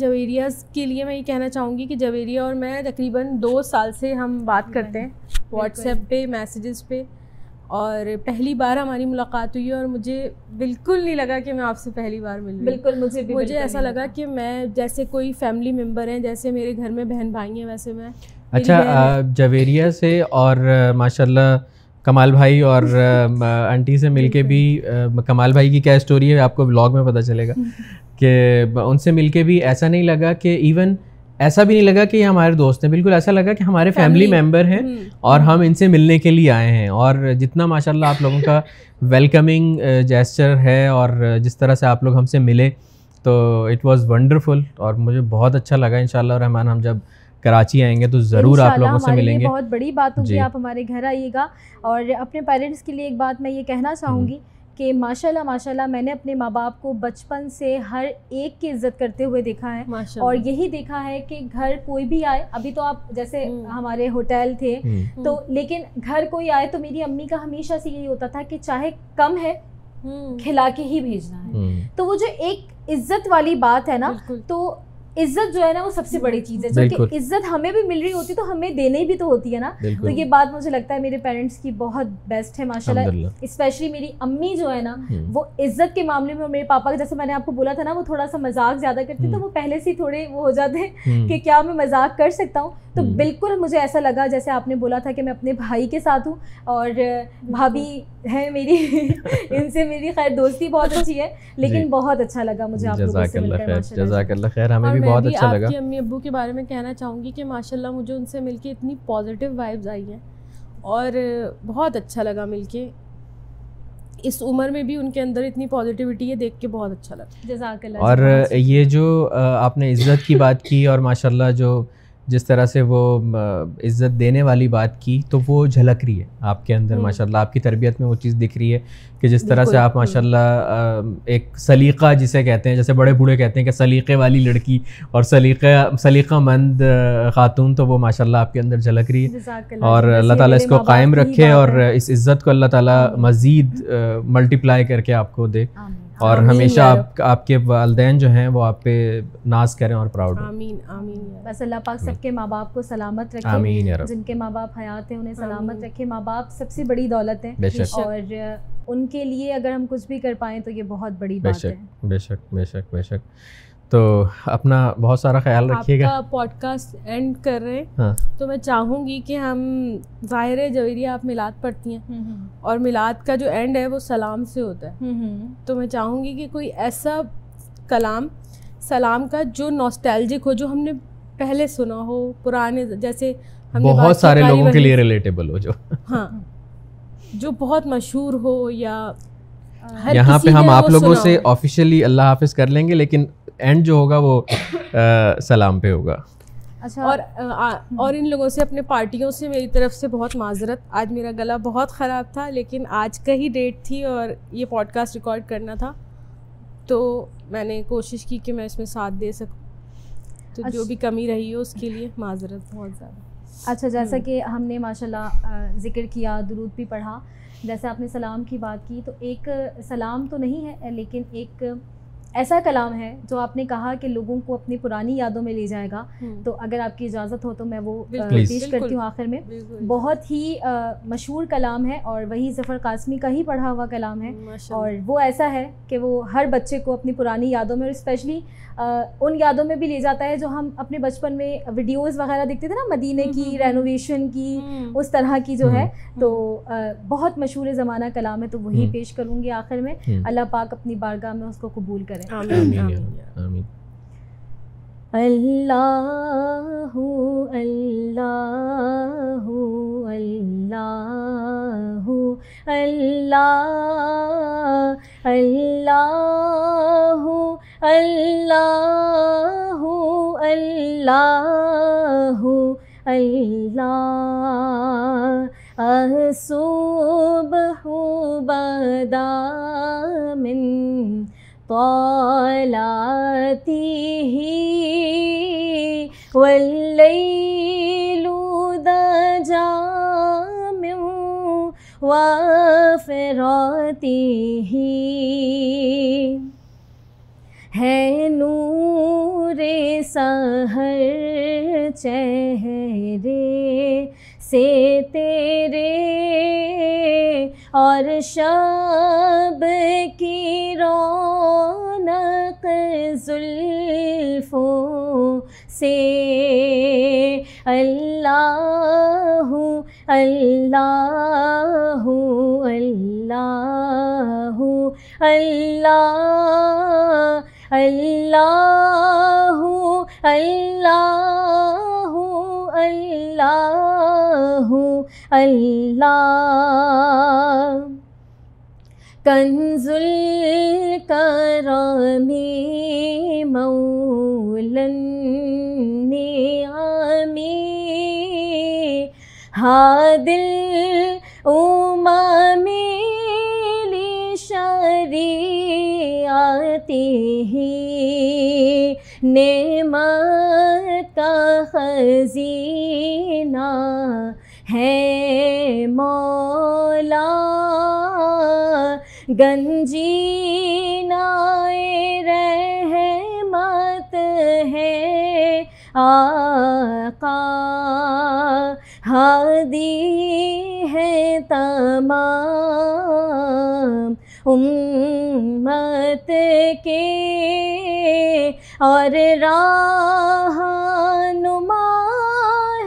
جویریہ کے لیے میں یہ کہنا چاہوں گی کہ جویریہ اور میں تقریباً 2 سال سے ہم بات کرتے ہیں واٹس ایپ پہ, میسیجز پہ, اور پہلی بار ہماری ملاقات ہوئی اور مجھے بالکل نہیں لگا کہ میں آپ سے پہلی بار مل رہی. بالکل مجھے ایسا لگا کہ میں جیسے کوئی فیملی ممبر ہیں, جیسے میرے گھر میں بہن بھائی ہیں ویسے میں. اچھا جویریہ سے اور ماشاءاللہ کمال بھائی اور آنٹی سے مل کے بھی, کمال بھائی کی کیا اسٹوری ہے آپ کو بلاگ میں پتہ چلے گا, کہ ان سے مل کے بھی ایسا نہیں لگا کہ ایون ایسا بھی نہیں لگا کہ یہ ہمارے دوست ہیں, بالکل ایسا لگا کہ ہمارے فیملی ممبر ہیں اور ہم ان سے ملنے کے لیے آئے ہیں. اور جتنا ماشاءاللہ آپ لوگوں کا ویلکمنگ جیسچر ہے اور جس طرح سے آپ لوگ ہم سے ملے تو اٹ واز ونڈرفل اور مجھے بہت اچھا لگا. انشاءاللہ الرحمن ہم جب کراچی آئیں گے تو ضرور آپ لوگوں سے ملیں گے. بہت بڑی بات ہوگی, آپ ہمارے گھر آئیے گا. اور اپنے پیرنٹس کے لیے ایک بات میں یہ کہنا چاہوں گی کہ ماشاء اللہ میں نے اپنے ماں باپ کو بچپن سے ہر ایک کی عزت کرتے ہوئے دیکھا ہے, اور یہی دیکھا ہے کہ گھر کوئی بھی آئے, ابھی تو آپ جیسے ہمارے ہوٹل تھے تو, لیکن گھر کوئی آئے تو میری امی کا ہمیشہ سے یہی ہوتا تھا کہ چاہے کم ہے کھلا کے ہی بھیجنا ہے. تو وہ جو ایک عزت والی بات ہے نا, تو عزت جو ہے نا وہ سب سے بڑی چیز ہے, کیونکہ عزت ہمیں بھی مل رہی ہوتی تو ہمیں دینی بھی تو ہوتی ہے نا. تو یہ بات مجھے لگتا ہے میرے پیرنٹس کی بہت بیسٹ ہے ماشاءاللہ, اسپیشلی میری امی جو ہے نا وہ عزت کے معاملے میں, میرے پاپا جیسے میں نے آپ کو بولا تھا نا وہ تھوڑا سا مذاق زیادہ کرتے تو وہ پہلے سے تھوڑے وہ ہو جاتے ہیں کہ کیا میں مذاق کر سکتا ہوں. تو بالکل مجھے ایسا لگا جیسے آپ نے بولا تھا کہ میں اپنے بھائی کے ساتھ ہوں, اور بھابھی ہے میری, ان سے میری خیر دوستی بہت اچھی ہے, لیکن بہت اچھا لگا مجھے آپ لوگوں سے مل کر. جزاک اللہ خیر. ہمیں بھی بہت اچھا لگا. آپ کی امی ابو کے بارے میں کہنا چاہوں گی کہ ماشاءاللہ مجھے ان سے مل کے اتنی پازیٹیو وائبز آئی ہیں اور بہت اچھا لگا مل کے, اس عمر میں بھی ان کے اندر اتنی پازیٹیوٹی ہے, دیکھ کے بہت اچھا لگا. جزاک اللہ. اور یہ جو آپ نے عزت کی بات کی اور ماشاءاللہ جو جس طرح سے وہ عزت دینے والی بات کی تو وہ جھلک رہی ہے آپ کے اندر ماشاءاللہ. آپ کی تربیت میں وہ چیز دکھ رہی ہے کہ جس طرح سے آپ ماشاءاللہ ایک سلیقہ جسے کہتے ہیں, جیسے بڑے بوڑھے کہتے ہیں کہ سلیقے والی لڑکی اور سلیقہ مند خاتون, تو وہ ماشاءاللہ آپ کے اندر جھلک رہی ہے. اور اللہ تعالیٰ اس کو قائم رکھے اور اس عزت کو اللہ تعالیٰ مزید ملٹیپلائی کر کے آپ کو دے, اور ہمیشہ آپ کے والدین جو ہیں وہ آپ پہ ناز کریں اور پراؤڈ ہوں. آمین آمین. بس اللہ پاک سب کے ماں باپ کو سلامت رکھے. آمین یا رب. جن کے ماں باپ حیات ہیں انہیں سلامت رکھے. ماں باپ سب سے بڑی دولت ہے, اور ان کے لیے اگر ہم کچھ بھی کر پائیں تو یہ بہت بڑی بات ہے. بے شک بے شک بے شک. تو اپنا بہت سارا خیال رکھیے گا. آپ کا پوڈ کاسٹ اینڈ کر رہے ہیں تو میں چاہوں گی کہ ہم ظاہر ہے جویریہ آپ میلاد پڑھتی ہیں اور میلاد کا جو اینڈ ہے وہ سلام سے ہوتا ہے, تو میں چاہوں گی کہ کوئی ایسا کلام سلام کا جو نوسٹیلجک ہو, جو ہم نے پہلے سنا ہو, پرانے, جیسے ہم نے بہت سارے لوگوں کے لیے ریلیٹیبل ہو, جو ہاں جو بہت مشہور ہو. یا یہاں پہ ہم آپ لوگوں سے آفیشیلی اللہ حافظ کر لیں گے, لیکن اینڈ جو ہوگا وہ سلام پہ ہوگا. اچھا, اور ان لوگوں سے, اپنے پارٹیوں سے میری طرف سے بہت معذرت, آج میرا گلا بہت خراب تھا, لیکن آج کا ہی ڈیٹ تھی اور یہ پوڈ کاسٹ ریکارڈ کرنا تھا, تو میں نے کوشش کی کہ میں اس میں ساتھ دے سکوں, تو جو بھی کمی رہی ہو اس کے لیے معذرت بہت زیادہ. اچھا, جیسا کہ ہم نے ماشاءاللہ ذکر کیا, درود بھی پڑھا, جیسے آپ نے سلام کی بات کی, تو ایک سلام تو نہیں ہے لیکن ایک ایسا کلام ہے جو آپ نے کہا کہ لوگوں کو اپنی پرانی یادوں میں لے جائے گا, تو اگر آپ کی اجازت ہو تو میں وہ پیش کرتی ہوں آخر میں. بہت ہی مشہور کلام ہے اور وحید ظفر قاسمی کا ہی پڑھا ہوا کلام ہے, اور وہ ایسا ہے کہ وہ ہر بچے کو اپنی پرانی یادوں میں اور اسپیشلی ان یادوں میں بھی لے جاتا ہے جو ہم اپنے بچپن میں ویڈیوز وغیرہ دیکھتے تھے نا, مدینے کی رینوویشن کی, اس طرح کی جو ہے, تو بہت مشہور زمانہ کلام ہے, تو وہی پیش کروں گی آخر میں. اللہ پاک اپنی بارگاہ میں اس کو قبول کریں. آمین آمین. اللہ اللہ اللہ اللہ اللہ اللہ اللہ اللہ الصبح بدا من طلعته والليل ذا جامع وفراته ہے نور سحر چہرے سے تیرے, اور شب کی رونق زلفوں سے. اللہ اللہ اللہ اللہ اللہ اللہ اللہ اللہ کنز الکرم مولا النعم ہادی الامم شریعتہ نعمت کا خزینہ ہے مولا, گنجینہ رحمت ہے آقا, ہادی ہے تمام امت کے, اور راہنما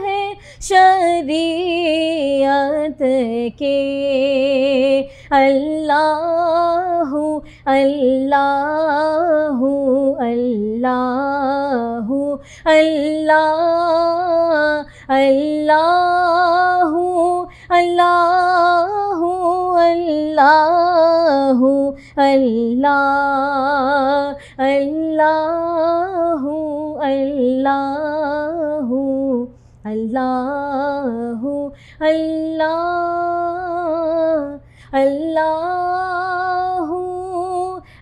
ہے شریعت کے. اللہ اللہ اللہ اللہ اللہ اللہ اللہ اللہ اللہ اللہ اللہ اللہ اللہ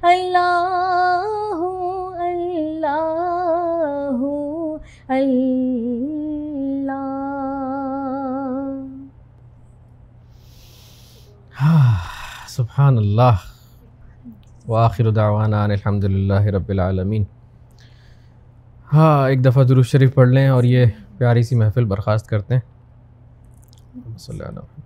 اللہ اللہ اللہ. سبحان اللہ. وآخر دعوانا ان الحمدللہ رب العالمین. ہاں ایک دفعہ درود شریف پڑھ لیں اور یہ پیاری سی محفل برخاست کرتے ہیں. صلی اللہ علیہ وسلم.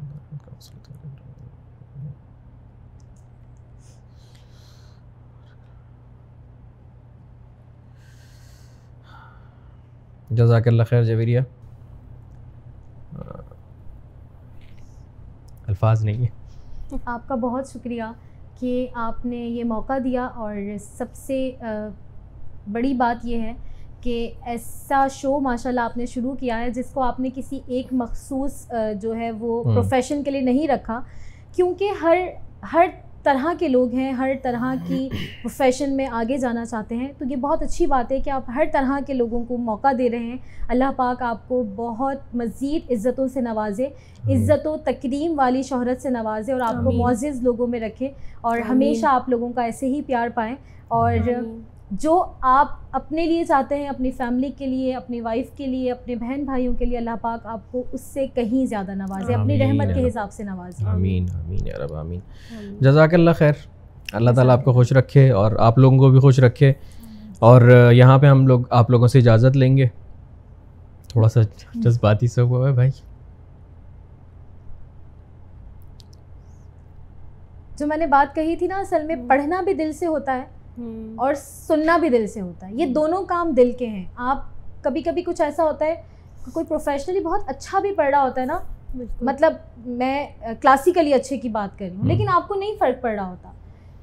جزاک اللہ خیر جویریہ. الفاظ نہیں ہیں. آپ کا بہت شکریہ کہ آپ نے یہ موقع دیا اور سب سے بڑی بات یہ ہے کہ ایسا شو ماشاءاللہ آپ نے شروع کیا ہے جس کو آپ نے کسی ایک مخصوص جو ہے وہ پروفیشن کے لیے نہیں رکھا، کیونکہ ہر طرح کے لوگ ہیں، ہر طرح کی پروفیشن میں آگے جانا چاہتے ہیں، تو یہ بہت اچھی بات ہے کہ آپ ہر طرح کے لوگوں کو موقع دے رہے ہیں. اللہ پاک آپ کو بہت مزید عزتوں سے نوازے، عزت و تکریم والی شہرت سے نوازے اور آپ کو معزز لوگوں میں رکھے اور ہمیشہ آپ لوگوں کا ایسے ہی پیار پائیں. اور جو آپ اپنے لیے چاہتے ہیں، اپنی فیملی کے لیے، اپنی وائف کے لیے، اپنے بہن بھائیوں کے لیے، اللہ پاک آپ کو اس سے کہیں زیادہ نوازے، اپنی رحمت کے حساب سے نوازے. آمین آمین یا رب آمین. جزاک اللہ خیر. اللہ تعالیٰ آپ کو خوش رکھے اور آپ لوگوں کو بھی خوش رکھے. اور یہاں پہ ہم لوگ آپ لوگوں سے اجازت لیں گے. تھوڑا سا جذباتی سا ہوا ہے بھائی. جو میں نے بات کہی تھی نا، اصل میں پڑھنا بھی دل سے ہوتا ہے اور سننا بھی دل سے ہوتا ہے، یہ دونوں کام دل کے ہیں. آپ کبھی کبھی کچھ ایسا ہوتا ہے کہ کوئی پروفیشنلی بہت اچھا بھی پڑھ رہا ہوتا ہے نا، مطلب میں کلاسیکلی اچھے کی بات کر رہی ہوں، لیکن آپ کو نہیں فرق پڑ رہا ہوتا.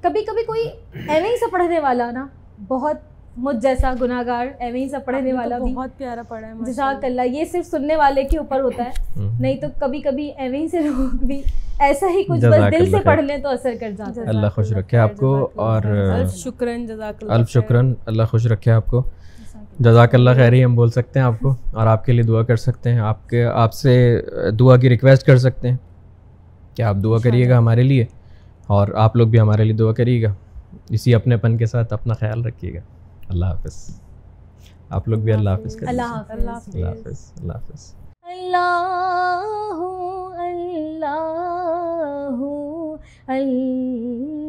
کبھی کبھی کوئی ایویں ہی سا پڑھنے والا نا، بہت مجھ جیسا گناہ گار ایویں ہی سا پڑھنے والا بھی بہت پیارا پڑھا ہے. جزاک اللہ. یہ صرف سننے والے کے اوپر ہوتا ہے، نہیں تو کبھی کبھی ایویں ہی سے لوگ بھی ایسا ہی کچھ بس دل سے پڑھ لیں تو اثر کر جاتا ہے. اللہ خوش رکھے آپ کو. اور شکراً. جزاک اللہ. الف شکراً. اللہ خوش رکھے آپ کو. جزاک اللہ خیر ہی ہم بول سکتے ہیں آپ کو، اور آپ کے لیے دعا کر سکتے ہیں، آپ سے دعا کی ریکویسٹ کر سکتے ہیں کہ آپ دعا کریے گا ہمارے لیے اور آپ لوگ بھی ہمارے لیے دعا کریے گا. اسی اپنے پن کے ساتھ اپنا خیال رکھیے گا. اللہ حافظ. آپ لوگ بھی اللہ حافظ کریں. اللہ حافظ. اللہ حافظ. اللہ حافظ. اللہ اللہ اللہ